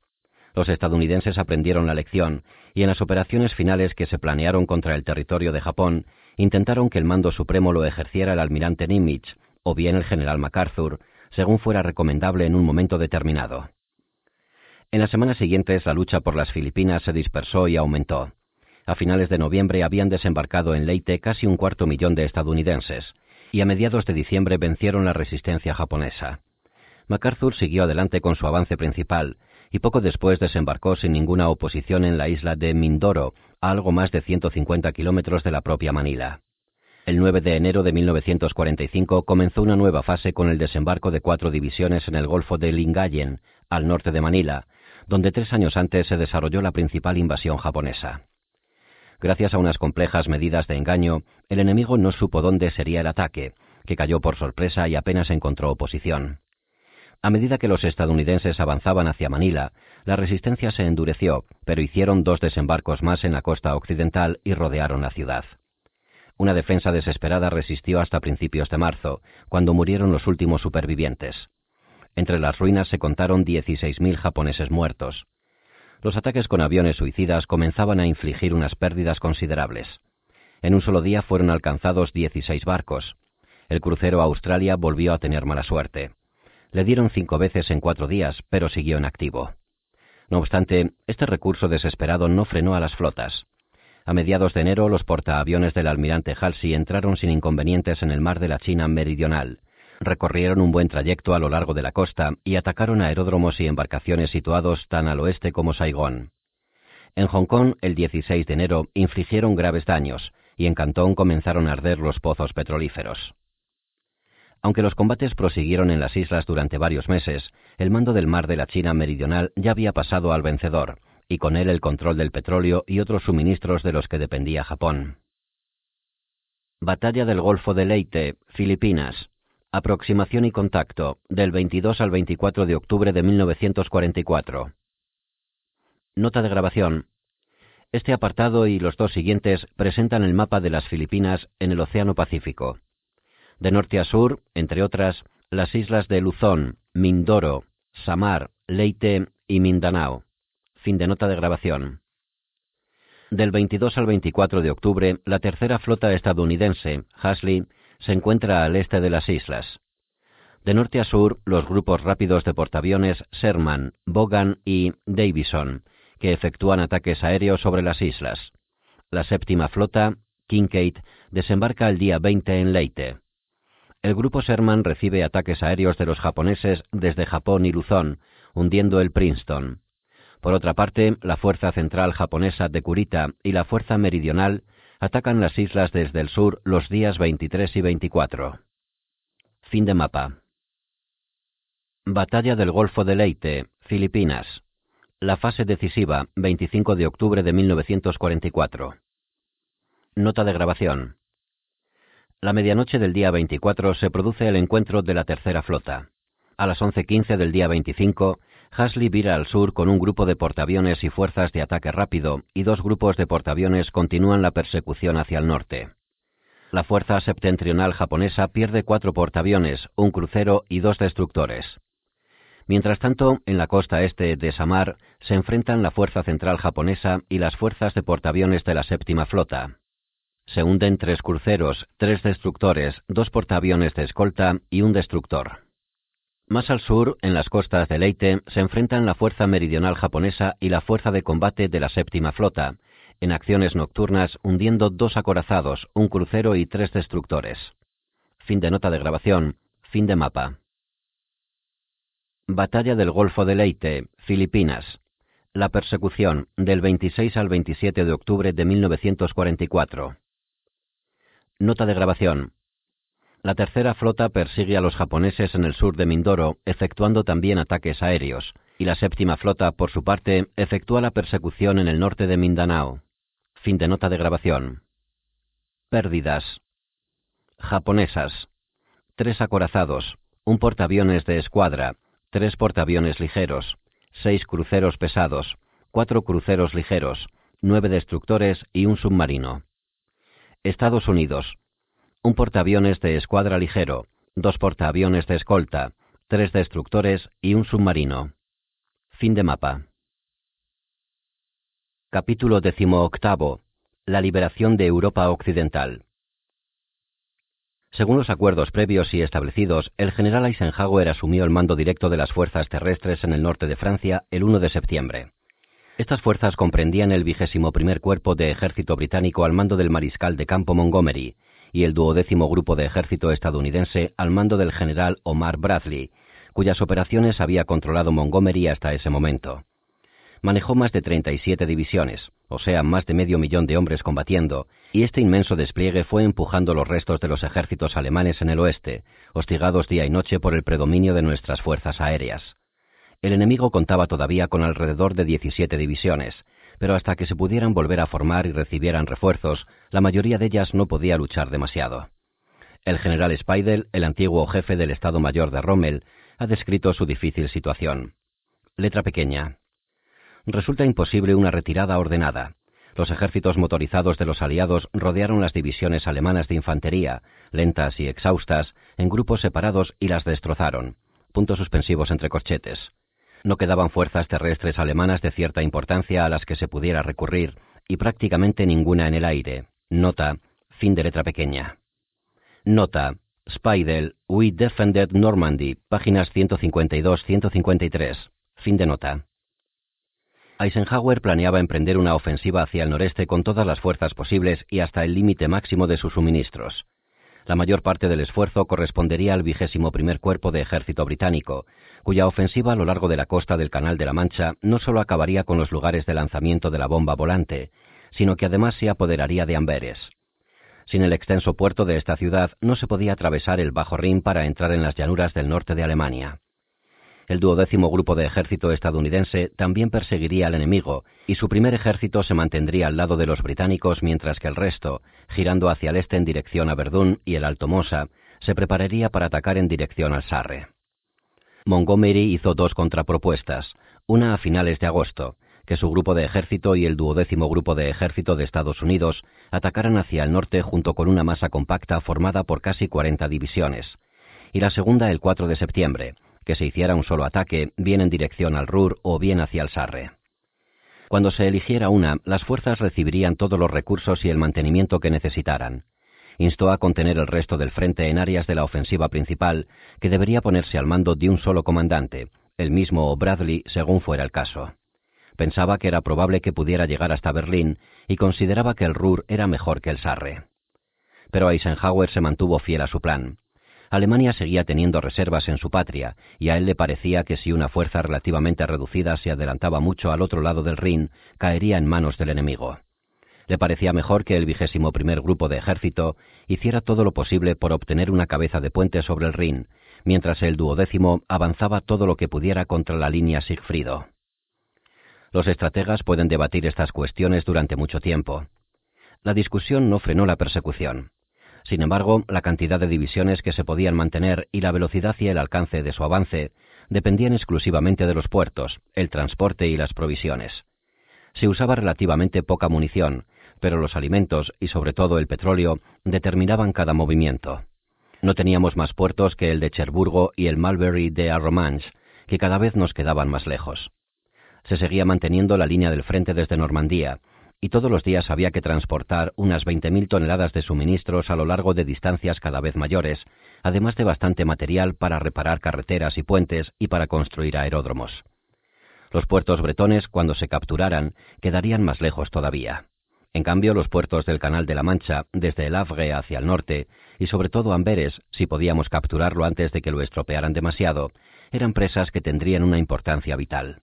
Los estadounidenses aprendieron la lección, y en las operaciones finales que se planearon contra el territorio de Japón, intentaron que el mando supremo lo ejerciera el almirante Nimitz, o bien el general MacArthur, según fuera recomendable en un momento determinado. En las semanas siguientes la lucha por las Filipinas se dispersó y aumentó. A finales de noviembre habían desembarcado en Leyte casi un 250,000 de estadounidenses, y a mediados de diciembre vencieron la resistencia japonesa. MacArthur siguió adelante con su avance principal, y poco después desembarcó sin ninguna oposición en la isla de Mindoro, a algo más de 150 kilómetros de la propia Manila. El 9 de enero de 1945 comenzó una nueva fase con el desembarco de 4 divisiones en el Golfo de Lingayen, al norte de Manila, donde 3 años antes se desarrolló la principal invasión japonesa. Gracias a unas complejas medidas de engaño, el enemigo no supo dónde sería el ataque, que cayó por sorpresa y apenas encontró oposición. A medida que los estadounidenses avanzaban hacia Manila, la resistencia se endureció, pero hicieron 2 desembarcos más en la costa occidental y rodearon la ciudad. Una defensa desesperada resistió hasta principios de marzo, cuando murieron los últimos supervivientes. Entre las ruinas se contaron 16,000 japoneses muertos. Los ataques con aviones suicidas comenzaban a infligir unas pérdidas considerables. En un solo día fueron alcanzados 16 barcos. El crucero Australia volvió a tener mala suerte. Le dieron 5 veces en 4 días, pero siguió en activo. No obstante, este recurso desesperado no frenó a las flotas. A mediados de enero, los portaaviones del almirante Halsey entraron sin inconvenientes en el mar de la China meridional. Recorrieron un buen trayecto a lo largo de la costa y atacaron aeródromos y embarcaciones situados tan al oeste como Saigón. En Hong Kong, el 16 de enero, infligieron graves daños y en Cantón comenzaron a arder los pozos petrolíferos. Aunque los combates prosiguieron en las islas durante varios meses, el mando del mar de la China meridional ya había pasado al vencedor, y con él el control del petróleo y otros suministros de los que dependía Japón. Batalla del Golfo de Leyte, Filipinas. Aproximación y contacto, del 22 al 24 de octubre de 1944. Nota de grabación. Este apartado y los 2 siguientes presentan el mapa de las Filipinas en el Océano Pacífico. De norte a sur, entre otras, las islas de Luzón, Mindoro, Samar, Leyte y Mindanao. Fin de nota de grabación. Del 22 al 24 de octubre, la tercera flota estadounidense, Halsey, se encuentra al este de las islas. De norte a sur, los grupos rápidos de portaaviones Sherman, Vaughan y Davison, que efectúan ataques aéreos sobre las islas. La séptima flota, Kincaid, desembarca el día 20 en Leyte. El grupo Sherman recibe ataques aéreos de los japoneses desde Japón y Luzón, hundiendo el Princeton. Por otra parte, la Fuerza Central Japonesa de Kurita y la Fuerza Meridional atacan las islas desde el sur los días 23 y 24. Fin de mapa. Batalla del Golfo de Leyte, Filipinas. La fase decisiva, 25 de octubre de 1944. Nota de grabación. La medianoche del día 24 se produce el encuentro de la tercera flota. A las 11:15 del día 25, Halsey vira al sur con un grupo de portaaviones y fuerzas de ataque rápido y 2 grupos de portaaviones continúan la persecución hacia el norte. La fuerza septentrional japonesa pierde 4 portaaviones, un crucero y 2 destructores. Mientras tanto, en la costa este de Samar se enfrentan la fuerza central japonesa y las fuerzas de portaaviones de la séptima flota. Se hunden 3 cruceros, 3 destructores, 2 portaaviones de escolta y 1 destructor. Más al sur, en las costas de Leyte, se enfrentan la Fuerza Meridional Japonesa y la Fuerza de Combate de la Séptima Flota, en acciones nocturnas hundiendo 2 acorazados, 1 crucero y 3 destructores. Fin de nota de grabación. Fin de mapa. Batalla del Golfo de Leyte, Filipinas. La persecución, del 26 al 27 de octubre de 1944. Nota de grabación. La tercera flota persigue a los japoneses en el sur de Mindoro, efectuando también ataques aéreos, y la séptima flota, por su parte, efectúa la persecución en el norte de Mindanao. Fin de nota de grabación. Pérdidas. Japonesas. 3 acorazados, 1 portaaviones de escuadra, 3 portaaviones ligeros, 6 cruceros pesados, 4 cruceros ligeros, 9 destructores y 1 submarino. Estados Unidos. 1 portaaviones de escuadra ligero, 2 portaaviones de escolta, 3 destructores y 1 submarino. Fin de mapa. Capítulo 18. La liberación de Europa Occidental. Según los acuerdos previos y establecidos, el general Eisenhower asumió el mando directo de las fuerzas terrestres en el norte de Francia el 1 de septiembre. Estas fuerzas comprendían el 21º Cuerpo de Ejército Británico al mando del mariscal de campo Montgomery y el 12º Grupo de Ejército Estadounidense al mando del general Omar Bradley, cuyas operaciones había controlado Montgomery hasta ese momento. Manejó más de 37 divisiones, o sea, más de medio millón de hombres combatiendo, y este inmenso despliegue fue empujando los restos de los ejércitos alemanes en el oeste, hostigados día y noche por el predominio de nuestras fuerzas aéreas. El enemigo contaba todavía con alrededor de 17 divisiones, pero hasta que se pudieran volver a formar y recibieran refuerzos, la mayoría de ellas no podía luchar demasiado. El general Speidel, el antiguo jefe del Estado Mayor de Rommel, ha descrito su difícil situación. Letra pequeña. Resulta imposible una retirada ordenada. Los ejércitos motorizados de los aliados rodearon las divisiones alemanas de infantería, lentas y exhaustas, en grupos separados y las destrozaron. Puntos suspensivos entre corchetes. No quedaban fuerzas terrestres alemanas de cierta importancia a las que se pudiera recurrir, y prácticamente ninguna en el aire. Nota, fin de letra pequeña. Nota: Speidel, We Defended Normandy, páginas 152-153. Fin de nota. Eisenhower planeaba emprender una ofensiva hacia el noreste con todas las fuerzas posibles y hasta el límite máximo de sus suministros. La mayor parte del esfuerzo correspondería al 21º Cuerpo de Ejército Británico, cuya ofensiva a lo largo de la costa del Canal de la Mancha no solo acabaría con los lugares de lanzamiento de la bomba volante, sino que además se apoderaría de Amberes. Sin el extenso puerto de esta ciudad no se podía atravesar el Bajo Rin para entrar en las llanuras del norte de Alemania. El 12º Grupo de Ejército estadounidense también perseguiría al enemigo, y su primer ejército se mantendría al lado de los británicos mientras que el resto, girando hacia el este en dirección a Verdún y el Alto Mosa, se prepararía para atacar en dirección al Sarre. Montgomery hizo dos contrapropuestas, una a finales de agosto, que su grupo de ejército y el 12º Grupo de Ejército de Estados Unidos atacaran hacia el norte junto con una masa compacta formada por casi 40 divisiones, y la segunda el 4 de septiembre, que se hiciera un solo ataque, bien en dirección al Ruhr o bien hacia el Sarre. Cuando se eligiera una, las fuerzas recibirían todos los recursos y el mantenimiento que necesitaran. Instó a contener el resto del frente en áreas de la ofensiva principal, que debería ponerse al mando de un solo comandante, el mismo Bradley, según fuera el caso. Pensaba que era probable que pudiera llegar hasta Berlín y consideraba que el Ruhr era mejor que el Sarre. Pero Eisenhower se mantuvo fiel a su plan. Alemania seguía teniendo reservas en su patria, y a él le parecía que si una fuerza relativamente reducida se adelantaba mucho al otro lado del Rin, caería en manos del enemigo. Le parecía mejor que el 21º Grupo de Ejército hiciera todo lo posible por obtener una cabeza de puente sobre el Rin, mientras el 12º avanzaba todo lo que pudiera contra la línea Sigfrido. Los estrategas pueden debatir estas cuestiones durante mucho tiempo. La discusión no frenó la persecución. Sin embargo, la cantidad de divisiones que se podían mantener y la velocidad y el alcance de su avance dependían exclusivamente de los puertos, el transporte y las provisiones. Se usaba relativamente poca munición, pero los alimentos y sobre todo el petróleo determinaban cada movimiento. No teníamos más puertos que el de Cherburgo y el Mulberry de Arromanches, que cada vez nos quedaban más lejos. Se seguía manteniendo la línea del frente desde Normandía, y todos los días había que transportar unas 20.000 toneladas de suministros a lo largo de distancias cada vez mayores, además de bastante material para reparar carreteras y puentes y para construir aeródromos. Los puertos bretones, cuando se capturaran, quedarían más lejos todavía. En cambio, los puertos del Canal de la Mancha, desde el Havre hacia el norte, y sobre todo Amberes, si podíamos capturarlo antes de que lo estropearan demasiado, eran presas que tendrían una importancia vital.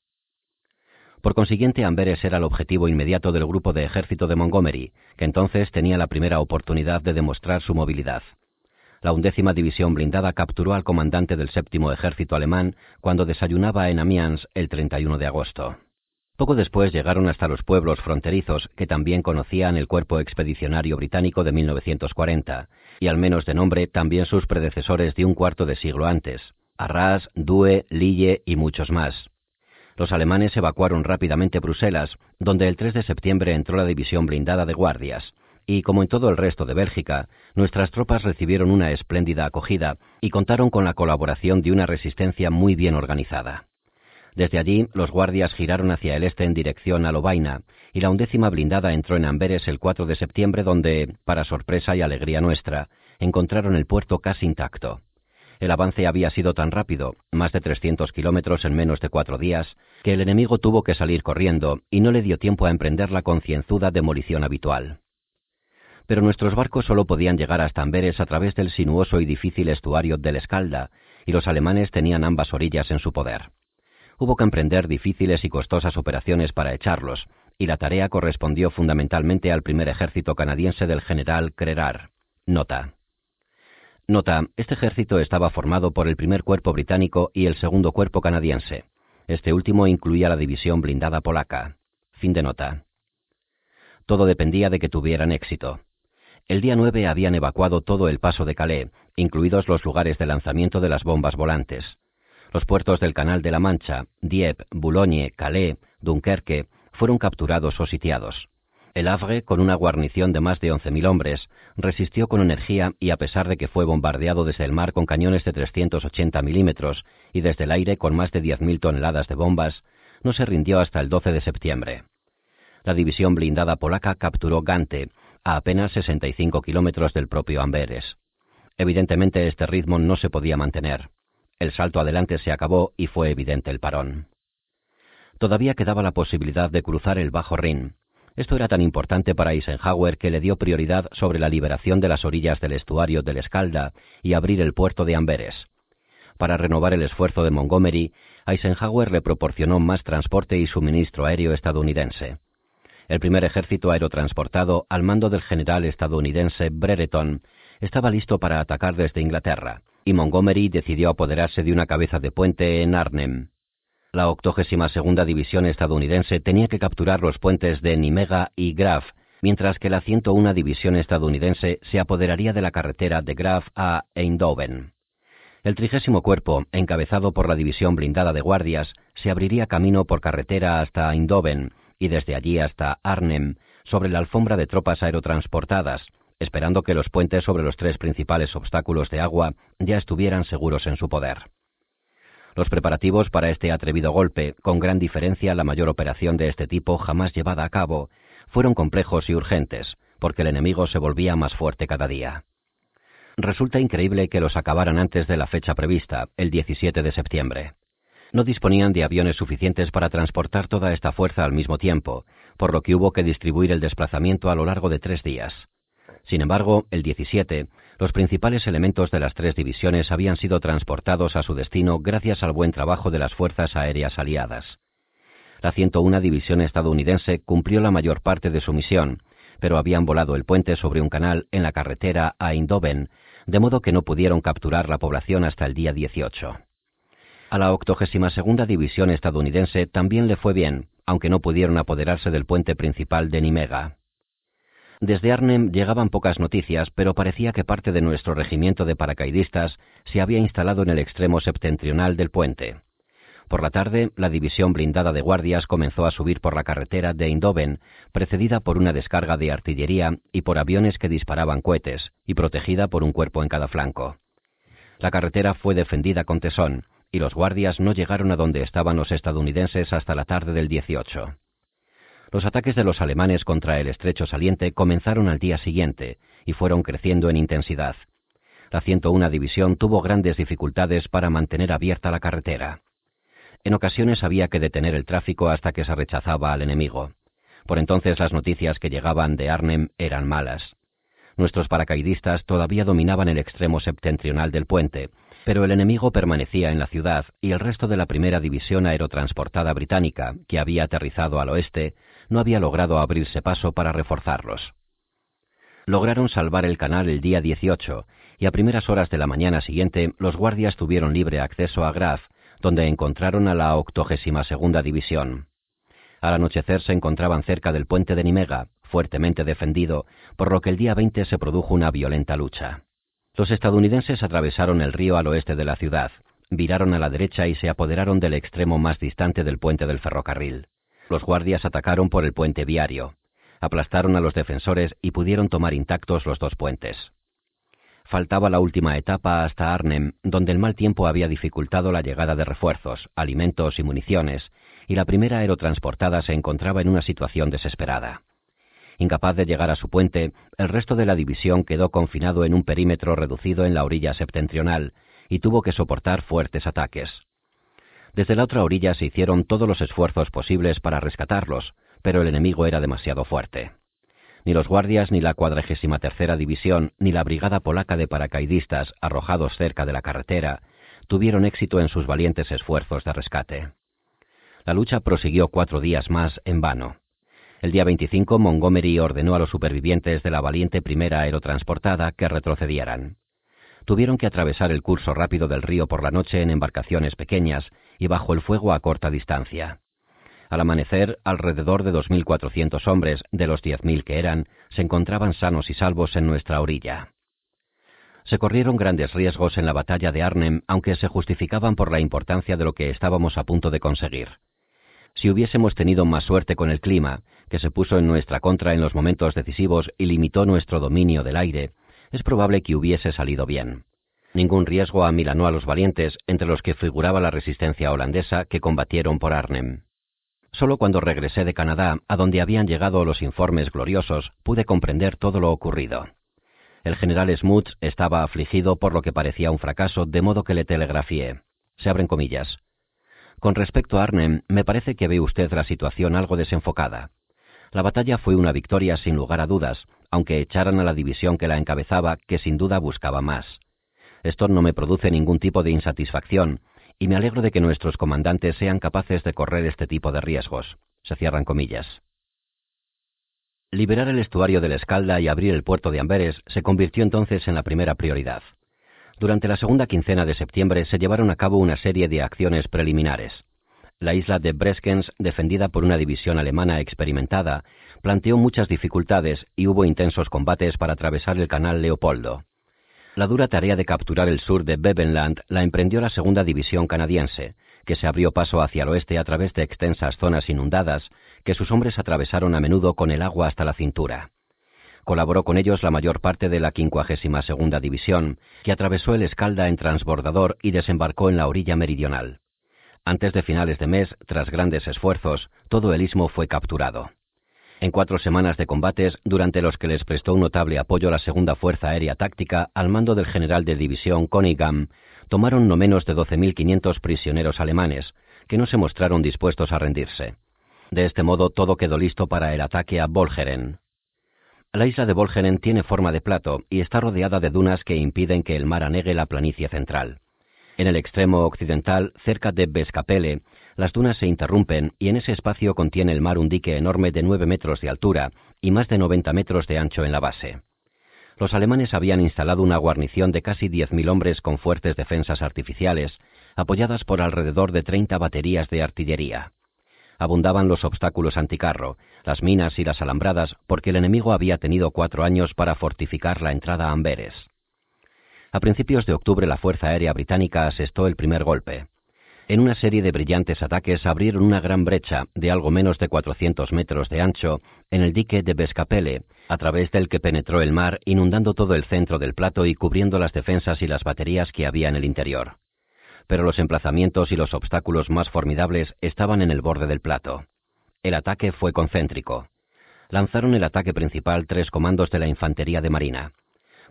Por consiguiente, Amberes era el objetivo inmediato del grupo de ejército de Montgomery, que entonces tenía la primera oportunidad de demostrar su movilidad. La 11ª División Blindada capturó al comandante del 7º Ejército Alemán cuando desayunaba en Amiens el 31 de agosto. Poco después llegaron hasta los pueblos fronterizos, que también conocían el Cuerpo Expedicionario Británico de 1940, y al menos de nombre también sus predecesores de un cuarto de siglo antes, Arras, Douai, Lille y muchos más. Los alemanes evacuaron rápidamente Bruselas, donde el 3 de septiembre entró la división blindada de guardias, y como en todo el resto de Bélgica, nuestras tropas recibieron una espléndida acogida y contaron con la colaboración de una resistencia muy bien organizada. Desde allí, los guardias giraron hacia el este en dirección a Lovaina, y la 11ª blindada entró en Amberes el 4 de septiembre donde, para sorpresa y alegría nuestra, encontraron el puerto casi intacto. El avance había sido tan rápido, más de 300 kilómetros en menos de 4 días, que el enemigo tuvo que salir corriendo y no le dio tiempo a emprender la concienzuda demolición habitual. Pero nuestros barcos solo podían llegar hasta Amberes a través del sinuoso y difícil estuario del Escalda, y los alemanes tenían ambas orillas en su poder. Hubo que emprender difíciles y costosas operaciones para echarlos, y la tarea correspondió fundamentalmente al primer ejército canadiense del general Crerar. Nota, este ejército estaba formado por el primer cuerpo británico y el segundo cuerpo canadiense. Este último incluía la división blindada polaca. Fin de nota. Todo dependía de que tuvieran éxito. El día 9 habían evacuado todo el paso de Calais, incluidos los lugares de lanzamiento de las bombas volantes. Los puertos del Canal de la Mancha, Dieppe, Boulogne, Calais, Dunkerque, fueron capturados o sitiados. El Havre, con una guarnición de más de 11.000 hombres, resistió con energía y a pesar de que fue bombardeado desde el mar con cañones de 380 milímetros y desde el aire con más de 10.000 toneladas de bombas, no se rindió hasta el 12 de septiembre. La división blindada polaca capturó Gante, a apenas 65 kilómetros del propio Amberes. Evidentemente este ritmo no se podía mantener. El salto adelante se acabó y fue evidente el parón. Todavía quedaba la posibilidad de cruzar el Bajo Rin. Esto era tan importante para Eisenhower que le dio prioridad sobre la liberación de las orillas del estuario del Escalda y abrir el puerto de Amberes. Para renovar el esfuerzo de Montgomery, Eisenhower le proporcionó más transporte y suministro aéreo estadounidense. El primer ejército aerotransportado, al mando del general estadounidense Brereton, estaba listo para atacar desde Inglaterra, y Montgomery decidió apoderarse de una cabeza de puente en Arnhem. La 82ª División estadounidense tenía que capturar los puentes de Nimega y Graf, mientras que la 101 División estadounidense se apoderaría de la carretera de Graf a Eindhoven. El 30º Cuerpo, encabezado por la División Blindada de Guardias, se abriría camino por carretera hasta Eindhoven y desde allí hasta Arnhem, sobre la alfombra de tropas aerotransportadas, esperando que los puentes sobre los tres principales obstáculos de agua ya estuvieran seguros en su poder. Los preparativos para este atrevido golpe, con gran diferencia la mayor operación de este tipo jamás llevada a cabo, fueron complejos y urgentes, porque el enemigo se volvía más fuerte cada día. Resulta increíble que los acabaran antes de la fecha prevista, el 17 de septiembre. No disponían de aviones suficientes para transportar toda esta fuerza al mismo tiempo, por lo que hubo que distribuir el desplazamiento a lo largo de 3 días. Sin embargo, el 17, los principales elementos de las 3 divisiones habían sido transportados a su destino gracias al buen trabajo de las fuerzas aéreas aliadas. La 101 División estadounidense cumplió la mayor parte de su misión, pero habían volado el puente sobre un canal en la carretera a Eindhoven, de modo que no pudieron capturar la población hasta el día 18. A la 82ª División estadounidense también le fue bien, aunque no pudieron apoderarse del puente principal de Nimega. Desde Arnhem llegaban pocas noticias, pero parecía que parte de nuestro regimiento de paracaidistas se había instalado en el extremo septentrional del puente. Por la tarde, la División Blindada de Guardias comenzó a subir por la carretera de Eindhoven, precedida por una descarga de artillería y por aviones que disparaban cohetes, y protegida por un cuerpo en cada flanco. La carretera fue defendida con tesón, y los guardias no llegaron a donde estaban los estadounidenses hasta la tarde del 18. Los ataques de los alemanes contra el Estrecho Saliente comenzaron al día siguiente y fueron creciendo en intensidad. La 101 División tuvo grandes dificultades para mantener abierta la carretera. En ocasiones había que detener el tráfico hasta que se rechazaba al enemigo. Por entonces las noticias que llegaban de Arnhem eran malas. Nuestros paracaidistas todavía dominaban el extremo septentrional del puente, pero el enemigo permanecía en la ciudad y el resto de la primera división aerotransportada británica, que había aterrizado al oeste, no había logrado abrirse paso para reforzarlos. Lograron salvar el canal el día 18, y a primeras horas de la mañana siguiente los guardias tuvieron libre acceso a Graf, donde encontraron a la 82ª División. Al anochecer se encontraban cerca del puente de Nimega, fuertemente defendido, por lo que el día 20 se produjo una violenta lucha. Los estadounidenses atravesaron el río al oeste de la ciudad, viraron a la derecha y se apoderaron del extremo más distante del puente del ferrocarril. Los guardias atacaron por el puente viario, aplastaron a los defensores y pudieron tomar intactos los 2 puentes. Faltaba la última etapa hasta Arnhem, donde el mal tiempo había dificultado la llegada de refuerzos, alimentos y municiones, y la primera aerotransportada se encontraba en una situación desesperada. Incapaz de llegar a su puente, el resto de la división quedó confinado en un perímetro reducido en la orilla septentrional y tuvo que soportar fuertes ataques. Desde la otra orilla se hicieron todos los esfuerzos posibles para rescatarlos, pero el enemigo era demasiado fuerte. Ni los guardias, ni la 43ª División, ni la brigada polaca de paracaidistas arrojados cerca de la carretera tuvieron éxito en sus valientes esfuerzos de rescate. La lucha prosiguió 4 días más en vano. El día 25, Montgomery ordenó a los supervivientes de la valiente primera aerotransportada que retrocedieran. Tuvieron que atravesar el curso rápido del río por la noche en embarcaciones pequeñas y bajo el fuego a corta distancia. Al amanecer, alrededor de 2.400 hombres, de los 10.000 que eran, se encontraban sanos y salvos en nuestra orilla. Se corrieron grandes riesgos en la batalla de Arnhem, aunque se justificaban por la importancia de lo que estábamos a punto de conseguir. Si hubiésemos tenido más suerte con el clima, que se puso en nuestra contra en los momentos decisivos y limitó nuestro dominio del aire, es probable que hubiese salido bien. Ningún riesgo amilanó a los valientes, entre los que figuraba la resistencia holandesa que combatieron por Arnhem. Solo cuando regresé de Canadá, a donde habían llegado los informes gloriosos, pude comprender todo lo ocurrido. El general Smuts estaba afligido por lo que parecía un fracaso, de modo que le telegrafié. Se abren comillas. Con respecto a Arnhem, me parece que ve usted la situación algo desenfocada. La batalla fue una victoria sin lugar a dudas, aunque echaran a la división que la encabezaba, que sin duda buscaba más. Esto no me produce ningún tipo de insatisfacción, y me alegro de que nuestros comandantes sean capaces de correr este tipo de riesgos. Se cierran comillas. Liberar el estuario del Escalda y abrir el puerto de Amberes se convirtió entonces en la primera prioridad. Durante la segunda quincena de septiembre se llevaron a cabo una serie de acciones preliminares. La isla de Breskens, defendida por una división alemana experimentada, planteó muchas dificultades y hubo intensos combates para atravesar el canal Leopoldo. La dura tarea de capturar el sur de Bebenland la emprendió la segunda división canadiense, que se abrió paso hacia el oeste a través de extensas zonas inundadas que sus hombres atravesaron a menudo con el agua hasta la cintura. Colaboró con ellos la mayor parte de la 52ª División, que atravesó el Escalda en transbordador y desembarcó en la orilla meridional. Antes de finales de mes, tras grandes esfuerzos, todo el istmo fue capturado. En 4 semanas de combates, durante los que les prestó un notable apoyo la Segunda Fuerza Aérea Táctica al mando del general de división Cunningham, tomaron no menos de 12.500 prisioneros alemanes, que no se mostraron dispuestos a rendirse. De este modo todo quedó listo para el ataque a Volheren. La isla de Volheren tiene forma de plato y está rodeada de dunas que impiden que el mar anegue la planicie central. En el extremo occidental, cerca de Beskapelle, las dunas se interrumpen y en ese espacio contiene el mar un dique enorme de 9 metros de altura y más de 90 metros de ancho en la base. Los alemanes habían instalado una guarnición de casi 10.000 hombres con fuertes defensas artificiales, apoyadas por alrededor de 30 baterías de artillería. Abundaban los obstáculos anticarro, las minas y las alambradas, porque el enemigo había tenido 4 años para fortificar la entrada a Amberes. A principios de octubre la Fuerza Aérea Británica asestó el primer golpe. En una serie de brillantes ataques abrieron una gran brecha de algo menos de 400 metros de ancho en el dique de Beskapelle, a través del que penetró el mar, inundando todo el centro del plato y cubriendo las defensas y las baterías que había en el interior. Pero los emplazamientos y los obstáculos más formidables estaban en el borde del plato. El ataque fue concéntrico. Lanzaron el ataque principal 3 comandos de la Infantería de Marina.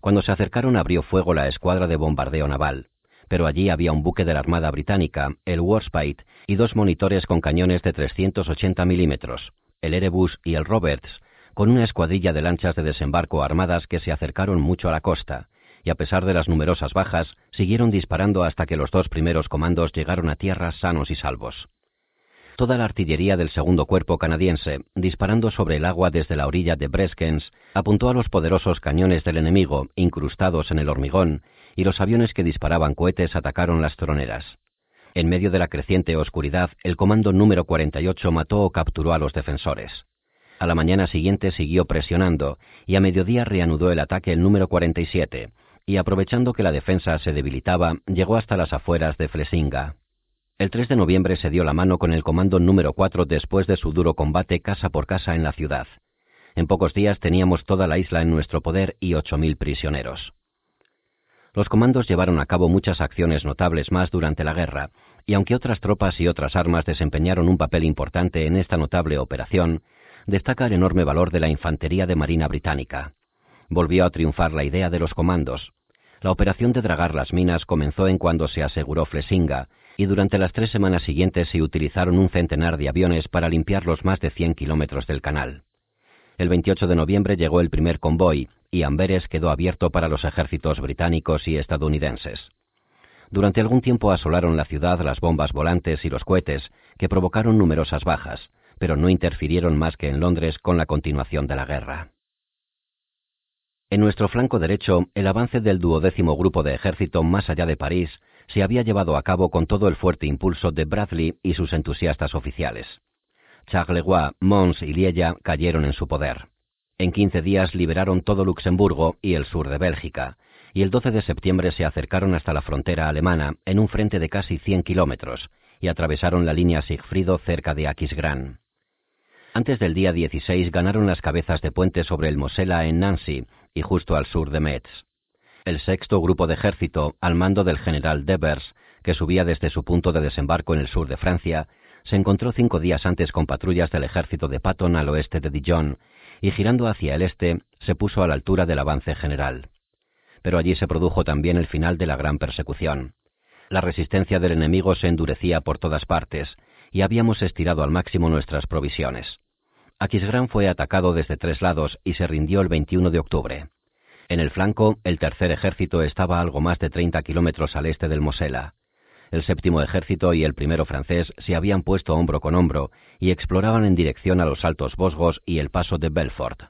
Cuando se acercaron abrió fuego la escuadra de bombardeo naval, pero allí había un buque de la Armada Británica, el Warspite, y 2 monitores con cañones de 380 milímetros, el Erebus y el Roberts, con una escuadrilla de lanchas de desembarco armadas que se acercaron mucho a la costa, y a pesar de las numerosas bajas, siguieron disparando hasta que los 2 primeros comandos llegaron a tierra sanos y salvos. Toda la artillería del 2º Cuerpo canadiense, disparando sobre el agua desde la orilla de Breskens, apuntó a los poderosos cañones del enemigo, incrustados en el hormigón, y los aviones que disparaban cohetes atacaron las troneras. En medio de la creciente oscuridad, el comando número 48 mató o capturó a los defensores. A la mañana siguiente siguió presionando, y a mediodía reanudó el ataque el número 47, y aprovechando que la defensa se debilitaba, llegó hasta las afueras de Flesinga. El 3 de noviembre se dio la mano con el comando número 4 después de su duro combate casa por casa en la ciudad. En pocos días teníamos toda la isla en nuestro poder y 8.000 prisioneros. Los comandos llevaron a cabo muchas acciones notables más durante la guerra, y aunque otras tropas y otras armas desempeñaron un papel importante en esta notable operación, destaca el enorme valor de la Infantería de Marina Británica. Volvió a triunfar la idea de los comandos. La operación de dragar las minas comenzó en cuando se aseguró Flesinga, y durante las 3 semanas siguientes se utilizaron un centenar de aviones para limpiar los más de 100 kilómetros del canal. El 28 de noviembre llegó el primer convoy, y Amberes quedó abierto para los ejércitos británicos y estadounidenses. Durante algún tiempo asolaron la ciudad las bombas volantes y los cohetes, que provocaron numerosas bajas, pero no interfirieron más que en Londres con la continuación de la guerra. En nuestro flanco derecho, el avance del 12º Grupo de Ejército más allá de París se había llevado a cabo con todo el fuerte impulso de Bradley y sus entusiastas oficiales. Charleroi, Mons y Lieja cayeron en su poder. En 15 días liberaron todo Luxemburgo y el sur de Bélgica, y el 12 de septiembre se acercaron hasta la frontera alemana en un frente de casi 100 kilómetros y atravesaron la línea Sigfrido cerca de Aquisgrán. Antes del día 16 ganaron las cabezas de puente sobre el Mosela en Nancy y justo al sur de Metz. El 6º Grupo de Ejército, al mando del general Devers, que subía desde su punto de desembarco en el sur de Francia, se encontró 5 días antes con patrullas del ejército de Patton al oeste de Dijon, y girando hacia el este se puso a la altura del avance general. Pero allí se produjo también el final de la gran persecución. La resistencia del enemigo se endurecía por todas partes, y habíamos estirado al máximo nuestras provisiones. Aquisgrán fue atacado desde 3 lados y se rindió el 21 de octubre. En el flanco, el tercer ejército estaba a algo más de 30 kilómetros al este del Mosela. El séptimo ejército y el primero francés se habían puesto hombro con hombro y exploraban en dirección a los altos Vosgos y el paso de Belfort.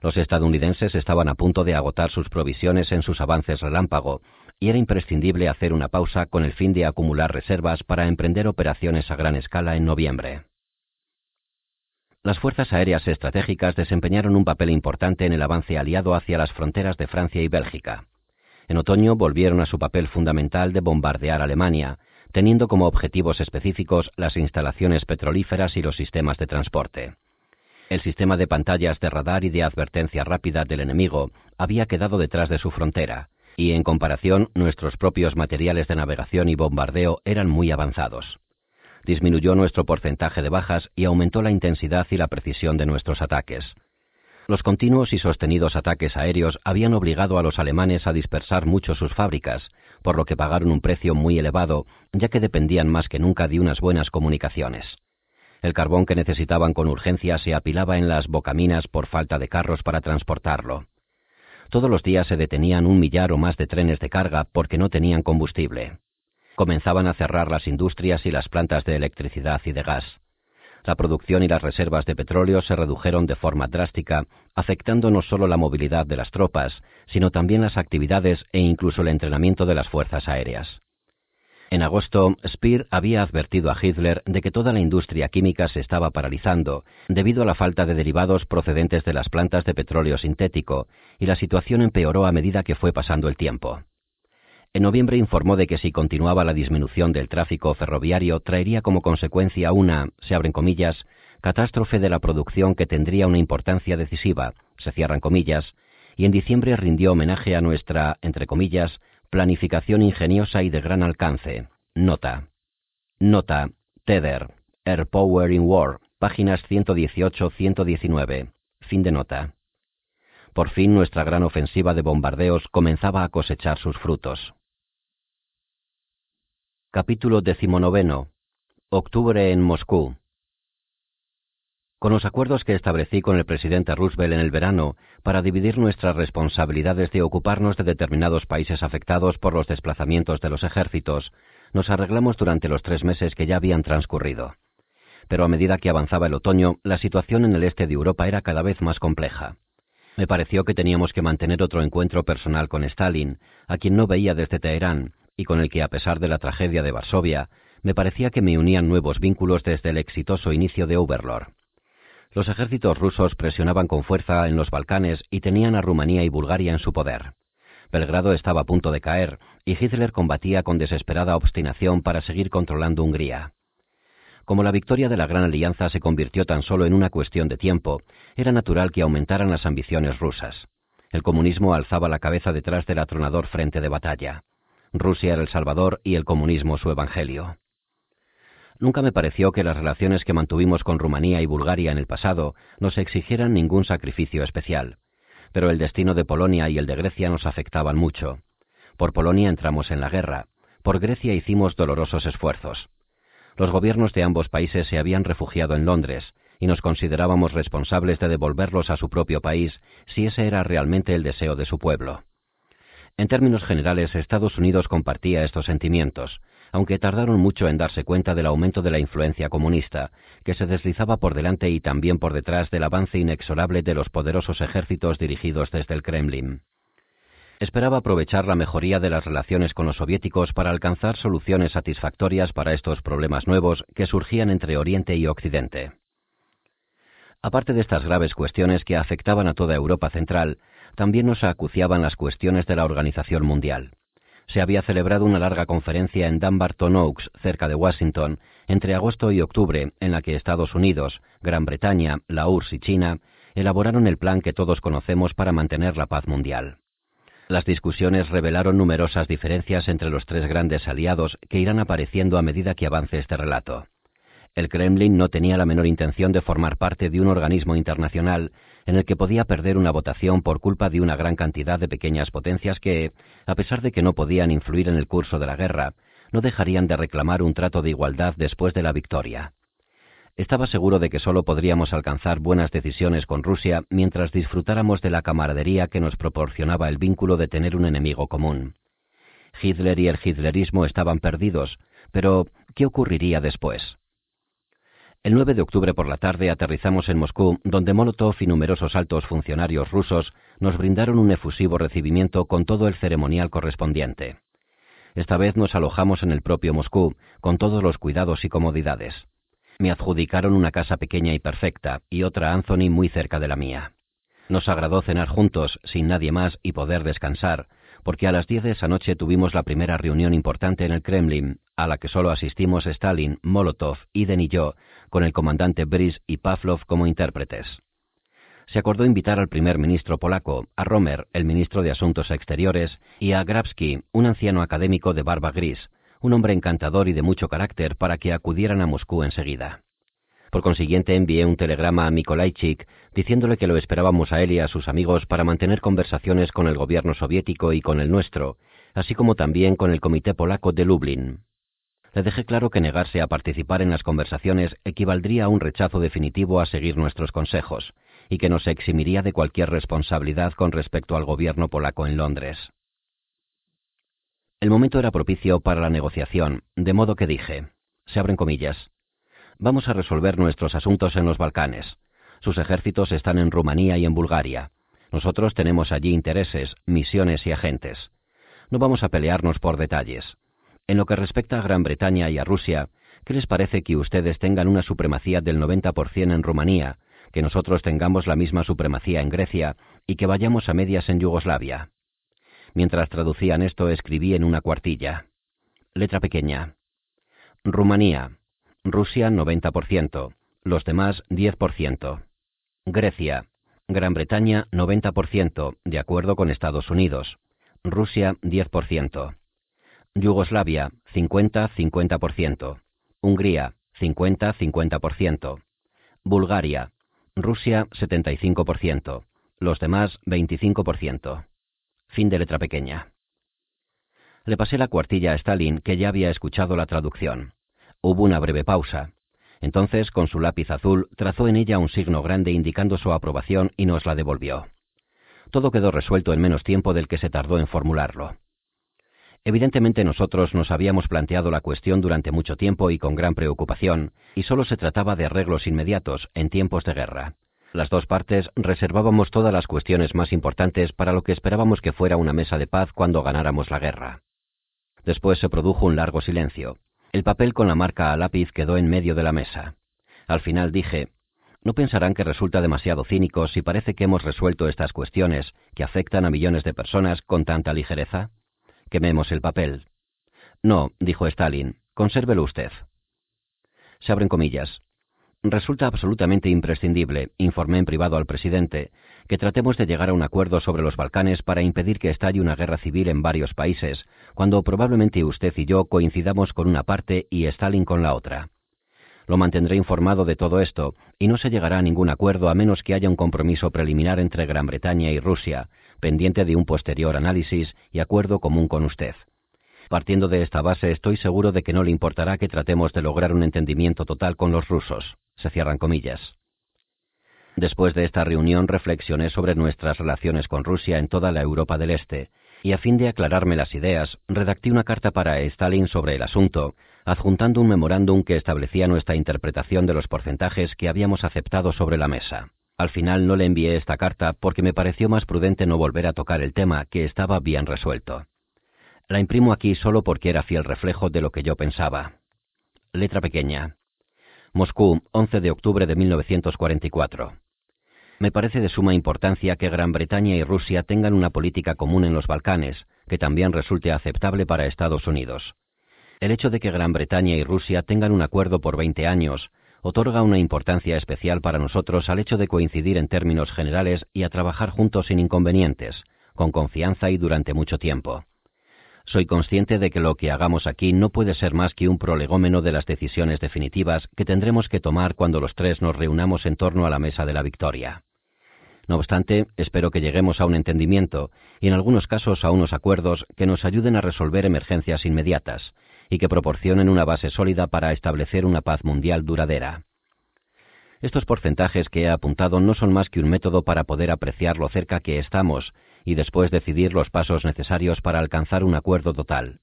Los estadounidenses estaban a punto de agotar sus provisiones en sus avances relámpago y era imprescindible hacer una pausa con el fin de acumular reservas para emprender operaciones a gran escala en noviembre. Las fuerzas aéreas estratégicas desempeñaron un papel importante en el avance aliado hacia las fronteras de Francia y Bélgica. En otoño volvieron a su papel fundamental de bombardear Alemania, teniendo como objetivos específicos las instalaciones petrolíferas y los sistemas de transporte. El sistema de pantallas de radar y de advertencia rápida del enemigo había quedado detrás de su frontera, y en comparación nuestros propios materiales de navegación y bombardeo eran muy avanzados. Disminuyó nuestro porcentaje de bajas y aumentó la intensidad y la precisión de nuestros ataques. Los continuos y sostenidos ataques aéreos habían obligado a los alemanes a dispersar mucho sus fábricas, por lo que pagaron un precio muy elevado, ya que dependían más que nunca de unas buenas comunicaciones. El carbón que necesitaban con urgencia se apilaba en las bocaminas por falta de carros para transportarlo. Todos los días se detenían 1 millar o más de trenes de carga porque no tenían combustible. Comenzaban a cerrar las industrias y las plantas de electricidad y de gas. La producción y las reservas de petróleo se redujeron de forma drástica, afectando no solo la movilidad de las tropas, sino también las actividades e incluso el entrenamiento de las fuerzas aéreas. En agosto, Speer había advertido a Hitler de que toda la industria química se estaba paralizando, debido a la falta de derivados procedentes de las plantas de petróleo sintético, y la situación empeoró a medida que fue pasando el tiempo. En noviembre informó de que si continuaba la disminución del tráfico ferroviario traería como consecuencia una, se abren comillas, catástrofe de la producción que tendría una importancia decisiva, se cierran comillas, y en diciembre rindió homenaje a nuestra, entre comillas, planificación ingeniosa y de gran alcance. Nota. Nota. Tether. Air Power in War. Páginas 118-119. Fin de nota. Por fin nuestra gran ofensiva de bombardeos comenzaba a cosechar sus frutos. Capítulo 19. Octubre en Moscú. Con los acuerdos que establecí con el presidente Roosevelt en el verano para dividir nuestras responsabilidades de ocuparnos de determinados países afectados por los desplazamientos de los ejércitos, nos arreglamos durante los 3 meses que ya habían transcurrido. Pero a medida que avanzaba el otoño, la situación en el este de Europa era cada vez más compleja. Me pareció que teníamos que mantener otro encuentro personal con Stalin, a quien no veía desde Teherán, y con el que, a pesar de la tragedia de Varsovia, me parecía que me unían nuevos vínculos desde el exitoso inicio de Overlord. Los ejércitos rusos presionaban con fuerza en los Balcanes y tenían a Rumanía y Bulgaria en su poder. Belgrado estaba a punto de caer, y Hitler combatía con desesperada obstinación para seguir controlando Hungría. Como la victoria de la Gran Alianza se convirtió tan solo en una cuestión de tiempo, era natural que aumentaran las ambiciones rusas. El comunismo alzaba la cabeza detrás del atronador frente de batalla. Rusia era el Salvador y el comunismo su evangelio. Nunca me pareció que las relaciones que mantuvimos con Rumanía y Bulgaria en el pasado nos exigieran ningún sacrificio especial. Pero el destino de Polonia y el de Grecia nos afectaban mucho. Por Polonia entramos en la guerra. Por Grecia hicimos dolorosos esfuerzos. Los gobiernos de ambos países se habían refugiado en Londres y nos considerábamos responsables de devolverlos a su propio país si ese era realmente el deseo de su pueblo. En términos generales, Estados Unidos compartía estos sentimientos, aunque tardaron mucho en darse cuenta del aumento de la influencia comunista, que se deslizaba por delante y también por detrás del avance inexorable de los poderosos ejércitos dirigidos desde el Kremlin. Esperaba aprovechar la mejoría de las relaciones con los soviéticos para alcanzar soluciones satisfactorias para estos problemas nuevos que surgían entre Oriente y Occidente. Aparte de estas graves cuestiones que afectaban a toda Europa central, también nos acuciaban las cuestiones de la organización mundial. Se había celebrado una larga conferencia en Dumbarton Oaks, cerca de Washington, entre agosto y octubre, en la que Estados Unidos, Gran Bretaña, la URSS y China elaboraron el plan que todos conocemos para mantener la paz mundial. Las discusiones revelaron numerosas diferencias entre los 3 grandes aliados que irán apareciendo a medida que avance este relato. El Kremlin no tenía la menor intención de formar parte de un organismo internacional en el que podía perder una votación por culpa de una gran cantidad de pequeñas potencias que, a pesar de que no podían influir en el curso de la guerra, no dejarían de reclamar un trato de igualdad después de la victoria. Estaba seguro de que solo podríamos alcanzar buenas decisiones con Rusia mientras disfrutáramos de la camaradería que nos proporcionaba el vínculo de tener un enemigo común. Hitler y el hitlerismo estaban perdidos, pero ¿qué ocurriría después? El 9 de octubre por la tarde aterrizamos en Moscú, donde Molotov y numerosos altos funcionarios rusos nos brindaron un efusivo recibimiento con todo el ceremonial correspondiente. Esta vez nos alojamos en el propio Moscú, con todos los cuidados y comodidades. Me adjudicaron una casa pequeña y perfecta, y otra a Anthony muy cerca de la mía. Nos agradó cenar juntos, sin nadie más, y poder descansar, porque a las 10 de esa noche tuvimos la primera reunión importante en el Kremlin, a la que solo asistimos Stalin, Molotov, Iden y yo, con el comandante Briz y Pavlov como intérpretes. Se acordó invitar al primer ministro polaco, a Romer, el ministro de Asuntos Exteriores, y a Grabski, un anciano académico de barba gris, un hombre encantador y de mucho carácter, para que acudieran a Moscú enseguida. Por consiguiente, envié un telegrama a Mikolajczyk diciéndole que lo esperábamos a él y a sus amigos para mantener conversaciones con el gobierno soviético y con el nuestro, así como también con el Comité Polaco de Lublin. Le dejé claro que negarse a participar en las conversaciones equivaldría a un rechazo definitivo a seguir nuestros consejos, y que nos eximiría de cualquier responsabilidad con respecto al gobierno polaco en Londres. El momento era propicio para la negociación, de modo que dije, se abren comillas, vamos a resolver nuestros asuntos en los Balcanes. Sus ejércitos están en Rumanía y en Bulgaria. Nosotros tenemos allí intereses, misiones y agentes. No vamos a pelearnos por detalles. En lo que respecta a Gran Bretaña y a Rusia, ¿qué les parece que ustedes tengan una supremacía del 90% en Rumanía, que nosotros tengamos la misma supremacía en Grecia y que vayamos a medias en Yugoslavia? Mientras traducían esto, escribí en una cuartilla. Letra pequeña. Rumanía. Rusia, 90%. Los demás, 10%. Grecia. Gran Bretaña, 90%, de acuerdo con Estados Unidos. Rusia, 10%. Yugoslavia, 50-50%. Hungría, 50-50%. Bulgaria. Rusia, 75%. Los demás, 25%. Fin de letra pequeña. Le pasé la cuartilla a Stalin, que ya había escuchado la traducción. Hubo una breve pausa. Entonces, con su lápiz azul, trazó en ella un signo grande indicando su aprobación y nos la devolvió. Todo quedó resuelto en menos tiempo del que se tardó en formularlo. Evidentemente nosotros nos habíamos planteado la cuestión durante mucho tiempo y con gran preocupación, y solo se trataba de arreglos inmediatos en tiempos de guerra. Las dos partes reservábamos todas las cuestiones más importantes para lo que esperábamos que fuera una mesa de paz cuando ganáramos la guerra. Después se produjo un largo silencio. El papel con la marca a lápiz quedó en medio de la mesa. Al final dije, no pensarán que resulta demasiado cínico si parece que hemos resuelto estas cuestiones que afectan a millones de personas con tanta ligereza. Quememos el papel. No, dijo Stalin, consérvelo usted. Se abren comillas. Resulta absolutamente imprescindible, informé en privado al presidente, que tratemos de llegar a un acuerdo sobre los Balcanes para impedir que estalle una guerra civil en varios países, cuando probablemente usted y yo coincidamos con una parte y Stalin con la otra. Lo mantendré informado de todo esto, y no se llegará a ningún acuerdo a menos que haya un compromiso preliminar entre Gran Bretaña y Rusia, pendiente de un posterior análisis y acuerdo común con usted. Partiendo de esta base, estoy seguro de que no le importará que tratemos de lograr un entendimiento total con los rusos. Se cierran comillas. Después de esta reunión reflexioné sobre nuestras relaciones con Rusia en toda la Europa del Este, y a fin de aclararme las ideas, redacté una carta para Stalin sobre el asunto, adjuntando un memorándum que establecía nuestra interpretación de los porcentajes que habíamos aceptado sobre la mesa. Al final no le envié esta carta porque me pareció más prudente no volver a tocar el tema, que estaba bien resuelto. La imprimo aquí solo porque era fiel reflejo de lo que yo pensaba. Letra pequeña. Moscú, 11 de octubre de 1944. Me parece de suma importancia que Gran Bretaña y Rusia tengan una política común en los Balcanes, que también resulte aceptable para Estados Unidos. El hecho de que Gran Bretaña y Rusia tengan un acuerdo por 20 años otorga una importancia especial para nosotros al hecho de coincidir en términos generales y a trabajar juntos sin inconvenientes, con confianza y durante mucho tiempo. Soy consciente de que lo que hagamos aquí no puede ser más que un prolegómeno de las decisiones definitivas que tendremos que tomar cuando los tres nos reunamos en torno a la mesa de la victoria. No obstante, espero que lleguemos a un entendimiento, y en algunos casos a unos acuerdos que nos ayuden a resolver emergencias inmediatas, y que proporcionen una base sólida para establecer una paz mundial duradera. Estos porcentajes que he apuntado no son más que un método para poder apreciar lo cerca que estamos, y después decidir los pasos necesarios para alcanzar un acuerdo total.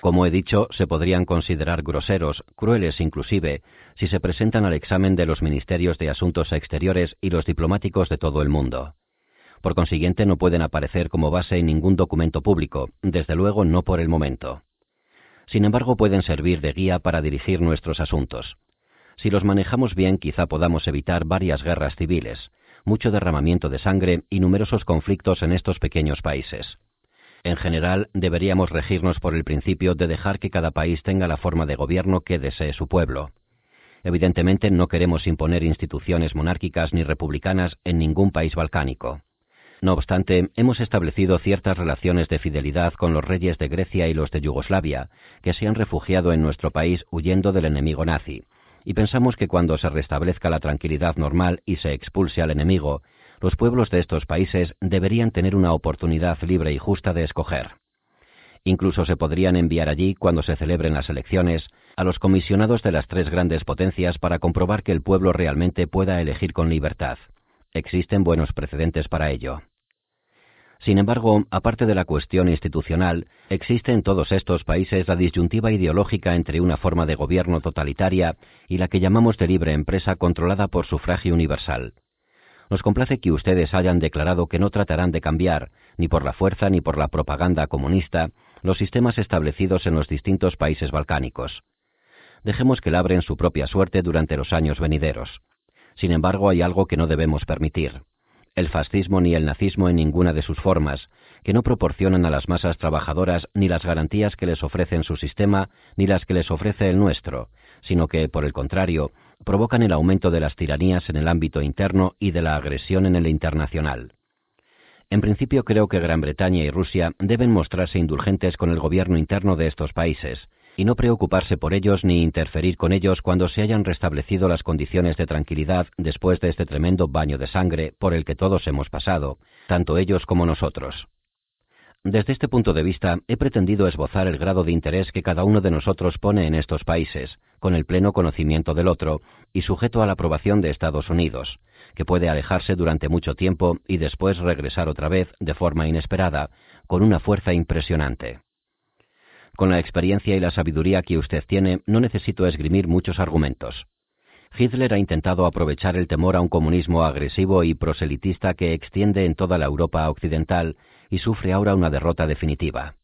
Como he dicho, se podrían considerar groseros, crueles inclusive, si se presentan al examen de los ministerios de Asuntos Exteriores y los diplomáticos de todo el mundo. Por consiguiente, no pueden aparecer como base en ningún documento público, desde luego no por el momento. Sin embargo, pueden servir de guía para dirigir nuestros asuntos. Si los manejamos bien, quizá podamos evitar varias guerras civiles, mucho derramamiento de sangre y numerosos conflictos en estos pequeños países. En general, deberíamos regirnos por el principio de dejar que cada país tenga la forma de gobierno que desee su pueblo. Evidentemente, no queremos imponer instituciones monárquicas ni republicanas en ningún país balcánico. No obstante, hemos establecido ciertas relaciones de fidelidad con los reyes de Grecia y los de Yugoslavia, que se han refugiado en nuestro país huyendo del enemigo nazi, y pensamos que cuando se restablezca la tranquilidad normal y se expulse al enemigo, los pueblos de estos países deberían tener una oportunidad libre y justa de escoger. Incluso se podrían enviar allí, cuando se celebren las elecciones, a los comisionados de las tres grandes potencias para comprobar que el pueblo realmente pueda elegir con libertad. Existen buenos precedentes para ello. Sin embargo, aparte de la cuestión institucional, existe en todos estos países la disyuntiva ideológica entre una forma de gobierno totalitaria y la que llamamos de libre empresa controlada por sufragio universal. Nos complace que ustedes hayan declarado que no tratarán de cambiar, ni por la fuerza ni por la propaganda comunista, los sistemas establecidos en los distintos países balcánicos. Dejemos que labren su propia suerte durante los años venideros. Sin embargo, hay algo que no debemos permitir: el fascismo ni el nazismo en ninguna de sus formas, que no proporcionan a las masas trabajadoras ni las garantías que les ofrecen su sistema ni las que les ofrece el nuestro, sino que, por el contrario, provocan el aumento de las tiranías en el ámbito interno y de la agresión en el internacional. En principio, creo que Gran Bretaña y Rusia deben mostrarse indulgentes con el gobierno interno de estos países, y no preocuparse por ellos ni interferir con ellos cuando se hayan restablecido las condiciones de tranquilidad después de este tremendo baño de sangre por el que todos hemos pasado, tanto ellos como nosotros. Desde este punto de vista, he pretendido esbozar el grado de interés que cada uno de nosotros pone en estos países, con el pleno conocimiento del otro y sujeto a la aprobación de Estados Unidos, que puede alejarse durante mucho tiempo y después regresar otra vez de forma inesperada, con una fuerza impresionante. Con la experiencia y la sabiduría que usted tiene, no necesito esgrimir muchos argumentos. Hitler ha intentado aprovechar el temor a un comunismo agresivo y proselitista que extiende en toda la Europa occidental y sufre ahora una derrota definitiva.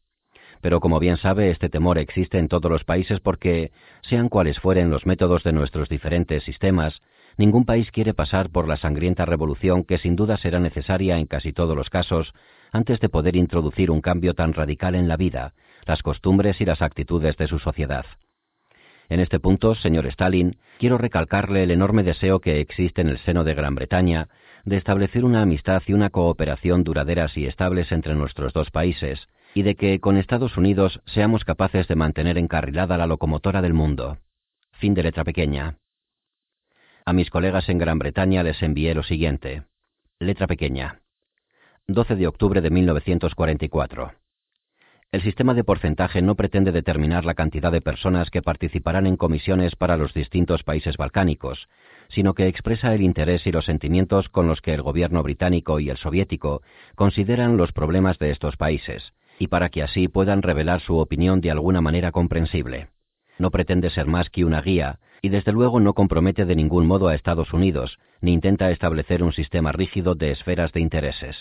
Pero como bien sabe, este temor existe en todos los países porque, sean cuales fueren los métodos de nuestros diferentes sistemas, ningún país quiere pasar por la sangrienta revolución que sin duda será necesaria en casi todos los casos antes de poder introducir un cambio tan radical en la vida, las costumbres y las actitudes de su sociedad. En este punto, señor Stalin, quiero recalcarle el enorme deseo que existe en el seno de Gran Bretaña de establecer una amistad y una cooperación duraderas y estables entre nuestros dos países, y de que con Estados Unidos seamos capaces de mantener encarrilada la locomotora del mundo. Fin de letra pequeña. A mis colegas en Gran Bretaña les envié lo siguiente. Letra pequeña. 12 de octubre de 1944. El sistema de porcentaje no pretende determinar la cantidad de personas que participarán en comisiones para los distintos países balcánicos, sino que expresa el interés y los sentimientos con los que el gobierno británico y el soviético consideran los problemas de estos países, y para que así puedan revelar su opinión de alguna manera comprensible. No pretende ser más que una guía, y desde luego no compromete de ningún modo a Estados Unidos, ni intenta establecer un sistema rígido de esferas de intereses.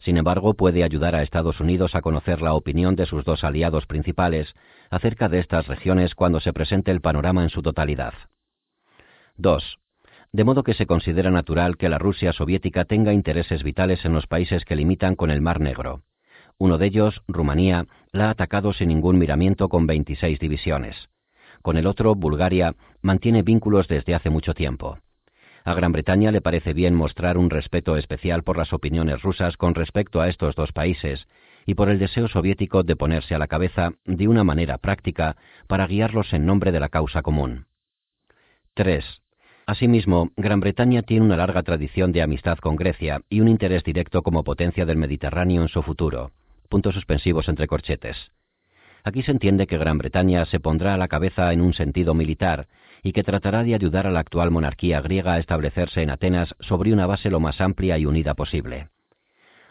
Sin embargo, puede ayudar a Estados Unidos a conocer la opinión de sus dos aliados principales acerca de estas regiones cuando se presente el panorama en su totalidad. 2. De modo que se considera natural que la Rusia soviética tenga intereses vitales en los países que limitan con el Mar Negro. Uno de ellos, Rumanía, la ha atacado sin ningún miramiento con 26 divisiones. Con el otro, Bulgaria, mantiene vínculos desde hace mucho tiempo. A Gran Bretaña le parece bien mostrar un respeto especial por las opiniones rusas con respecto a estos dos países y por el deseo soviético de ponerse a la cabeza de una manera práctica para guiarlos en nombre de la causa común. 3. Asimismo, Gran Bretaña tiene una larga tradición de amistad con Grecia y un interés directo como potencia del Mediterráneo en su futuro. Puntos suspensivos entre corchetes. Aquí se entiende que Gran Bretaña se pondrá a la cabeza en un sentido militar y que tratará de ayudar a la actual monarquía griega a establecerse en Atenas sobre una base lo más amplia y unida posible.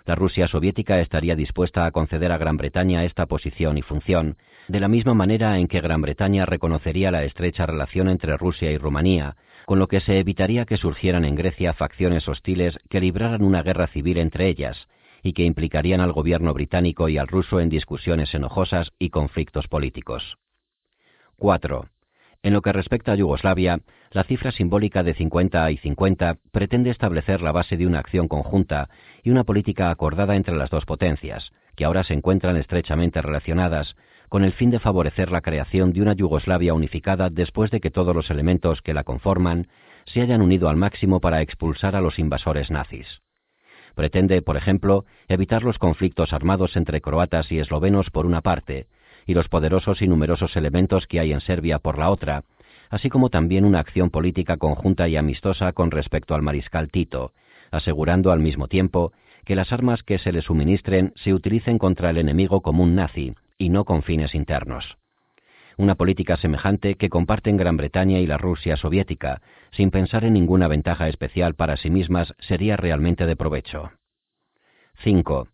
La Rusia soviética estaría dispuesta a conceder a Gran Bretaña esta posición y función, de la misma manera en que Gran Bretaña reconocería la estrecha relación entre Rusia y Rumanía, con lo que se evitaría que surgieran en Grecia facciones hostiles que libraran una guerra civil entre ellas, y que implicarían al gobierno británico y al ruso en discusiones enojosas y conflictos políticos. 4. En lo que respecta a Yugoslavia, la cifra simbólica de 50 y 50 pretende establecer la base de una acción conjunta y una política acordada entre las dos potencias, que ahora se encuentran estrechamente relacionadas, con el fin de favorecer la creación de una Yugoslavia unificada después de que todos los elementos que la conforman se hayan unido al máximo para expulsar a los invasores nazis. Pretende, por ejemplo, evitar los conflictos armados entre croatas y eslovenos por una parte, y los poderosos y numerosos elementos que hay en Serbia por la otra, así como también una acción política conjunta y amistosa con respecto al mariscal Tito, asegurando al mismo tiempo que las armas que se le suministren se utilicen contra el enemigo común nazi y no con fines internos. Una política semejante que comparten Gran Bretaña y la Rusia soviética, sin pensar en ninguna ventaja especial para sí mismas, sería realmente de provecho. 5.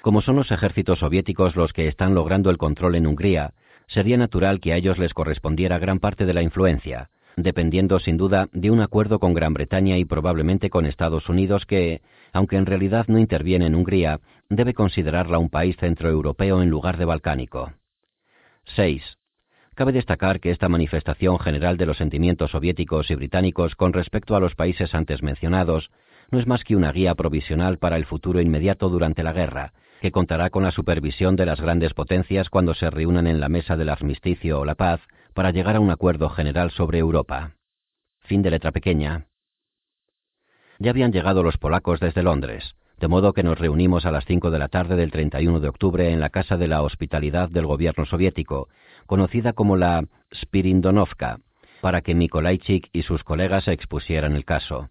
Como son los ejércitos soviéticos los que están logrando el control en Hungría, sería natural que a ellos les correspondiera gran parte de la influencia, dependiendo sin duda de un acuerdo con Gran Bretaña y probablemente con Estados Unidos que, aunque en realidad no interviene en Hungría, debe considerarla un país centroeuropeo en lugar de balcánico. 6. Cabe destacar que esta manifestación general de los sentimientos soviéticos y británicos con respecto a los países antes mencionados no es más que una guía provisional para el futuro inmediato durante la guerra, que contará con la supervisión de las grandes potencias cuando se reúnan en la mesa del armisticio o la paz para llegar a un acuerdo general sobre Europa. Fin de letra pequeña. Ya habían llegado los polacos desde Londres, de modo que nos reunimos a las 5 de la tarde del 31 de octubre en la Casa de la Hospitalidad del Gobierno soviético, conocida como la Spirindonovka, para que Mikolajczyk y sus colegas expusieran el caso.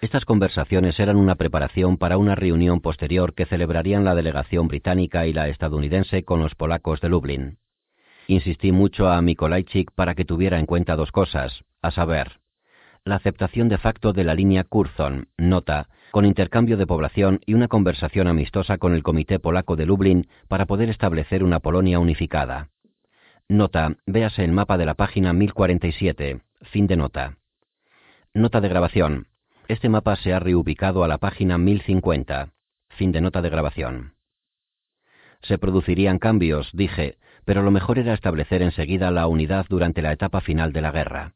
Estas conversaciones eran una preparación para una reunión posterior que celebrarían la delegación británica y la estadounidense con los polacos de Lublin. Insistí mucho a Mikolajczyk para que tuviera en cuenta dos cosas, a saber, la aceptación de facto de la línea Curzon, nota, con intercambio de población y una conversación amistosa con el Comité Polaco de Lublin para poder establecer una Polonia unificada. Nota, véase el mapa de la página 1047, fin de nota. Nota de grabación. Este mapa se ha reubicado a la página 1050, fin de nota de grabación. Se producirían cambios, dije, pero lo mejor era establecer enseguida la unidad durante la etapa final de la guerra.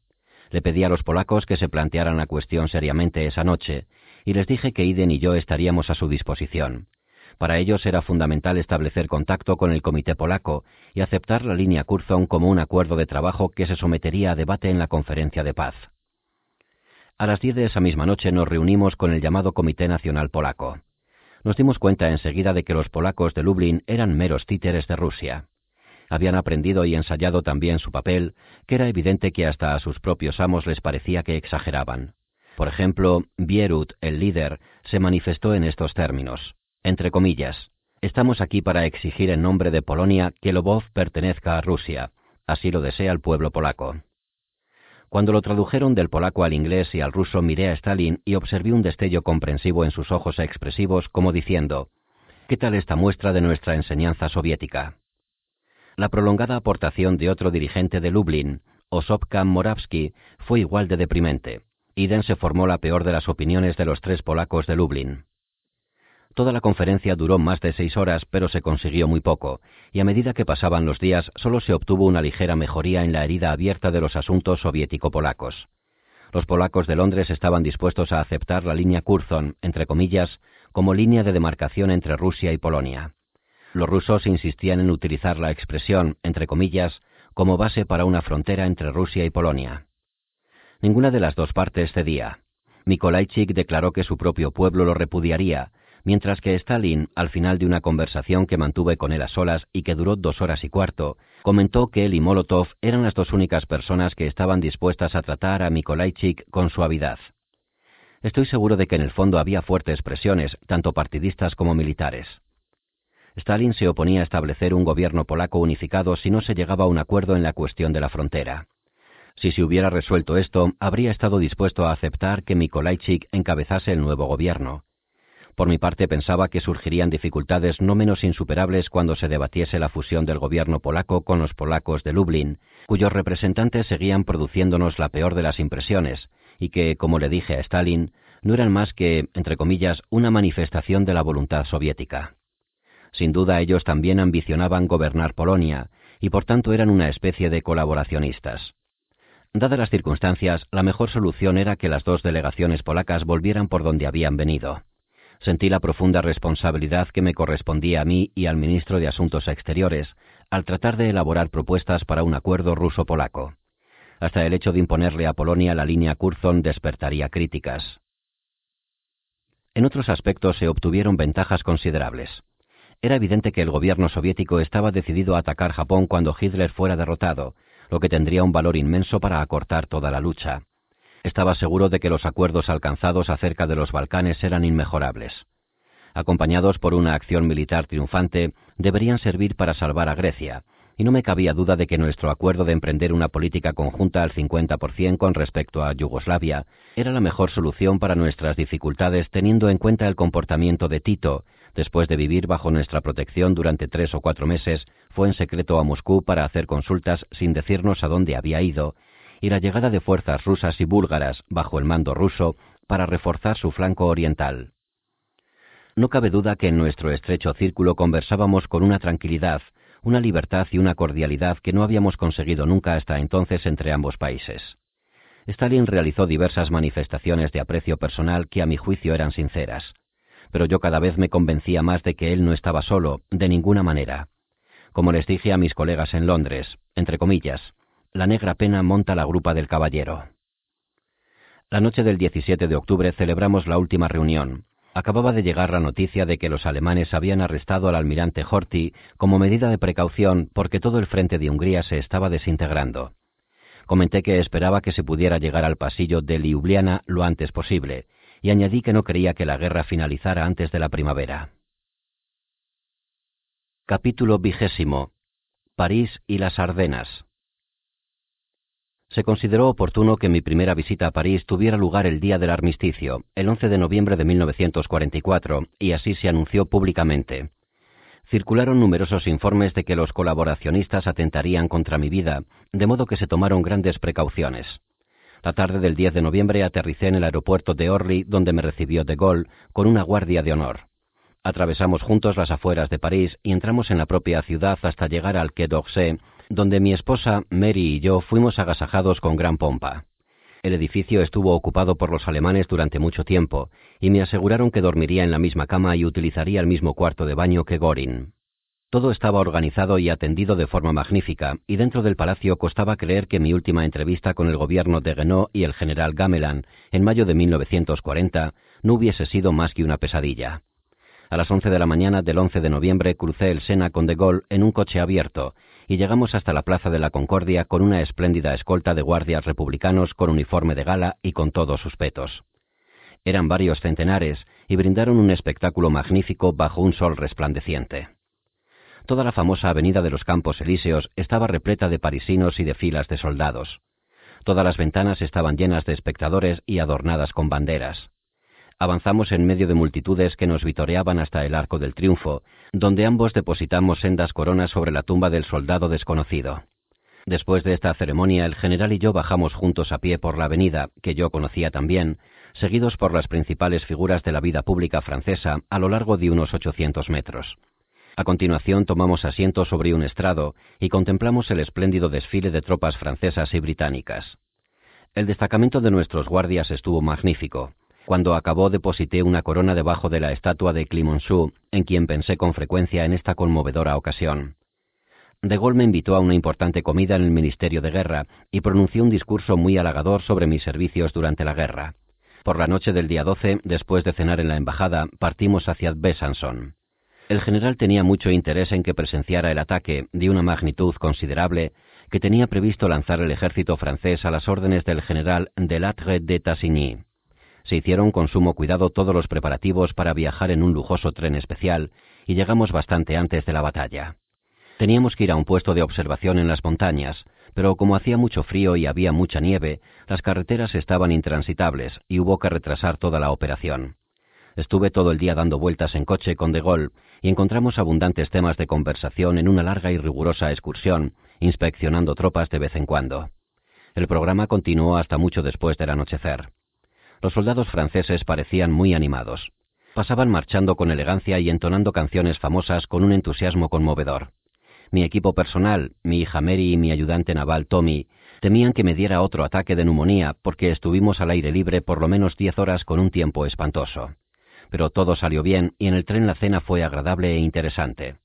Le pedí a los polacos que se plantearan la cuestión seriamente esa noche, y les dije que Iden y yo estaríamos a su disposición. Para ellos era fundamental establecer contacto con el Comité Polaco y aceptar la línea Curzon como un acuerdo de trabajo que se sometería a debate en la Conferencia de Paz. A las 10 de esa misma noche nos reunimos con el llamado Comité Nacional Polaco. Nos dimos cuenta enseguida de que los polacos de Lublin eran meros títeres de Rusia. Habían aprendido y ensayado también su papel, que era evidente que hasta a sus propios amos les parecía que exageraban. Por ejemplo, Bierut, el líder, se manifestó en estos términos. Entre comillas, estamos aquí para exigir en nombre de Polonia que Lvov pertenezca a Rusia. Así lo desea el pueblo polaco. Cuando lo tradujeron del polaco al inglés y al ruso, miré a Stalin y observé un destello comprensivo en sus ojos expresivos como diciendo, ¿qué tal esta muestra de nuestra enseñanza soviética? La prolongada aportación de otro dirigente de Lublin, Osobka Morawski, fue igual de deprimente. Iden se formó la peor de las opiniones de los tres polacos de Lublin. Toda la conferencia duró más de 6 horas, pero se consiguió muy poco, y a medida que pasaban los días solo se obtuvo una ligera mejoría en la herida abierta de los asuntos soviético-polacos. Los polacos de Londres estaban dispuestos a aceptar la línea Curzon, entre comillas, como línea de demarcación entre Rusia y Polonia. Los rusos insistían en utilizar la expresión, entre comillas, como base para una frontera entre Rusia y Polonia. Ninguna de las dos partes cedía. Mikolajczyk declaró que su propio pueblo lo repudiaría, mientras que Stalin, al final de una conversación que mantuve con él a solas y que duró 2 horas y cuarto, comentó que él y Molotov eran las 2 únicas personas que estaban dispuestas a tratar a Mikolajczyk con suavidad. Estoy seguro de que en el fondo había fuertes presiones, tanto partidistas como militares. Stalin se oponía a establecer un gobierno polaco unificado si no se llegaba a un acuerdo en la cuestión de la frontera. Si se hubiera resuelto esto, habría estado dispuesto a aceptar que Mikolajczyk encabezase el nuevo gobierno. Por mi parte, pensaba que surgirían dificultades no menos insuperables cuando se debatiese la fusión del gobierno polaco con los polacos de Lublin, cuyos representantes seguían produciéndonos la peor de las impresiones, y que, como le dije a Stalin, no eran más que, entre comillas, una manifestación de la voluntad soviética. Sin duda ellos también ambicionaban gobernar Polonia, y por tanto eran una especie de colaboracionistas. Dadas las circunstancias, la mejor solución era que las 2 delegaciones polacas volvieran por donde habían venido. Sentí la profunda responsabilidad que me correspondía a mí y al ministro de Asuntos Exteriores al tratar de elaborar propuestas para un acuerdo ruso-polaco. Hasta el hecho de imponerle a Polonia la línea Curzon despertaría críticas. En otros aspectos se obtuvieron ventajas considerables. Era evidente que el gobierno soviético estaba decidido a atacar Japón cuando Hitler fuera derrotado, lo que tendría un valor inmenso para acortar toda la lucha. Estaba seguro de que los acuerdos alcanzados acerca de los Balcanes eran inmejorables. Acompañados por una acción militar triunfante, deberían servir para salvar a Grecia, y no me cabía duda de que nuestro acuerdo de emprender una política conjunta al 50% con respecto a Yugoslavia era la mejor solución para nuestras dificultades, teniendo en cuenta el comportamiento de Tito. Después de vivir bajo nuestra protección durante 3 o 4 meses, fue en secreto a Moscú para hacer consultas sin decirnos a dónde había ido, y la llegada de fuerzas rusas y búlgaras bajo el mando ruso para reforzar su flanco oriental. No cabe duda que en nuestro estrecho círculo conversábamos con una tranquilidad, una libertad y una cordialidad que no habíamos conseguido nunca hasta entonces entre ambos países. Stalin realizó diversas manifestaciones de aprecio personal que a mi juicio eran sinceras, pero yo cada vez me convencía más de que él no estaba solo, de ninguna manera. Como les dije a mis colegas en Londres, entre comillas, la negra pena monta la grupa del caballero. La noche del 17 de octubre celebramos la última reunión. Acababa de llegar la noticia de que los alemanes habían arrestado al almirante Horthy como medida de precaución porque todo el frente de Hungría se estaba desintegrando. Comenté que esperaba que se pudiera llegar al pasillo de Liubliana lo antes posible, y añadí que no creía que la guerra finalizara antes de la primavera. Capítulo 20. París y las Ardenas. Se consideró oportuno que mi primera visita a París tuviera lugar el día del armisticio, el 11 de noviembre de 1944, y así se anunció públicamente. Circularon numerosos informes de que los colaboracionistas atentarían contra mi vida, de modo que se tomaron grandes precauciones. La tarde del 10 de noviembre aterricé en el aeropuerto de Orly, donde me recibió de Gaulle con una guardia de honor. Atravesamos juntos las afueras de París y entramos en la propia ciudad hasta llegar al Quai d'Orsay, donde mi esposa, Mary y yo fuimos agasajados con gran pompa. El edificio estuvo ocupado por los alemanes durante mucho tiempo y me aseguraron que dormiría en la misma cama y utilizaría el mismo cuarto de baño que Göring. Todo estaba organizado y atendido de forma magnífica, y dentro del palacio costaba creer que mi última entrevista con el gobierno de Guénot y el general Gamelin, en mayo de 1940, no hubiese sido más que una pesadilla. A las 11 de la mañana del 11 de noviembre crucé el Sena con de Gaulle en un coche abierto, y llegamos hasta la Plaza de la Concordia con una espléndida escolta de guardias republicanos con uniforme de gala y con todos sus petos. Eran varios centenares, y brindaron un espectáculo magnífico bajo un sol resplandeciente. Toda la famosa avenida de los Campos Elíseos estaba repleta de parisinos y de filas de soldados. Todas las ventanas estaban llenas de espectadores y adornadas con banderas. Avanzamos en medio de multitudes que nos vitoreaban hasta el Arco del Triunfo, donde ambos depositamos sendas coronas sobre la tumba del soldado desconocido. Después de esta ceremonia, el general y yo bajamos juntos a pie por la avenida, que yo conocía también, seguidos por las principales figuras de la vida pública francesa a lo largo de unos 800 metros. A continuación tomamos asiento sobre un estrado y contemplamos el espléndido desfile de tropas francesas y británicas. El destacamento de nuestros guardias estuvo magnífico. Cuando acabó deposité una corona debajo de la estatua de Clemenceau, en quien pensé con frecuencia en esta conmovedora ocasión. De Gaulle me invitó a una importante comida en el Ministerio de Guerra y pronunció un discurso muy halagador sobre mis servicios durante la guerra. Por la noche del día 12, después de cenar en la embajada, partimos hacia Besançon. El general tenía mucho interés en que presenciara el ataque, de una magnitud considerable, que tenía previsto lanzar el ejército francés a las órdenes del general Delattre de Tassigny. Se hicieron con sumo cuidado todos los preparativos para viajar en un lujoso tren especial y llegamos bastante antes de la batalla. Teníamos que ir a un puesto de observación en las montañas, pero como hacía mucho frío y había mucha nieve, las carreteras estaban intransitables y hubo que retrasar toda la operación. Estuve todo el día dando vueltas en coche con De Gaulle y encontramos abundantes temas de conversación en una larga y rigurosa excursión, inspeccionando tropas de vez en cuando. El programa continuó hasta mucho después del anochecer. Los soldados franceses parecían muy animados. Pasaban marchando con elegancia y entonando canciones famosas con un entusiasmo conmovedor. Mi equipo personal, mi hija Mary y mi ayudante naval Tommy, temían que me diera otro ataque de neumonía porque estuvimos al aire libre por lo menos 10 horas con un tiempo espantoso. Pero todo salió bien y en el tren la cena fue agradable e interesante.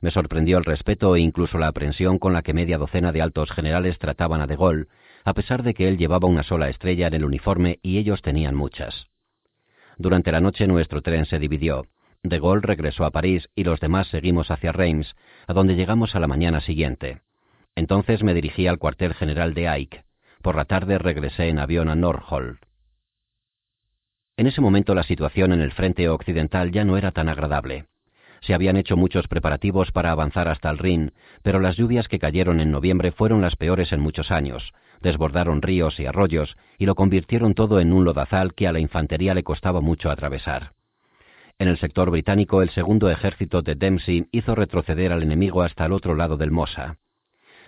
Me sorprendió el respeto e incluso la aprensión con la que media docena de altos generales trataban a De Gaulle, a pesar de que él llevaba una sola estrella en el uniforme y ellos tenían muchas. Durante la noche nuestro tren se dividió. De Gaulle regresó a París y los demás seguimos hacia Reims, a donde llegamos a la mañana siguiente. Entonces me dirigí al cuartel general de Eyck. Por la tarde regresé en avión a Northolt. En ese momento la situación en el frente occidental ya no era tan agradable. Se habían hecho muchos preparativos para avanzar hasta el Rin, pero las lluvias que cayeron en noviembre fueron las peores en muchos años, desbordaron ríos y arroyos y lo convirtieron todo en un lodazal que a la infantería le costaba mucho atravesar. En el sector británico el segundo ejército de Dempsey hizo retroceder al enemigo hasta el otro lado del Mosa.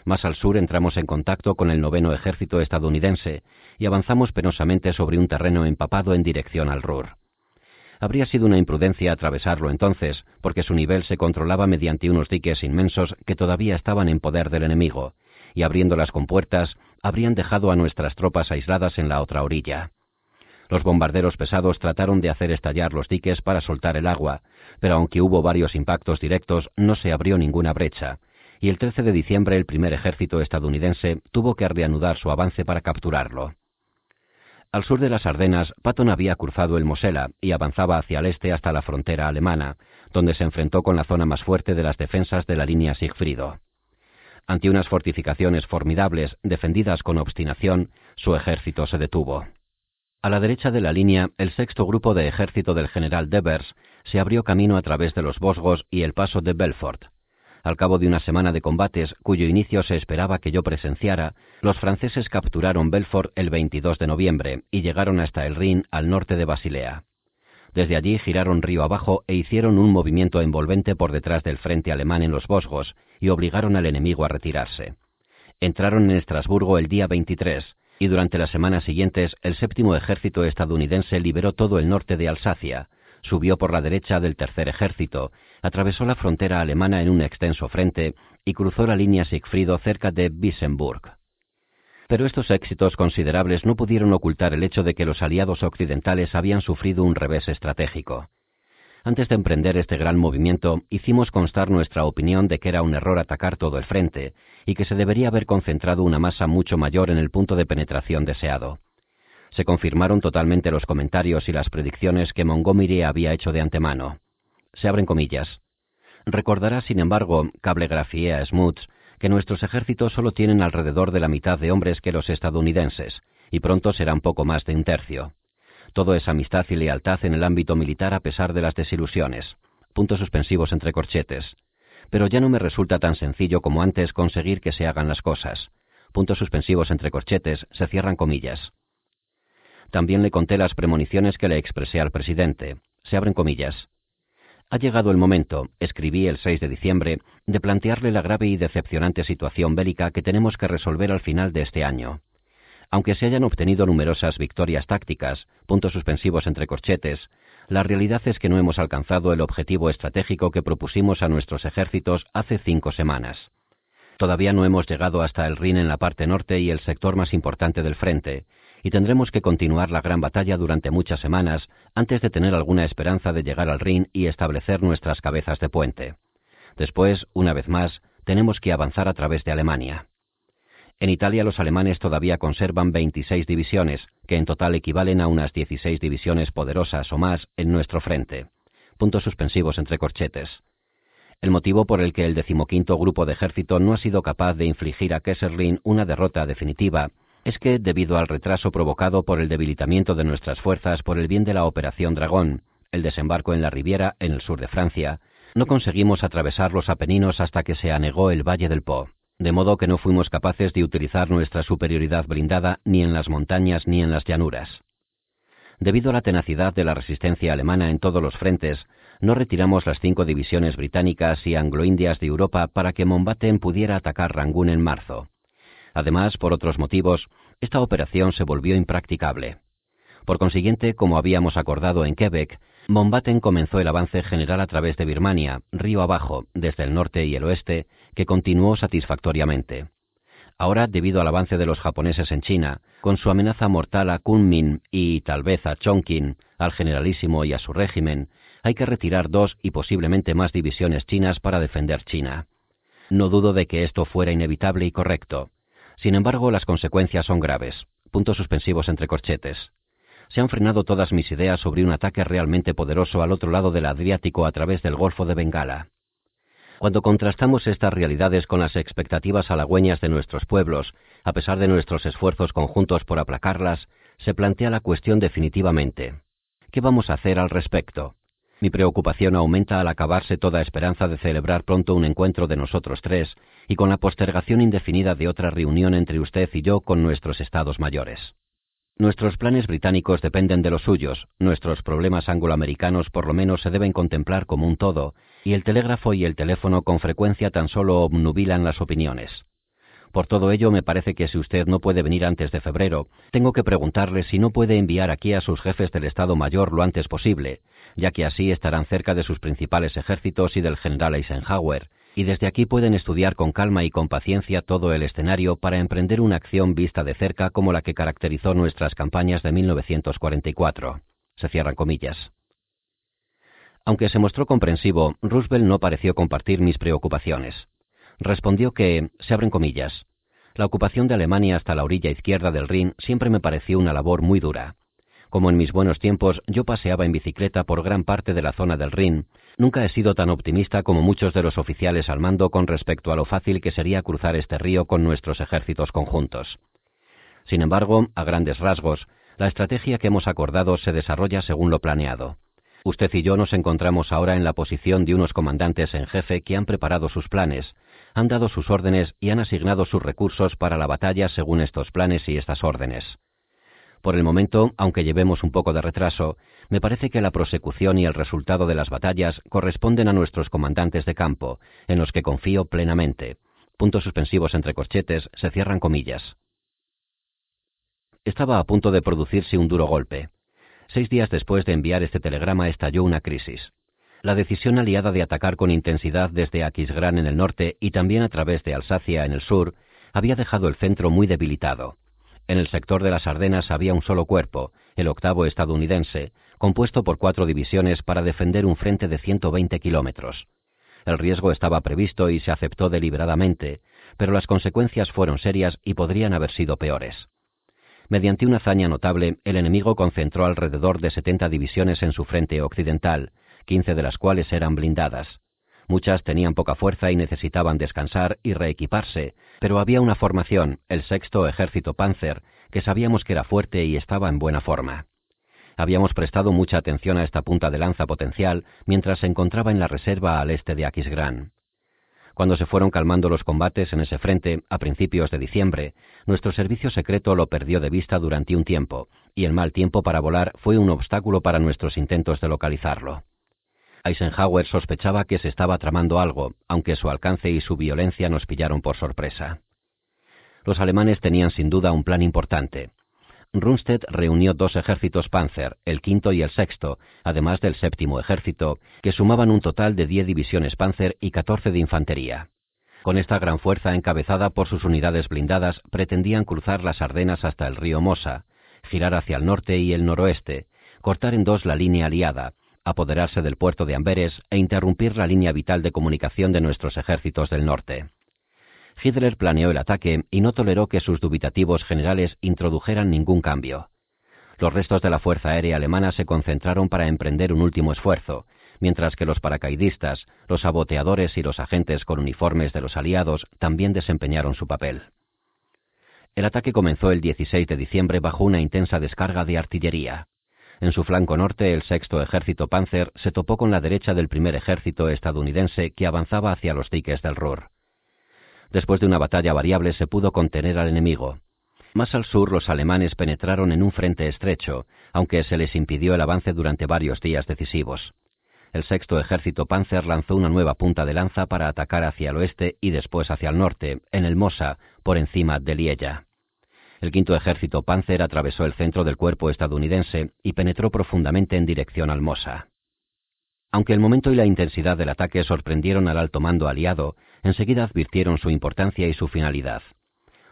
Más al sur entramos en contacto con el noveno ejército estadounidense y avanzamos penosamente sobre un terreno empapado en dirección al Ruhr. Habría sido una imprudencia atravesarlo entonces, porque su nivel se controlaba mediante unos diques inmensos que todavía estaban en poder del enemigo, y abriendo las compuertas, habrían dejado a nuestras tropas aisladas en la otra orilla. Los bombarderos pesados trataron de hacer estallar los diques para soltar el agua, pero aunque hubo varios impactos directos, no se abrió ninguna brecha. Y el 13 de diciembre el primer ejército estadounidense tuvo que reanudar su avance para capturarlo. Al sur de las Ardenas, Patton había cruzado el Mosela y avanzaba hacia el este hasta la frontera alemana, donde se enfrentó con la zona más fuerte de las defensas de la línea Sigfrido. Ante unas fortificaciones formidables, defendidas con obstinación, su ejército se detuvo. A la derecha de la línea, el sexto grupo de ejército del general Devers se abrió camino a través de los Vosgos y el paso de Belfort. Al cabo de una semana de combates, cuyo inicio se esperaba que yo presenciara, los franceses capturaron Belfort el 22 de noviembre y llegaron hasta el Rin, al norte de Basilea. Desde allí giraron río abajo e hicieron un movimiento envolvente por detrás del frente alemán en los Vosgos y obligaron al enemigo a retirarse. Entraron en Estrasburgo el día 23 y durante las semanas siguientes el séptimo ejército estadounidense liberó todo el norte de Alsacia, subió por la derecha del tercer ejército, atravesó la frontera alemana en un extenso frente y cruzó la línea Sigfrido cerca de Wissembourg. Pero estos éxitos considerables no pudieron ocultar el hecho de que los aliados occidentales habían sufrido un revés estratégico. Antes de emprender este gran movimiento, hicimos constar nuestra opinión de que era un error atacar todo el frente y que se debería haber concentrado una masa mucho mayor en el punto de penetración deseado. Se confirmaron totalmente los comentarios y las predicciones que Montgomery había hecho de antemano. Se abren comillas. Recordará, sin embargo, cablegrafié a Smuts, que nuestros ejércitos solo tienen alrededor de la mitad de hombres que los estadounidenses, y pronto serán poco más de un tercio. Todo es amistad y lealtad en el ámbito militar a pesar de las desilusiones. Puntos suspensivos entre corchetes. Pero ya no me resulta tan sencillo como antes conseguir que se hagan las cosas. Puntos suspensivos entre corchetes, se cierran comillas. También le conté las premoniciones que le expresé al presidente. Se abren comillas. Ha llegado el momento, escribí el 6 de diciembre, de plantearle la grave y decepcionante situación bélica que tenemos que resolver al final de este año. Aunque se hayan obtenido numerosas victorias tácticas, puntos suspensivos entre corchetes, la realidad es que no hemos alcanzado el objetivo estratégico que propusimos a nuestros ejércitos hace 5 semanas. Todavía no hemos llegado hasta el Rin en la parte norte y el sector más importante del frente, y tendremos que continuar la gran batalla durante muchas semanas antes de tener alguna esperanza de llegar al Rin y establecer nuestras cabezas de puente. Después, una vez más, tenemos que avanzar a través de Alemania. En Italia los alemanes todavía conservan 26 divisiones, que en total equivalen a unas 16 divisiones poderosas o más en nuestro frente. Puntos suspensivos entre corchetes. El motivo por el que el 15º grupo de ejército no ha sido capaz de infligir a Kesselring una derrota definitiva es que, debido al retraso provocado por el debilitamiento de nuestras fuerzas por el bien de la Operación Dragón, el desembarco en la Riviera, en el sur de Francia, no conseguimos atravesar los Apeninos hasta que se anegó el Valle del Po, de modo que no fuimos capaces de utilizar nuestra superioridad blindada ni en las montañas ni en las llanuras. Debido a la tenacidad de la resistencia alemana en todos los frentes, no retiramos las 5 divisiones británicas y angloindias de Europa para que Mountbatten pudiera atacar Rangún en marzo. Además, por otros motivos, esta operación se volvió impracticable. Por consiguiente, como habíamos acordado en Quebec, Mountbatten comenzó el avance general a través de Birmania, río abajo, desde el norte y el oeste, que continuó satisfactoriamente. Ahora, debido al avance de los japoneses en China, con su amenaza mortal a Kunming y, tal vez, a Chongqing, al generalísimo y a su régimen, hay que retirar 2 y posiblemente más divisiones chinas para defender China. No dudo de que esto fuera inevitable y correcto. Sin embargo, las consecuencias son graves. Puntos suspensivos entre corchetes. Se han frenado todas mis ideas sobre un ataque realmente poderoso al otro lado del Adriático a través del Golfo de Bengala. Cuando contrastamos estas realidades con las expectativas halagüeñas de nuestros pueblos, a pesar de nuestros esfuerzos conjuntos por aplacarlas, se plantea la cuestión definitivamente. ¿Qué vamos a hacer al respecto? Mi preocupación aumenta al acabarse toda esperanza de celebrar pronto un encuentro de nosotros 3 y con la postergación indefinida de otra reunión entre usted y yo con nuestros estados mayores. Nuestros planes británicos dependen de los suyos, nuestros problemas angloamericanos por lo menos se deben contemplar como un todo, y el telégrafo y el teléfono con frecuencia tan solo obnubilan las opiniones. Por todo ello, me parece que si usted no puede venir antes de febrero, tengo que preguntarle si no puede enviar aquí a sus jefes del Estado Mayor lo antes posible, ya que así estarán cerca de sus principales ejércitos y del general Eisenhower, y desde aquí pueden estudiar con calma y con paciencia todo el escenario para emprender una acción vista de cerca como la que caracterizó nuestras campañas de 1944. Se cierran comillas. Aunque se mostró comprensivo, Roosevelt no pareció compartir mis preocupaciones. Respondió que, se abren comillas, la ocupación de Alemania hasta la orilla izquierda del Rin siempre me pareció una labor muy dura. Como en mis buenos tiempos yo paseaba en bicicleta por gran parte de la zona del Rin, nunca he sido tan optimista como muchos de los oficiales al mando con respecto a lo fácil que sería cruzar este río con nuestros ejércitos conjuntos. Sin embargo, a grandes rasgos, la estrategia que hemos acordado se desarrolla según lo planeado. Usted y yo nos encontramos ahora en la posición de unos comandantes en jefe que han preparado sus planes, han dado sus órdenes y han asignado sus recursos para la batalla según estos planes y estas órdenes. Por el momento, aunque llevemos un poco de retraso, me parece que la prosecución y el resultado de las batallas corresponden a nuestros comandantes de campo, en los que confío plenamente. Puntos suspensivos entre corchetes, se cierran comillas. Estaba a punto de producirse un duro golpe. 6 días después de enviar este telegrama estalló una crisis. La decisión aliada de atacar con intensidad desde Aquisgrán en el norte y también a través de Alsacia en el sur, había dejado el centro muy debilitado. En el sector de las Ardenas había un solo cuerpo, el 8º estadounidense, compuesto por 4 divisiones para defender un frente de 120 kilómetros. El riesgo estaba previsto y se aceptó deliberadamente, pero las consecuencias fueron serias y podrían haber sido peores. Mediante una hazaña notable, el enemigo concentró alrededor de 70 divisiones en su frente occidental, 15 de las cuales eran blindadas. Muchas tenían poca fuerza y necesitaban descansar y reequiparse, pero había una formación, el 6º Ejército Panzer, que sabíamos que era fuerte y estaba en buena forma. Habíamos prestado mucha atención a esta punta de lanza potencial mientras se encontraba en la reserva al este de Aquisgrán. Cuando se fueron calmando los combates en ese frente, a principios de diciembre, nuestro servicio secreto lo perdió de vista durante un tiempo, y el mal tiempo para volar fue un obstáculo para nuestros intentos de localizarlo. Eisenhower sospechaba que se estaba tramando algo, aunque su alcance y su violencia nos pillaron por sorpresa. Los alemanes tenían sin duda un plan importante. Rundstedt reunió 2 ejércitos Panzer, el 5º y el 6º, además del 7º ejército, que sumaban un total de 10 divisiones Panzer y 14 de infantería. Con esta gran fuerza encabezada por sus unidades blindadas, pretendían cruzar las Ardenas hasta el río Mosa, girar hacia el norte y el noroeste, cortar en 2 la línea aliada, apoderarse del puerto de Amberes e interrumpir la línea vital de comunicación de nuestros ejércitos del norte. Hitler planeó el ataque y no toleró que sus dubitativos generales introdujeran ningún cambio. Los restos de la Fuerza Aérea Alemana se concentraron para emprender un último esfuerzo, mientras que los paracaidistas, los saboteadores y los agentes con uniformes de los aliados también desempeñaron su papel. El ataque comenzó el 16 de diciembre bajo una intensa descarga de artillería. En su flanco norte, el Sexto Ejército Panzer se topó con la derecha del Primer Ejército estadounidense que avanzaba hacia los diques del Ruhr. Después de una batalla variable se pudo contener al enemigo. Más al sur, los alemanes penetraron en un frente estrecho, aunque se les impidió el avance durante varios días decisivos. El Sexto Ejército Panzer lanzó una nueva punta de lanza para atacar hacia el oeste y después hacia el norte, en el Mosa, por encima de Lieja. El Quinto Ejército Panzer atravesó el centro del cuerpo estadounidense y penetró profundamente en dirección al Mosa. Aunque el momento y la intensidad del ataque sorprendieron al alto mando aliado, enseguida advirtieron su importancia y su finalidad.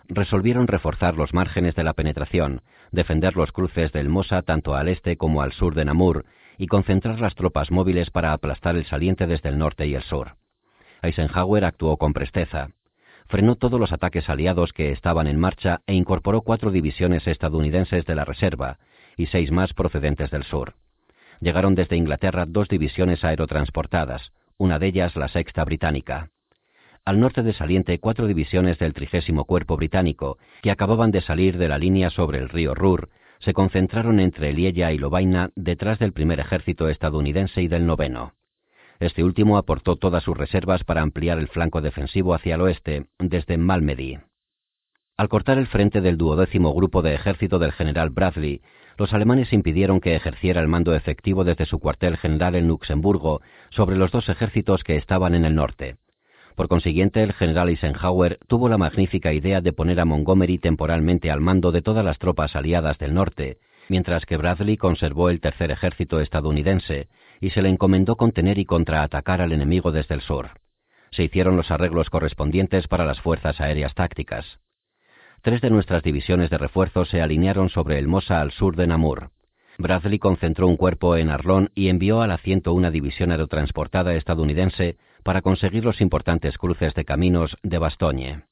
Resolvieron reforzar los márgenes de la penetración, defender los cruces del Mosa tanto al este como al sur de Namur y concentrar las tropas móviles para aplastar el saliente desde el norte y el sur. Eisenhower actuó con presteza. Frenó todos los ataques aliados que estaban en marcha e incorporó 4 divisiones estadounidenses de la reserva y 6 más procedentes del sur. Llegaron desde Inglaterra 2 divisiones aerotransportadas, una de ellas la Sexta Británica. Al norte de saliente 4 divisiones del 30º Cuerpo Británico, que acababan de salir de la línea sobre el río Ruhr, se concentraron entre Lieja y Lovaina detrás del Primer Ejército estadounidense y del Noveno. Este último aportó todas sus reservas para ampliar el flanco defensivo hacia el oeste, desde Malmedy. Al cortar el frente del Duodécimo Grupo de Ejército del general Bradley, los alemanes impidieron que ejerciera el mando efectivo desde su cuartel general en Luxemburgo sobre los 2 ejércitos que estaban en el norte. Por consiguiente, el general Eisenhower tuvo la magnífica idea de poner a Montgomery temporalmente al mando de todas las tropas aliadas del norte, mientras que Bradley conservó el Tercer Ejército estadounidense y se le encomendó contener y contraatacar al enemigo desde el sur. Se hicieron los arreglos correspondientes para las fuerzas aéreas tácticas. 3 de nuestras divisiones de refuerzo se alinearon sobre el Mosa al sur de Namur. Bradley concentró un cuerpo en Arlón y envió a la 101 División Aerotransportada estadounidense para conseguir los importantes cruces de caminos de Bastogne.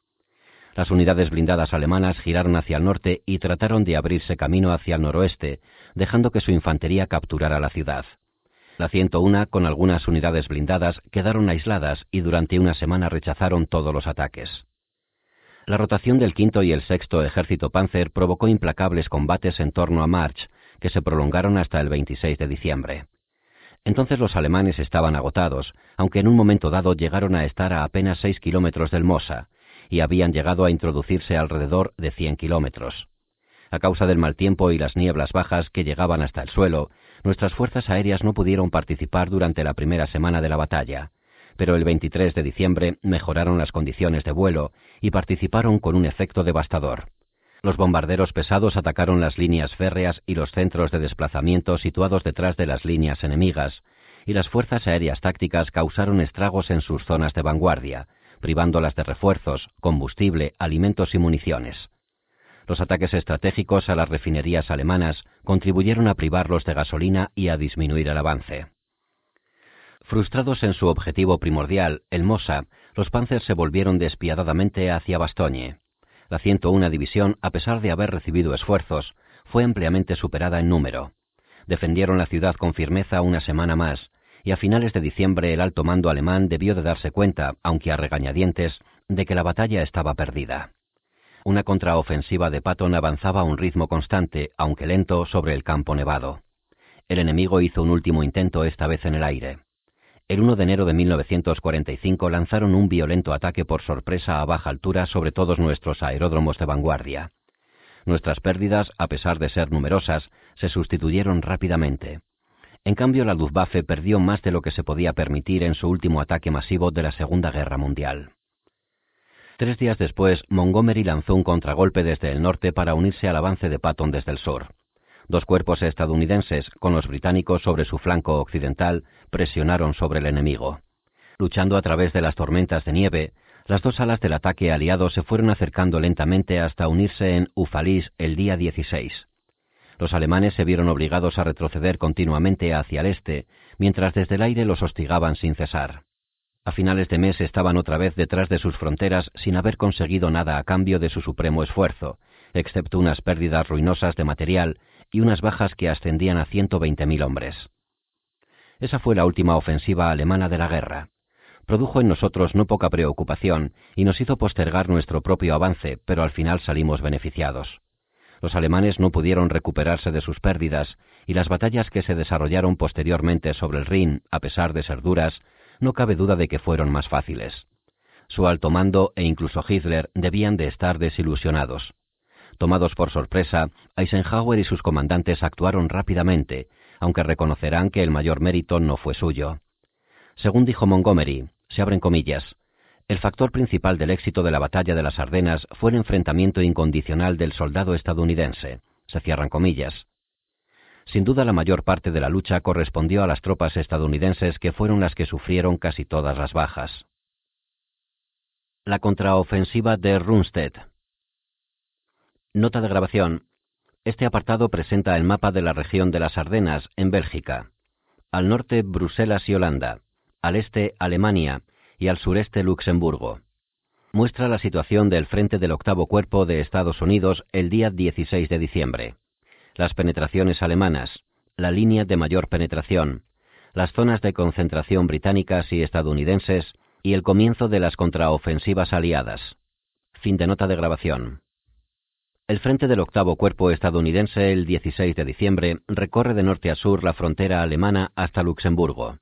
Las unidades blindadas alemanas giraron hacia el norte y trataron de abrirse camino hacia el noroeste, dejando que su infantería capturara la ciudad. La 101, con algunas unidades blindadas, quedaron aisladas y durante una semana rechazaron todos los ataques. La rotación del Quinto y el Sexto Ejército Panzer provocó implacables combates en torno a March, que se prolongaron hasta el 26 de diciembre. Entonces los alemanes estaban agotados, aunque en un momento dado llegaron a estar a apenas 6 kilómetros del Mosa, y habían llegado a introducirse alrededor de 100 kilómetros. A causa del mal tiempo y las nieblas bajas que llegaban hasta el suelo, nuestras fuerzas aéreas no pudieron participar durante la primera semana de la batalla, pero el 23 de diciembre mejoraron las condiciones de vuelo y participaron con un efecto devastador. Los bombarderos pesados atacaron las líneas férreas y los centros de desplazamiento situados detrás de las líneas enemigas, y las fuerzas aéreas tácticas causaron estragos en sus zonas de vanguardia, privándolas de refuerzos, combustible, alimentos y municiones. Los ataques estratégicos a las refinerías alemanas contribuyeron a privarlos de gasolina y a disminuir el avance. Frustrados en su objetivo primordial, el Mosa, los panzers se volvieron despiadadamente hacia Bastogne. La 101 División, a pesar de haber recibido esfuerzos, fue ampliamente superada en número. Defendieron la ciudad con firmeza una semana más, y a finales de diciembre el alto mando alemán debió de darse cuenta, aunque a regañadientes, de que la batalla estaba perdida. Una contraofensiva de Patton avanzaba a un ritmo constante, aunque lento, sobre el campo nevado. El enemigo hizo un último intento, esta vez en el aire. El 1 de enero de 1945 lanzaron un violento ataque por sorpresa a baja altura sobre todos nuestros aeródromos de vanguardia. Nuestras pérdidas, a pesar de ser numerosas, se sustituyeron rápidamente. En cambio, la Luftwaffe perdió más de lo que se podía permitir en su último ataque masivo de la Segunda Guerra Mundial. 3 días después, Montgomery lanzó un contragolpe desde el norte para unirse al avance de Patton desde el sur. 2 cuerpos estadounidenses, con los británicos sobre su flanco occidental, presionaron sobre el enemigo. Luchando a través de las tormentas de nieve, las 2 alas del ataque aliado se fueron acercando lentamente hasta unirse en Ufalis el día 16. Los alemanes se vieron obligados a retroceder continuamente hacia el este, mientras desde el aire los hostigaban sin cesar. A finales de mes estaban otra vez detrás de sus fronteras sin haber conseguido nada a cambio de su supremo esfuerzo, excepto unas pérdidas ruinosas de material y unas bajas que ascendían a 120.000 hombres. Esa fue la última ofensiva alemana de la guerra. Produjo en nosotros no poca preocupación y nos hizo postergar nuestro propio avance, pero al final salimos beneficiados. Los alemanes no pudieron recuperarse de sus pérdidas y las batallas que se desarrollaron posteriormente sobre el Rin, a pesar de ser duras, no cabe duda de que fueron más fáciles. Su alto mando e incluso Hitler debían de estar desilusionados. Tomados por sorpresa, Eisenhower y sus comandantes actuaron rápidamente, aunque reconocerán que el mayor mérito no fue suyo. Según dijo Montgomery, se abren comillas, el factor principal del éxito de la batalla de las Ardenas fue el enfrentamiento incondicional del soldado estadounidense, se cierran comillas. Sin duda la mayor parte de la lucha correspondió a las tropas estadounidenses que fueron las que sufrieron casi todas las bajas. La contraofensiva de Rundstedt. Nota de grabación. Este apartado presenta el mapa de la región de las Ardenas, en Bélgica. Al norte, Bruselas y Holanda. Al este, Alemania. Y al sureste, Luxemburgo. Muestra la situación del frente del octavo cuerpo de Estados Unidos el día 16 de diciembre. Las penetraciones alemanas, la línea de mayor penetración, las zonas de concentración británicas y estadounidenses y el comienzo de las contraofensivas aliadas. Fin de nota de grabación. El frente del octavo cuerpo estadounidense el 16 de diciembre recorre de norte a sur la frontera alemana hasta Luxemburgo.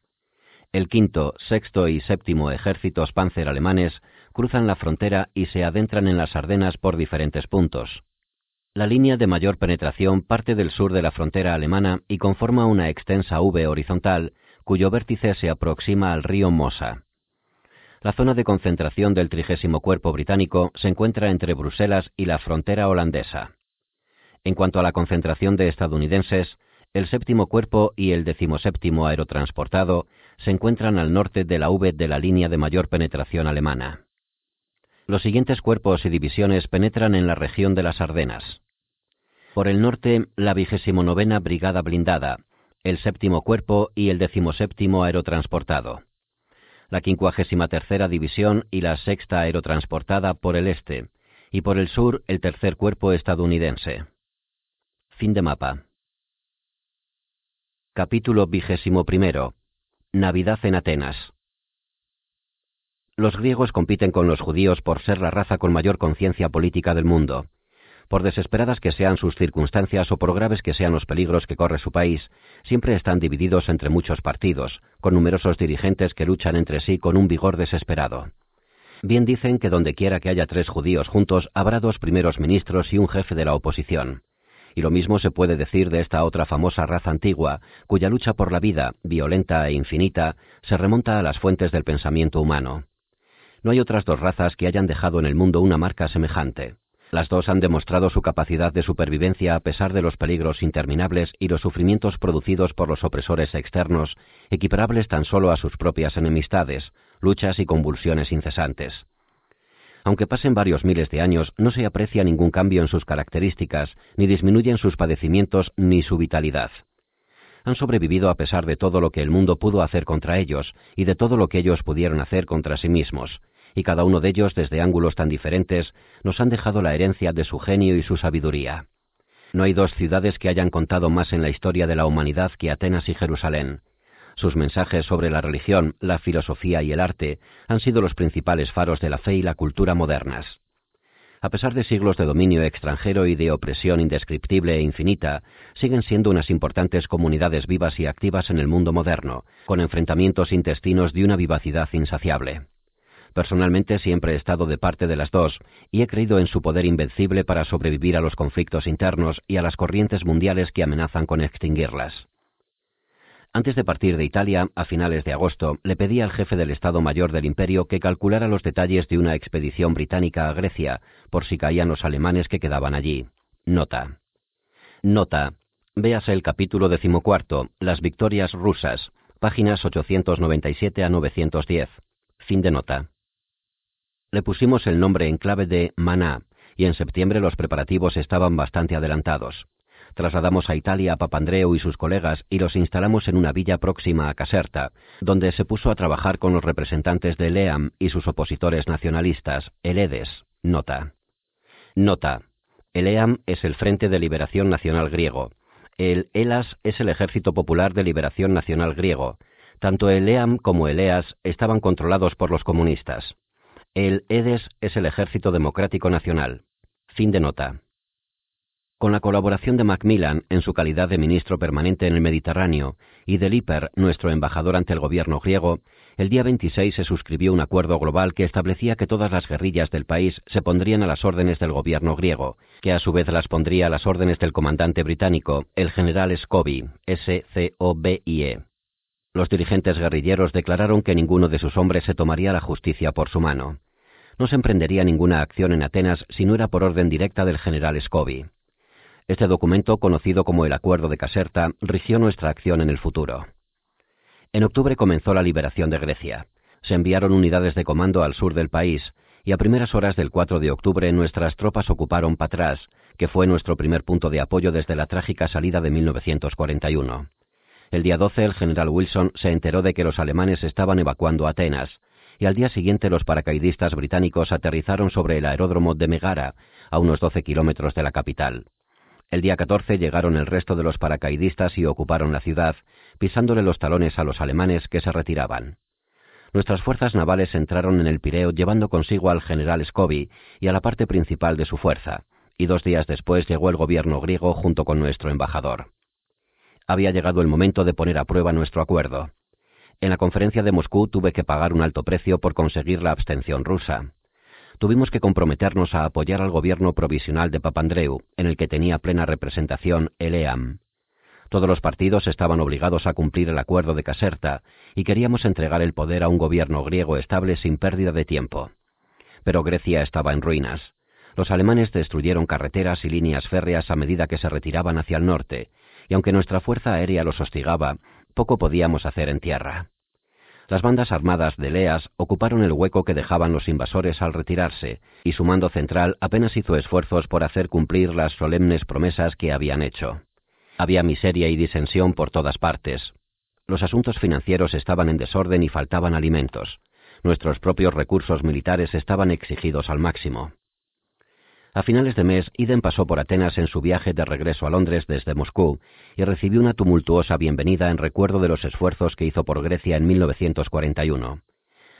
El quinto, sexto y séptimo ejércitos panzer alemanes cruzan la frontera y se adentran en las Ardenas por diferentes puntos. La línea de mayor penetración parte del sur de la frontera alemana y conforma una extensa V horizontal, cuyo vértice se aproxima al río Mosa. La zona de concentración del trigésimo cuerpo británico se encuentra entre Bruselas y la frontera holandesa. En cuanto a la concentración de estadounidenses, el séptimo cuerpo y el decimoséptimo aerotransportado se encuentran al norte de la V de la línea de mayor penetración alemana. Los siguientes cuerpos y divisiones penetran en la región de las Ardenas. Por el norte, la 29ª Brigada Blindada, el séptimo cuerpo y el decimoséptimo aerotransportado. La 53ª División y la sexta aerotransportada por el este, y por el sur el tercer cuerpo estadounidense. Fin de mapa. Capítulo 21. Navidad en Atenas. Los griegos compiten con los judíos por ser la raza con mayor conciencia política del mundo. Por desesperadas que sean sus circunstancias o por graves que sean los peligros que corre su país, siempre están divididos entre muchos partidos, con numerosos dirigentes que luchan entre sí con un vigor desesperado. Bien dicen que dondequiera que haya tres judíos juntos, habrá dos primeros ministros y un jefe de la oposición. Y lo mismo se puede decir de esta otra famosa raza antigua, cuya lucha por la vida, violenta e infinita, se remonta a las fuentes del pensamiento humano. No hay otras dos razas que hayan dejado en el mundo una marca semejante. Las dos han demostrado su capacidad de supervivencia a pesar de los peligros interminables y los sufrimientos producidos por los opresores externos, equiparables tan solo a sus propias enemistades, luchas y convulsiones incesantes. Aunque pasen varios miles de años, no se aprecia ningún cambio en sus características, ni disminuyen sus padecimientos ni su vitalidad. Han sobrevivido a pesar de todo lo que el mundo pudo hacer contra ellos y de todo lo que ellos pudieron hacer contra sí mismos. Y cada uno de ellos, desde ángulos tan diferentes, nos han dejado la herencia de su genio y su sabiduría. No hay dos ciudades que hayan contado más en la historia de la humanidad que Atenas y Jerusalén. Sus mensajes sobre la religión, la filosofía y el arte han sido los principales faros de la fe y la cultura modernas. A pesar de siglos de dominio extranjero y de opresión indescriptible e infinita, siguen siendo unas importantes comunidades vivas y activas en el mundo moderno, con enfrentamientos intestinos de una vivacidad insaciable. Personalmente siempre he estado de parte de las dos y he creído en su poder invencible para sobrevivir a los conflictos internos y a las corrientes mundiales que amenazan con extinguirlas. Antes de partir de Italia, a finales de agosto, le pedí al jefe del Estado Mayor del Imperio que calculara los detalles de una expedición británica a Grecia, por si caían los alemanes que quedaban allí. Nota. Véase el capítulo 14, Las victorias rusas, páginas 897 a 910. Fin de nota. Le pusimos el nombre en clave de Maná, y en septiembre los preparativos estaban bastante adelantados. trasladamos a Italia a Papandreu y sus colegas y los instalamos en una villa próxima a Caserta, donde se puso a trabajar con los representantes de LEAM y sus opositores nacionalistas, el EDES. Nota. El EAM es el Frente de Liberación Nacional Griego. El ELAS es el Ejército Popular de Liberación Nacional Griego. Tanto el EAM como el EAS estaban controlados por los comunistas. El EDES es el Ejército Democrático Nacional. Fin de nota. Con la colaboración de Macmillan en su calidad de ministro permanente en el Mediterráneo y de Liper, nuestro embajador ante el gobierno griego, el día 26 se suscribió un acuerdo global que establecía que todas las guerrillas del país se pondrían a las órdenes del gobierno griego, que a su vez las pondría a las órdenes del comandante británico, el general Scobie, S-C-O-B-I-E. Los dirigentes guerrilleros declararon que ninguno de sus hombres se tomaría la justicia por su mano. No se emprendería ninguna acción en Atenas si no era por orden directa del general Scobie. Este documento, conocido como el Acuerdo de Caserta, rigió nuestra acción en el futuro. En octubre comenzó la liberación de Grecia. Se enviaron unidades de comando al sur del país y a primeras horas del 4 de octubre nuestras tropas ocuparon Patras, que fue nuestro primer punto de apoyo desde la trágica salida de 1941. El día 12 el general Wilson se enteró de que los alemanes estaban evacuando Atenas, y al día siguiente los paracaidistas británicos aterrizaron sobre el aeródromo de Megara, a unos 12 kilómetros de la capital. El día 14 llegaron el resto de los paracaidistas y ocuparon la ciudad, pisándole los talones a los alemanes que se retiraban. Nuestras fuerzas navales entraron en el Pireo llevando consigo al general Scobie y a la parte principal de su fuerza, y 2 días después llegó el gobierno griego junto con nuestro embajador. Había llegado el momento de poner a prueba nuestro acuerdo. En la conferencia de Moscú tuve que pagar un alto precio por conseguir la abstención rusa. Tuvimos que comprometernos a apoyar al gobierno provisional de Papandreu, en el que tenía plena representación el EAM. Todos los partidos estaban obligados a cumplir el acuerdo de Caserta y queríamos entregar el poder a un gobierno griego estable sin pérdida de tiempo. Pero Grecia estaba en ruinas. Los alemanes destruyeron carreteras y líneas férreas a medida que se retiraban hacia el norte, y aunque nuestra fuerza aérea los hostigaba, poco podíamos hacer en tierra. Las bandas armadas de Leas ocuparon el hueco que dejaban los invasores al retirarse, y su mando central apenas hizo esfuerzos por hacer cumplir las solemnes promesas que habían hecho. Había miseria y disensión por todas partes. Los asuntos financieros estaban en desorden y faltaban alimentos. Nuestros propios recursos militares estaban exigidos al máximo. A finales de mes, Eden pasó por Atenas en su viaje de regreso a Londres desde Moscú y recibió una tumultuosa bienvenida en recuerdo de los esfuerzos que hizo por Grecia en 1941.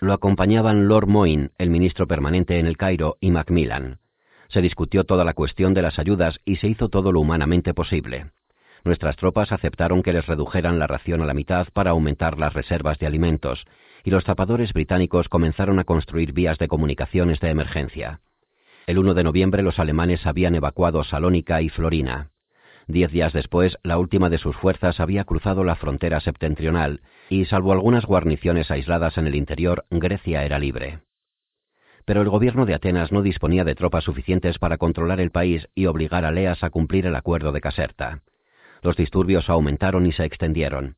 Lo acompañaban Lord Moyne, el ministro permanente en el Cairo, y Macmillan. Se discutió toda la cuestión de las ayudas y se hizo todo lo humanamente posible. Nuestras tropas aceptaron que les redujeran la ración a la mitad para aumentar las reservas de alimentos, y los zapadores británicos comenzaron a construir vías de comunicaciones de emergencia. El 1 de noviembre los alemanes habían evacuado Salónica y Florina. 10 días después, la última de sus fuerzas había cruzado la frontera septentrional y, salvo algunas guarniciones aisladas en el interior, Grecia era libre. Pero el gobierno de Atenas no disponía de tropas suficientes para controlar el país y obligar a Leas a cumplir el acuerdo de Caserta. Los disturbios aumentaron y se extendieron.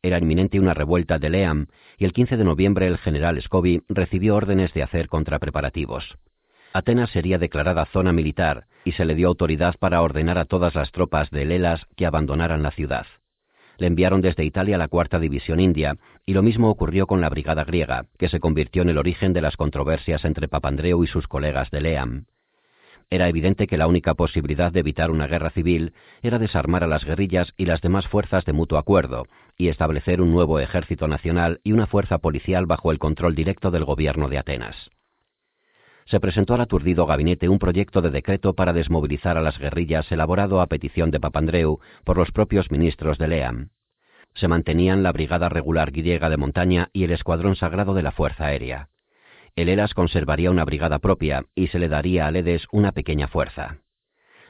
Era inminente una revuelta de Leam y el 15 de noviembre el general Scobie recibió órdenes de hacer contrapreparativos. Atenas sería declarada zona militar y se le dio autoridad para ordenar a todas las tropas del ELAS que abandonaran la ciudad. Le enviaron desde Italia la 4ª División India y lo mismo ocurrió con la Brigada Griega, que se convirtió en el origen de las controversias entre Papandreu y sus colegas de LEAM. Era evidente que la única posibilidad de evitar una guerra civil era desarmar a las guerrillas y las demás fuerzas de mutuo acuerdo y establecer un nuevo ejército nacional y una fuerza policial bajo el control directo del gobierno de Atenas. Se presentó al aturdido gabinete un proyecto de decreto para desmovilizar a las guerrillas elaborado a petición de Papandreu por los propios ministros de LEAM. Se mantenían la Brigada Regular Griega de Montaña y el Escuadrón Sagrado de la Fuerza Aérea. El ELAS conservaría una brigada propia y se le daría al EDES una pequeña fuerza.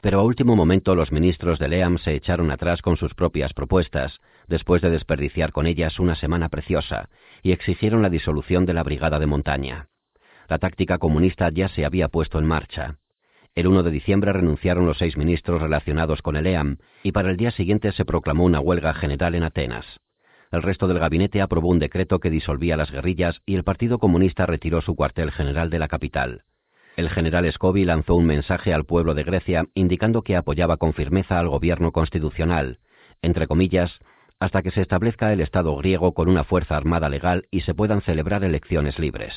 Pero a último momento los ministros de LEAM se echaron atrás con sus propias propuestas, después de desperdiciar con ellas una semana preciosa, y exigieron la disolución de la Brigada de Montaña. La táctica comunista ya se había puesto en marcha. El 1 de diciembre renunciaron los 6 ministros relacionados con el EAM y para el día siguiente se proclamó una huelga general en Atenas. El resto del gabinete aprobó un decreto que disolvía las guerrillas y el Partido Comunista retiró su cuartel general de la capital. El general Scobie lanzó un mensaje al pueblo de Grecia indicando que apoyaba con firmeza al gobierno constitucional, entre comillas, hasta que se establezca el Estado griego con una fuerza armada legal y se puedan celebrar elecciones libres.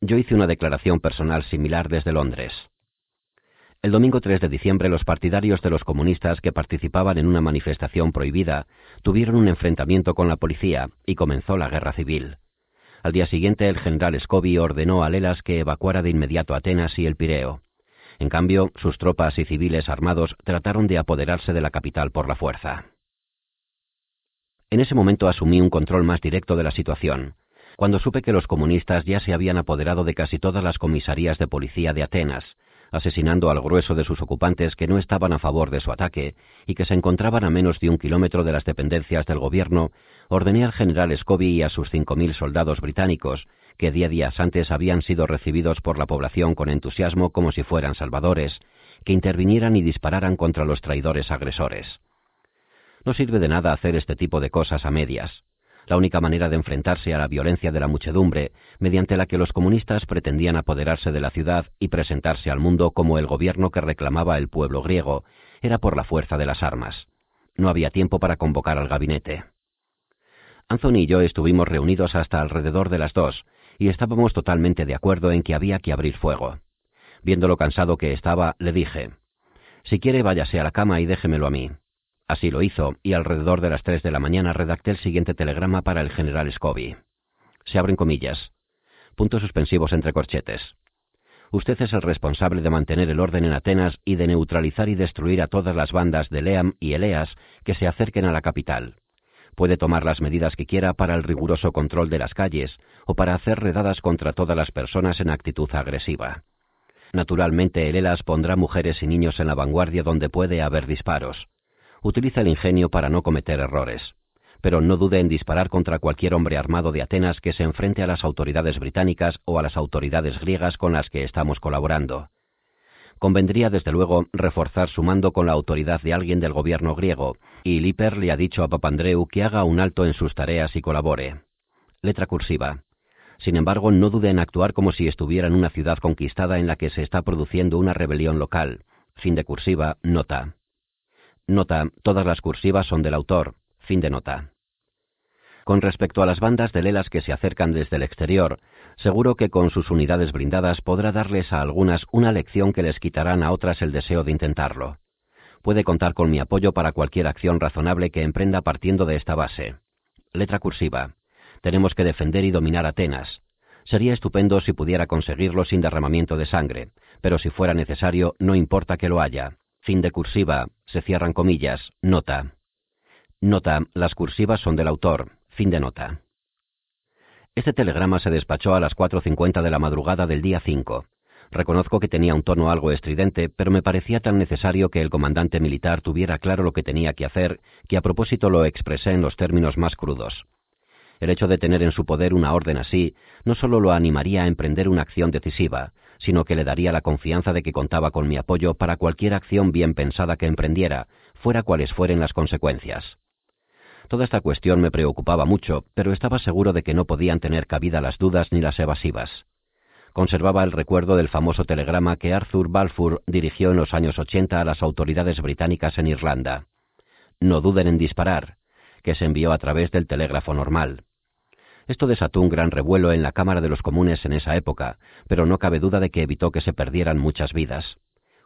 Yo hice una declaración personal similar desde Londres. El domingo 3 de diciembre los partidarios de los comunistas que participaban en una manifestación prohibida tuvieron un enfrentamiento con la policía y comenzó la guerra civil. Al día siguiente el general Scobie ordenó a Lelas que evacuara de inmediato Atenas y el Pireo. En cambio, sus tropas y civiles armados trataron de apoderarse de la capital por la fuerza. En ese momento asumí un control más directo de la situación, cuando supe que los comunistas ya se habían apoderado de casi todas las comisarías de policía de Atenas, asesinando al grueso de sus ocupantes que no estaban a favor de su ataque y que se encontraban a menos de 1 kilómetro de las dependencias del gobierno, ordené al general Scobie y a sus 5.000 soldados británicos, que 10 días antes habían sido recibidos por la población con entusiasmo como si fueran salvadores, que intervinieran y dispararan contra los traidores agresores. No sirve de nada hacer este tipo de cosas a medias. La única manera de enfrentarse a la violencia de la muchedumbre, mediante la que los comunistas pretendían apoderarse de la ciudad y presentarse al mundo como el gobierno que reclamaba el pueblo griego, era por la fuerza de las armas. No había tiempo para convocar al gabinete. Anthony y yo estuvimos reunidos hasta alrededor de las 2 y estábamos totalmente de acuerdo en que había que abrir fuego. Viendo lo cansado que estaba, le dije: «Si quiere, váyase a la cama y déjemelo a mí». Así lo hizo, y alrededor de las 3 de la mañana redacté el siguiente telegrama para el general Scobie. Se abren comillas. Puntos suspensivos entre corchetes. Usted es el responsable de mantener el orden en Atenas y de neutralizar y destruir a todas las bandas de Leam y Eleas que se acerquen a la capital. Puede tomar las medidas que quiera para el riguroso control de las calles o para hacer redadas contra todas las personas en actitud agresiva. Naturalmente, el Eleas pondrá mujeres y niños en la vanguardia donde puede haber disparos. Utiliza el ingenio para no cometer errores, pero no dude en disparar contra cualquier hombre armado de Atenas que se enfrente a las autoridades británicas o a las autoridades griegas con las que estamos colaborando. Convendría, desde luego, reforzar su mando con la autoridad de alguien del gobierno griego, y Lipper le ha dicho a Papandreou que haga un alto en sus tareas y colabore. Letra cursiva. Sin embargo, no dude en actuar como si estuviera en una ciudad conquistada en la que se está produciendo una rebelión local. Fin de cursiva. Nota. Nota, todas las cursivas son del autor. Fin de nota. Con respecto a las bandas de Lelas que se acercan desde el exterior, seguro que con sus unidades blindadas podrá darles a algunas una lección que les quitarán a otras el deseo de intentarlo. Puede contar con mi apoyo para cualquier acción razonable que emprenda partiendo de esta base. Letra cursiva. Tenemos que defender y dominar Atenas. Sería estupendo si pudiera conseguirlo sin derramamiento de sangre, pero si fuera necesario, no importa que lo haya. Fin de cursiva. Se cierran comillas. Nota. Nota. Las cursivas son del autor. Fin de nota. Este telegrama se despachó a las 4:50 de la madrugada del día 5. Reconozco que tenía un tono algo estridente, pero me parecía tan necesario que el comandante militar tuviera claro lo que tenía que hacer, que a propósito lo expresé en los términos más crudos. El hecho de tener en su poder una orden así no solo lo animaría a emprender una acción decisiva, sino que le daría la confianza de que contaba con mi apoyo para cualquier acción bien pensada que emprendiera, fuera cuales fueren las consecuencias. Toda esta cuestión me preocupaba mucho, pero estaba seguro de que no podían tener cabida las dudas ni las evasivas. Conservaba el recuerdo del famoso telegrama que Arthur Balfour dirigió en los años 80 a las autoridades británicas en Irlanda. «No duden en disparar», que se envió a través del telégrafo normal. Esto desató un gran revuelo en la Cámara de los Comunes en esa época, pero no cabe duda de que evitó que se perdieran muchas vidas.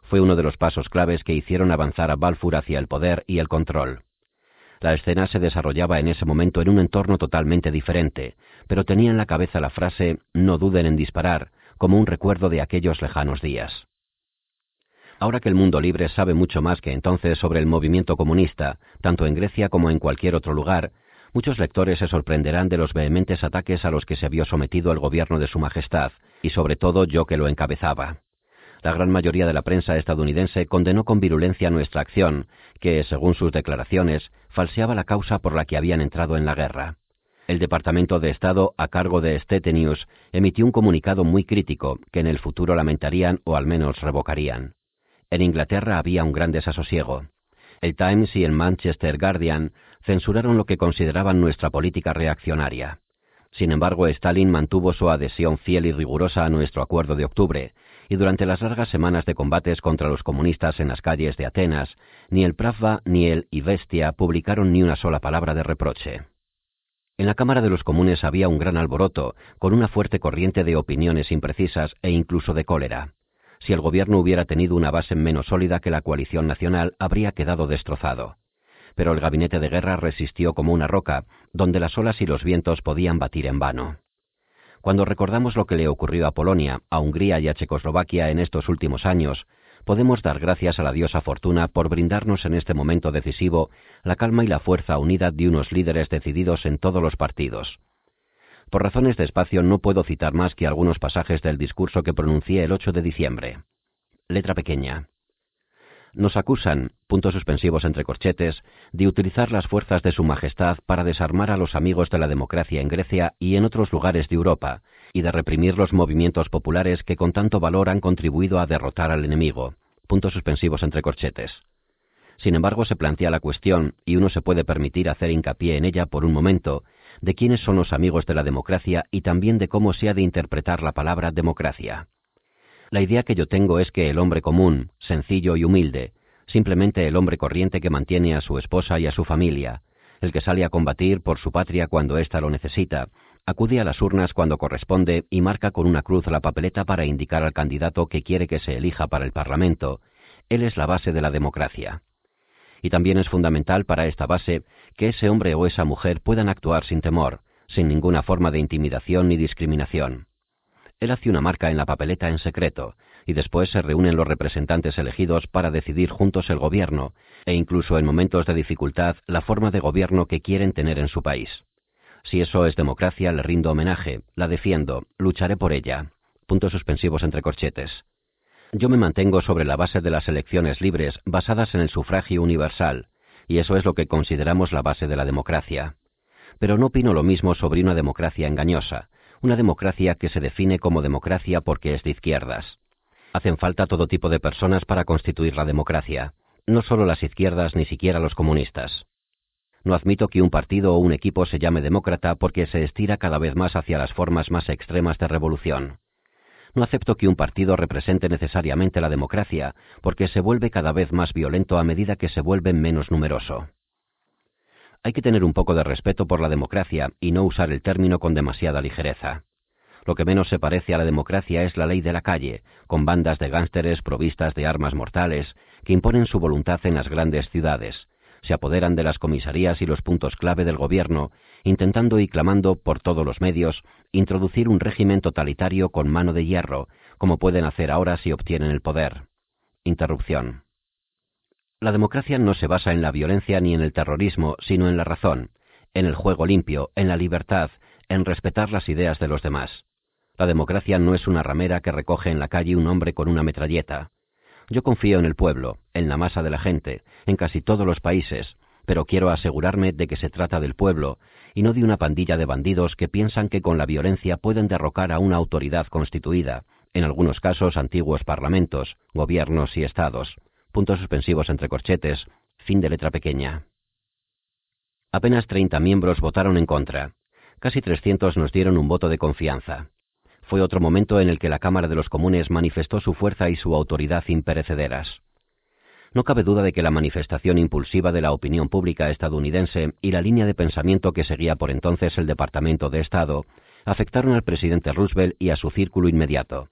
Fue uno de los pasos claves que hicieron avanzar a Balfour hacia el poder y el control. La escena se desarrollaba en ese momento en un entorno totalmente diferente, pero tenía en la cabeza la frase «no duden en disparar», como un recuerdo de aquellos lejanos días. Ahora que el mundo libre sabe mucho más que entonces sobre el movimiento comunista, tanto en Grecia como en cualquier otro lugar, muchos lectores se sorprenderán de los vehementes ataques a los que se vio sometido el gobierno de Su Majestad, y sobre todo yo que lo encabezaba. La gran mayoría de la prensa estadounidense condenó con virulencia nuestra acción, que, según sus declaraciones, falseaba la causa por la que habían entrado en la guerra. El Departamento de Estado, a cargo de Stetenius, emitió un comunicado muy crítico que en el futuro lamentarían o al menos revocarían. En Inglaterra había un gran desasosiego. El Times y el Manchester Guardian censuraron lo que consideraban nuestra política reaccionaria. Sin embargo, Stalin mantuvo su adhesión fiel y rigurosa a nuestro acuerdo de octubre, y durante las largas semanas de combates contra los comunistas en las calles de Atenas, ni el Pravda ni el Izvestia publicaron ni una sola palabra de reproche. En la Cámara de los Comunes había un gran alboroto, con una fuerte corriente de opiniones imprecisas e incluso de cólera. Si el gobierno hubiera tenido una base menos sólida que la coalición nacional, habría quedado destrozado. Pero el gabinete de guerra resistió como una roca, donde las olas y los vientos podían batir en vano. Cuando recordamos lo que le ocurrió a Polonia, a Hungría y a Checoslovaquia en estos últimos años, podemos dar gracias a la diosa Fortuna por brindarnos en este momento decisivo la calma y la fuerza unida de unos líderes decididos en todos los partidos. Por razones de espacio no puedo citar más que algunos pasajes del discurso que pronuncié el 8 de diciembre. Letra pequeña. Nos acusan, puntos suspensivos entre corchetes, de utilizar las fuerzas de su majestad para desarmar a los amigos de la democracia en Grecia y en otros lugares de Europa, y de reprimir los movimientos populares que con tanto valor han contribuido a derrotar al enemigo, puntos suspensivos entre corchetes. Sin embargo, se plantea la cuestión, y uno se puede permitir hacer hincapié en ella por un momento, de quiénes son los amigos de la democracia y también de cómo se ha de interpretar la palabra democracia. La idea que yo tengo es que el hombre común, sencillo y humilde, simplemente el hombre corriente que mantiene a su esposa y a su familia, el que sale a combatir por su patria cuando ésta lo necesita, acude a las urnas cuando corresponde y marca con una cruz la papeleta para indicar al candidato que quiere que se elija para el Parlamento, él es la base de la democracia. Y también es fundamental para esta base que ese hombre o esa mujer puedan actuar sin temor, sin ninguna forma de intimidación ni discriminación. Él hace una marca en la papeleta en secreto, y después se reúnen los representantes elegidos para decidir juntos el gobierno, e incluso en momentos de dificultad la forma de gobierno que quieren tener en su país. Si eso es democracia, le rindo homenaje, la defiendo, lucharé por ella. Puntos suspensivos entre corchetes. Yo me mantengo sobre la base de las elecciones libres basadas en el sufragio universal, y eso es lo que consideramos la base de la democracia. Pero no opino lo mismo sobre una democracia engañosa, una democracia que se define como democracia porque es de izquierdas. Hacen falta todo tipo de personas para constituir la democracia, no solo las izquierdas ni siquiera los comunistas. No admito que un partido o un equipo se llame demócrata porque se estira cada vez más hacia las formas más extremas de revolución. No acepto que un partido represente necesariamente la democracia porque se vuelve cada vez más violento a medida que se vuelve menos numeroso. Hay que tener un poco de respeto por la democracia y no usar el término con demasiada ligereza. Lo que menos se parece a la democracia es la ley de la calle, con bandas de gánsteres provistas de armas mortales que imponen su voluntad en las grandes ciudades, se apoderan de las comisarías y los puntos clave del gobierno, intentando y clamando por todos los medios introducir un régimen totalitario con mano de hierro, como pueden hacer ahora si obtienen el poder. Interrupción. La democracia no se basa en la violencia ni en el terrorismo, sino en la razón, en el juego limpio, en la libertad, en respetar las ideas de los demás. La democracia no es una ramera que recoge en la calle un hombre con una metralleta. Yo confío en el pueblo, en la masa de la gente, en casi todos los países, pero quiero asegurarme de que se trata del pueblo y no de una pandilla de bandidos que piensan que con la violencia pueden derrocar a una autoridad constituida, en algunos casos antiguos parlamentos, gobiernos y estados. Puntos suspensivos entre corchetes, fin de letra pequeña. Apenas 30 miembros votaron en contra. Casi 300 nos dieron un voto de confianza. Fue otro momento en el que la Cámara de los Comunes manifestó su fuerza y su autoridad imperecederas. No cabe duda de que la manifestación impulsiva de la opinión pública estadounidense y la línea de pensamiento que seguía por entonces el Departamento de Estado afectaron al presidente Roosevelt y a su círculo inmediato.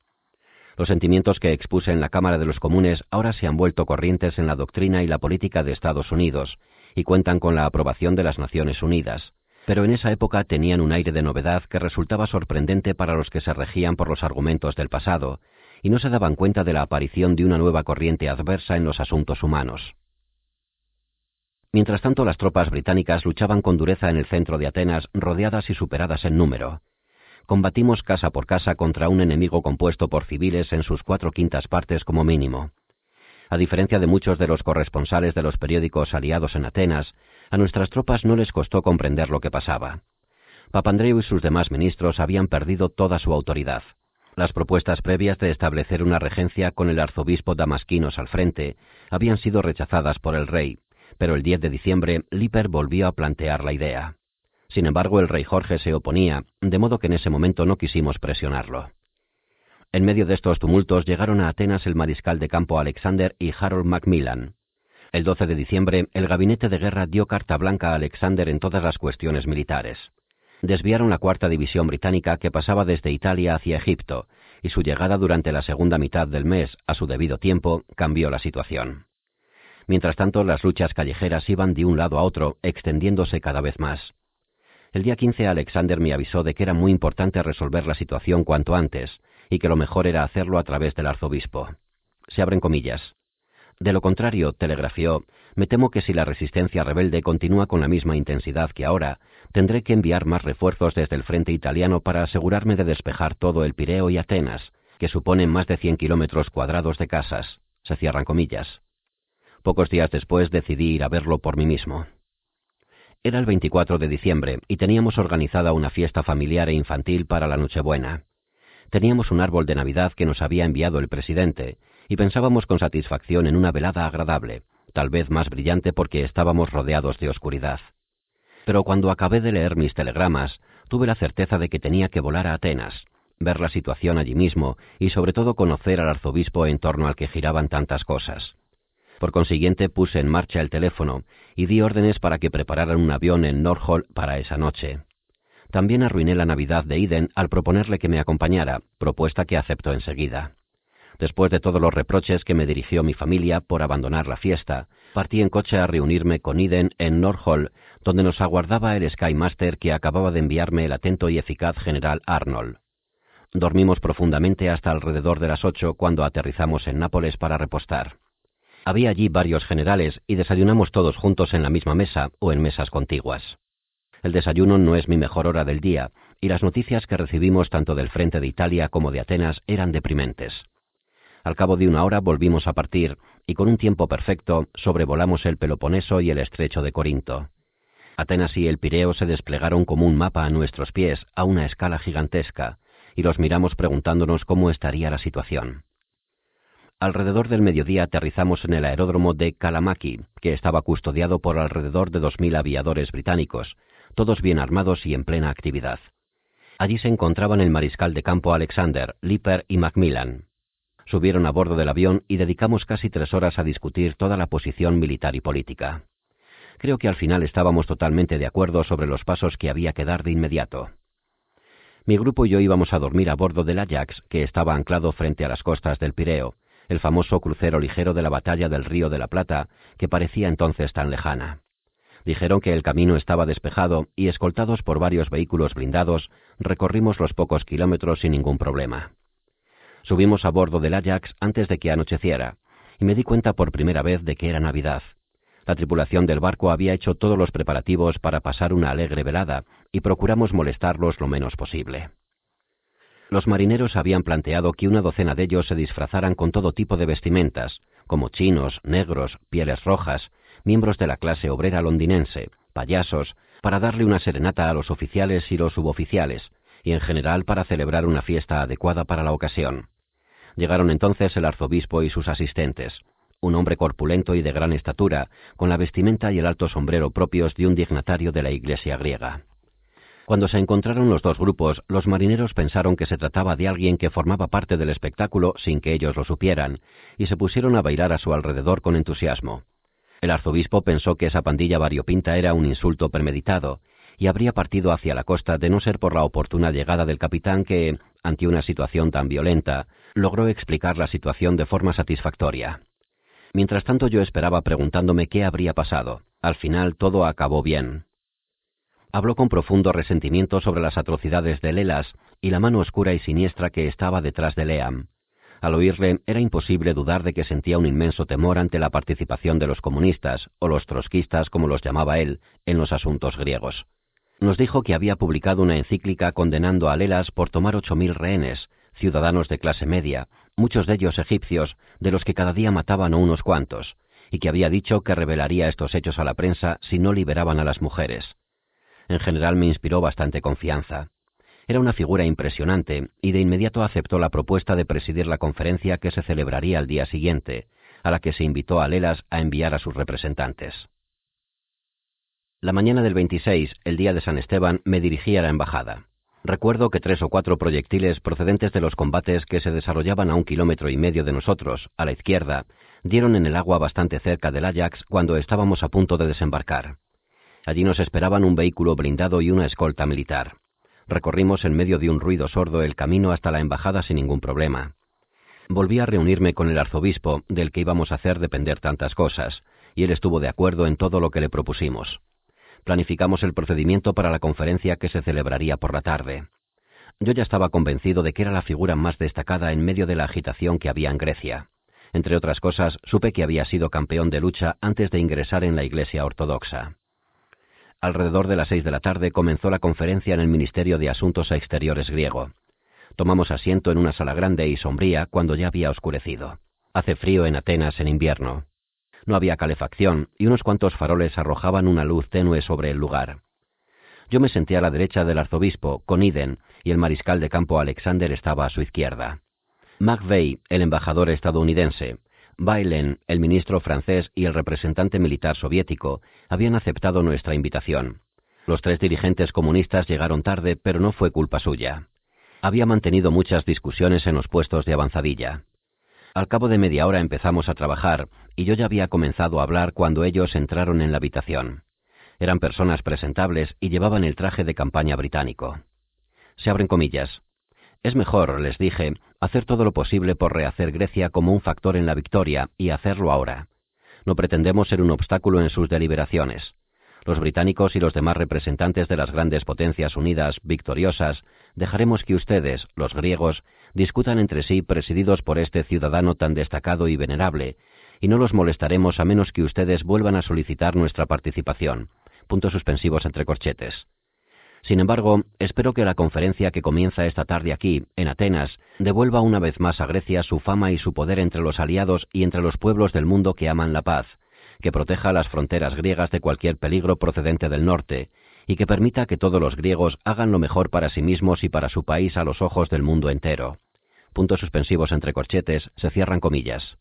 Los sentimientos que expuse en la Cámara de los Comunes ahora se han vuelto corrientes en la doctrina y la política de Estados Unidos y cuentan con la aprobación de las Naciones Unidas, pero en esa época tenían un aire de novedad que resultaba sorprendente para los que se regían por los argumentos del pasado y no se daban cuenta de la aparición de una nueva corriente adversa en los asuntos humanos. Mientras tanto, las tropas británicas luchaban con dureza en el centro de Atenas, rodeadas y superadas en número. Combatimos casa por casa contra un enemigo compuesto por civiles en sus 4/5 partes como mínimo. A diferencia de muchos de los corresponsales de los periódicos aliados en Atenas, a nuestras tropas no les costó comprender lo que pasaba. Papandreou y sus demás ministros habían perdido toda su autoridad. Las propuestas previas de establecer una regencia con el arzobispo Damasquinos al frente habían sido rechazadas por el rey, pero el 10 de diciembre Lipper volvió a plantear la idea. Sin embargo, el rey Jorge se oponía, de modo que en ese momento no quisimos presionarlo. En medio de estos tumultos llegaron a Atenas el mariscal de campo Alexander y Harold Macmillan. El 12 de diciembre, el gabinete de guerra dio carta blanca a Alexander en todas las cuestiones militares. Desviaron la cuarta división británica que pasaba desde Italia hacia Egipto, y su llegada durante la segunda mitad del mes, a su debido tiempo, cambió la situación. Mientras tanto, las luchas callejeras iban de un lado a otro, extendiéndose cada vez más. El día 15 Alexander me avisó de que era muy importante resolver la situación cuanto antes, y que lo mejor era hacerlo a través del arzobispo. Se abren comillas. De lo contrario, telegrafió, me temo que si la resistencia rebelde continúa con la misma intensidad que ahora, tendré que enviar más refuerzos desde el frente italiano para asegurarme de despejar todo el Pireo y Atenas, que suponen más de 100 kilómetros cuadrados de casas. Se cierran comillas. Pocos días después decidí ir a verlo por mí mismo. Era el 24 de diciembre y teníamos organizada una fiesta familiar e infantil para la Nochebuena. Teníamos un árbol de Navidad que nos había enviado el presidente y pensábamos con satisfacción en una velada agradable, tal vez más brillante porque estábamos rodeados de oscuridad. Pero cuando acabé de leer mis telegramas, tuve la certeza de que tenía que volar a Atenas, ver la situación allí mismo y sobre todo conocer al arzobispo en torno al que giraban tantas cosas. Por consiguiente, puse en marcha el teléfono y di órdenes para que prepararan un avión en Northolt para esa noche. También arruiné la Navidad de Eden al proponerle que me acompañara, propuesta que aceptó enseguida. Después de todos los reproches que me dirigió mi familia por abandonar la fiesta, partí en coche a reunirme con Eden en Northolt, donde nos aguardaba el Skymaster que acababa de enviarme el atento y eficaz general Arnold. Dormimos profundamente hasta alrededor de las 8 cuando aterrizamos en Nápoles para repostar. Había allí varios generales y desayunamos todos juntos en la misma mesa o en mesas contiguas. El desayuno no es mi mejor hora del día y las noticias que recibimos tanto del frente de Italia como de Atenas eran deprimentes. Al cabo de una hora volvimos a partir y con un tiempo perfecto sobrevolamos el Peloponeso y el Estrecho de Corinto. Atenas y el Pireo se desplegaron como un mapa a nuestros pies a una escala gigantesca y los miramos preguntándonos cómo estaría la situación. Alrededor del mediodía aterrizamos en el aeródromo de Kalamaki, que estaba custodiado por alrededor de 2.000 aviadores británicos, todos bien armados y en plena actividad. Allí se encontraban el mariscal de campo Alexander, Lipper y Macmillan. Subieron a bordo del avión y dedicamos casi 3 horas a discutir toda la posición militar y política. Creo que al final estábamos totalmente de acuerdo sobre los pasos que había que dar de inmediato. Mi grupo y yo íbamos a dormir a bordo del Ajax, que estaba anclado frente a las costas del Pireo, el famoso crucero ligero de la batalla del Río de la Plata, que parecía entonces tan lejana. Dijeron que el camino estaba despejado y, escoltados por varios vehículos blindados, recorrimos los pocos kilómetros sin ningún problema. Subimos a bordo del Ajax antes de que anocheciera, y me di cuenta por primera vez de que era Navidad. La tripulación del barco había hecho todos los preparativos para pasar una alegre velada y procuramos molestarlos lo menos posible. Los marineros habían planteado que una docena de ellos se disfrazaran con todo tipo de vestimentas, como chinos, negros, pieles rojas, miembros de la clase obrera londinense, payasos, para darle una serenata a los oficiales y los suboficiales, y en general para celebrar una fiesta adecuada para la ocasión. Llegaron entonces el arzobispo y sus asistentes, un hombre corpulento y de gran estatura, con la vestimenta y el alto sombrero propios de un dignatario de la Iglesia griega. Cuando se encontraron los dos grupos, los marineros pensaron que se trataba de alguien que formaba parte del espectáculo sin que ellos lo supieran, y se pusieron a bailar a su alrededor con entusiasmo. El arzobispo pensó que esa pandilla variopinta era un insulto premeditado, y habría partido hacia la costa de no ser por la oportuna llegada del capitán que, ante una situación tan violenta, logró explicar la situación de forma satisfactoria. Mientras tanto yo esperaba preguntándome qué habría pasado. Al final todo acabó bien. Habló con profundo resentimiento sobre las atrocidades de Lelas y la mano oscura y siniestra que estaba detrás de Leam. Al oírle, era imposible dudar de que sentía un inmenso temor ante la participación de los comunistas, o los trotskistas como los llamaba él, en los asuntos griegos. Nos dijo que había publicado una encíclica condenando a Lelas por tomar 8.000 rehenes, ciudadanos de clase media, muchos de ellos egipcios, de los que cada día mataban a unos cuantos, y que había dicho que revelaría estos hechos a la prensa si no liberaban a las mujeres. En general me inspiró bastante confianza. Era una figura impresionante y de inmediato aceptó la propuesta de presidir la conferencia que se celebraría al día siguiente, a la que se invitó a Lelas a enviar a sus representantes. La mañana del 26, el día de San Esteban, me dirigí a la embajada. Recuerdo que 3 o 4 proyectiles procedentes de los combates que se desarrollaban a 1,5 kilómetros de nosotros, a la izquierda, dieron en el agua bastante cerca del Ajax cuando estábamos a punto de desembarcar. Allí nos esperaban un vehículo blindado y una escolta militar. Recorrimos en medio de un ruido sordo el camino hasta la embajada sin ningún problema. Volví a reunirme con el arzobispo, del que íbamos a hacer depender tantas cosas, y él estuvo de acuerdo en todo lo que le propusimos. Planificamos el procedimiento para la conferencia que se celebraría por la tarde. Yo ya estaba convencido de que era la figura más destacada en medio de la agitación que había en Grecia. Entre otras cosas, supe que había sido campeón de lucha antes de ingresar en la Iglesia Ortodoxa. Alrededor de las 6 de la tarde comenzó la conferencia en el Ministerio de Asuntos Exteriores griego. Tomamos asiento en una sala grande y sombría cuando ya había oscurecido. Hace frío en Atenas en invierno. No había calefacción y unos cuantos faroles arrojaban una luz tenue sobre el lugar. Yo me senté a la derecha del arzobispo, con Iden, y el mariscal de campo Alexander estaba a su izquierda. McVeigh, el embajador estadounidense, Bailen, el ministro francés y el representante militar soviético, habían aceptado nuestra invitación. Los 3 dirigentes comunistas llegaron tarde, pero no fue culpa suya. Había mantenido muchas discusiones en los puestos de avanzadilla. Al cabo de media hora empezamos a trabajar, y yo ya había comenzado a hablar cuando ellos entraron en la habitación. Eran personas presentables y llevaban el traje de campaña británico. Se abren comillas. Es mejor, les dije, hacer todo lo posible por rehacer Grecia como un factor en la victoria, y hacerlo ahora. No pretendemos ser un obstáculo en sus deliberaciones. Los británicos y los demás representantes de las grandes potencias unidas, victoriosas, dejaremos que ustedes, los griegos, discutan entre sí presididos por este ciudadano tan destacado y venerable, y no los molestaremos a menos que ustedes vuelvan a solicitar nuestra participación. Puntos suspensivos entre corchetes. Sin embargo, espero que la conferencia que comienza esta tarde aquí, en Atenas, devuelva una vez más a Grecia su fama y su poder entre los aliados y entre los pueblos del mundo que aman la paz, que proteja las fronteras griegas de cualquier peligro procedente del norte, y que permita que todos los griegos hagan lo mejor para sí mismos y para su país a los ojos del mundo entero. Puntos suspensivos entre corchetes, se cierran comillas.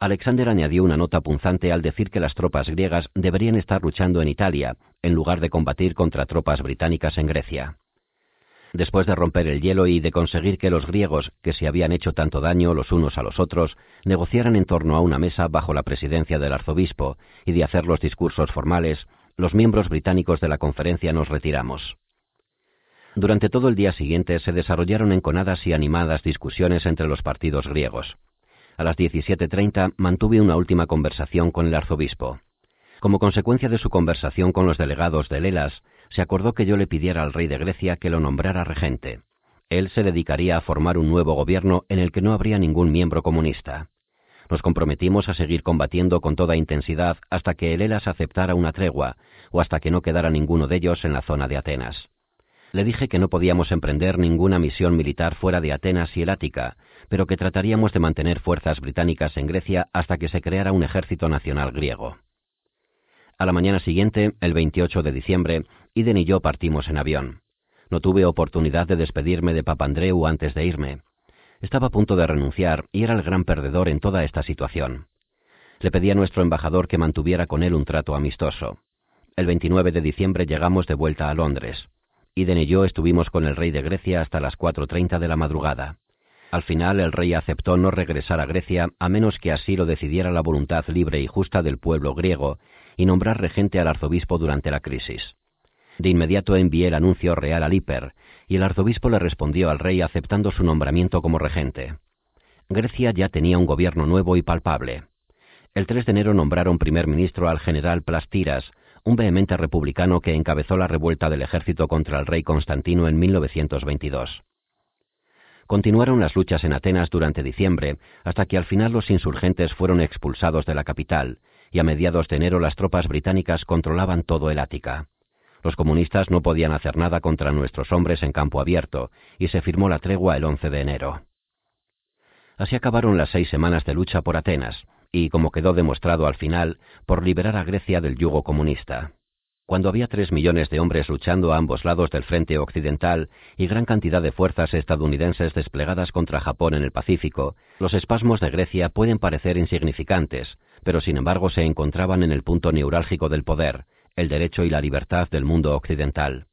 Alexander añadió una nota punzante al decir que las tropas griegas deberían estar luchando en Italia, en lugar de combatir contra tropas británicas en Grecia. Después de romper el hielo y de conseguir que los griegos, que se habían hecho tanto daño los unos a los otros, negociaran en torno a una mesa bajo la presidencia del arzobispo y de hacer los discursos formales, los miembros británicos de la conferencia nos retiramos. Durante todo el día siguiente se desarrollaron enconadas y animadas discusiones entre los partidos griegos. A las 17:30 mantuve una última conversación con el arzobispo. Como consecuencia de su conversación con los delegados de Elas, se acordó que yo le pidiera al rey de Grecia que lo nombrara regente. Él se dedicaría a formar un nuevo gobierno en el que no habría ningún miembro comunista. Nos comprometimos a seguir combatiendo con toda intensidad hasta que Elas aceptara una tregua o hasta que no quedara ninguno de ellos en la zona de Atenas. Le dije que no podíamos emprender ninguna misión militar fuera de Atenas y el Ática, pero que trataríamos de mantener fuerzas británicas en Grecia hasta que se creara un ejército nacional griego. A la mañana siguiente, el 28 de diciembre, Iden y yo partimos en avión. No tuve oportunidad de despedirme de Papandreou antes de irme. Estaba a punto de renunciar y era el gran perdedor en toda esta situación. Le pedí a nuestro embajador que mantuviera con él un trato amistoso. El 29 de diciembre llegamos de vuelta a Londres. Iden y yo estuvimos con el rey de Grecia hasta las 4:30 de la madrugada. Al final el rey aceptó no regresar a Grecia a menos que así lo decidiera la voluntad libre y justa del pueblo griego y nombrar regente al arzobispo durante la crisis. De inmediato envié el anuncio real al Hiper y el arzobispo le respondió al rey aceptando su nombramiento como regente. Grecia ya tenía un gobierno nuevo y palpable. El 3 de enero nombraron primer ministro al general Plastiras, un vehemente republicano que encabezó la revuelta del ejército contra el rey Constantino en 1922. Continuaron las luchas en Atenas durante diciembre, hasta que al final los insurgentes fueron expulsados de la capital, y a mediados de enero las tropas británicas controlaban todo el Ática. Los comunistas no podían hacer nada contra nuestros hombres en campo abierto, y se firmó la tregua el 11 de enero. Así acabaron las 6 semanas de lucha por Atenas, y, como quedó demostrado al final, por liberar a Grecia del yugo comunista. Cuando había 3 millones de hombres luchando a ambos lados del frente occidental y gran cantidad de fuerzas estadounidenses desplegadas contra Japón en el Pacífico, los espasmos de Grecia pueden parecer insignificantes, pero sin embargo se encontraban en el punto neurálgico del poder, el derecho y la libertad del mundo occidental.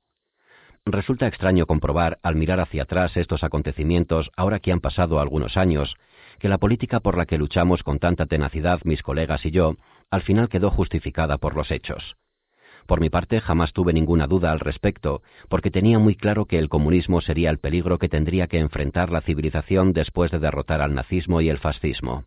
Resulta extraño comprobar, al mirar hacia atrás estos acontecimientos, ahora que han pasado algunos años, que la política por la que luchamos con tanta tenacidad mis colegas y yo, al final quedó justificada por los hechos. Por mi parte, jamás tuve ninguna duda al respecto, porque tenía muy claro que el comunismo sería el peligro que tendría que enfrentar la civilización después de derrotar al nazismo y el fascismo.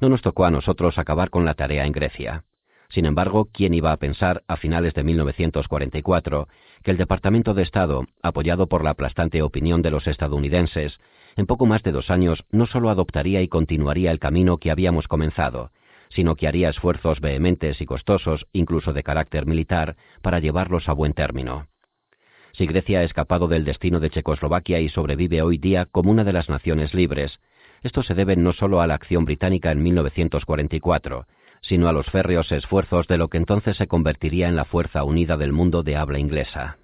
No nos tocó a nosotros acabar con la tarea en Grecia. Sin embargo, ¿quién iba a pensar a finales de 1944 que el Departamento de Estado, apoyado por la aplastante opinión de los estadounidenses, en poco más de 2 años no solo adoptaría y continuaría el camino que habíamos comenzado, sino que haría esfuerzos vehementes y costosos, incluso de carácter militar, para llevarlos a buen término? Si Grecia ha escapado del destino de Checoslovaquia y sobrevive hoy día como una de las naciones libres, esto se debe no solo a la acción británica en 1944, sino a los férreos esfuerzos de lo que entonces se convertiría en la Fuerza Unida del Mundo de habla inglesa.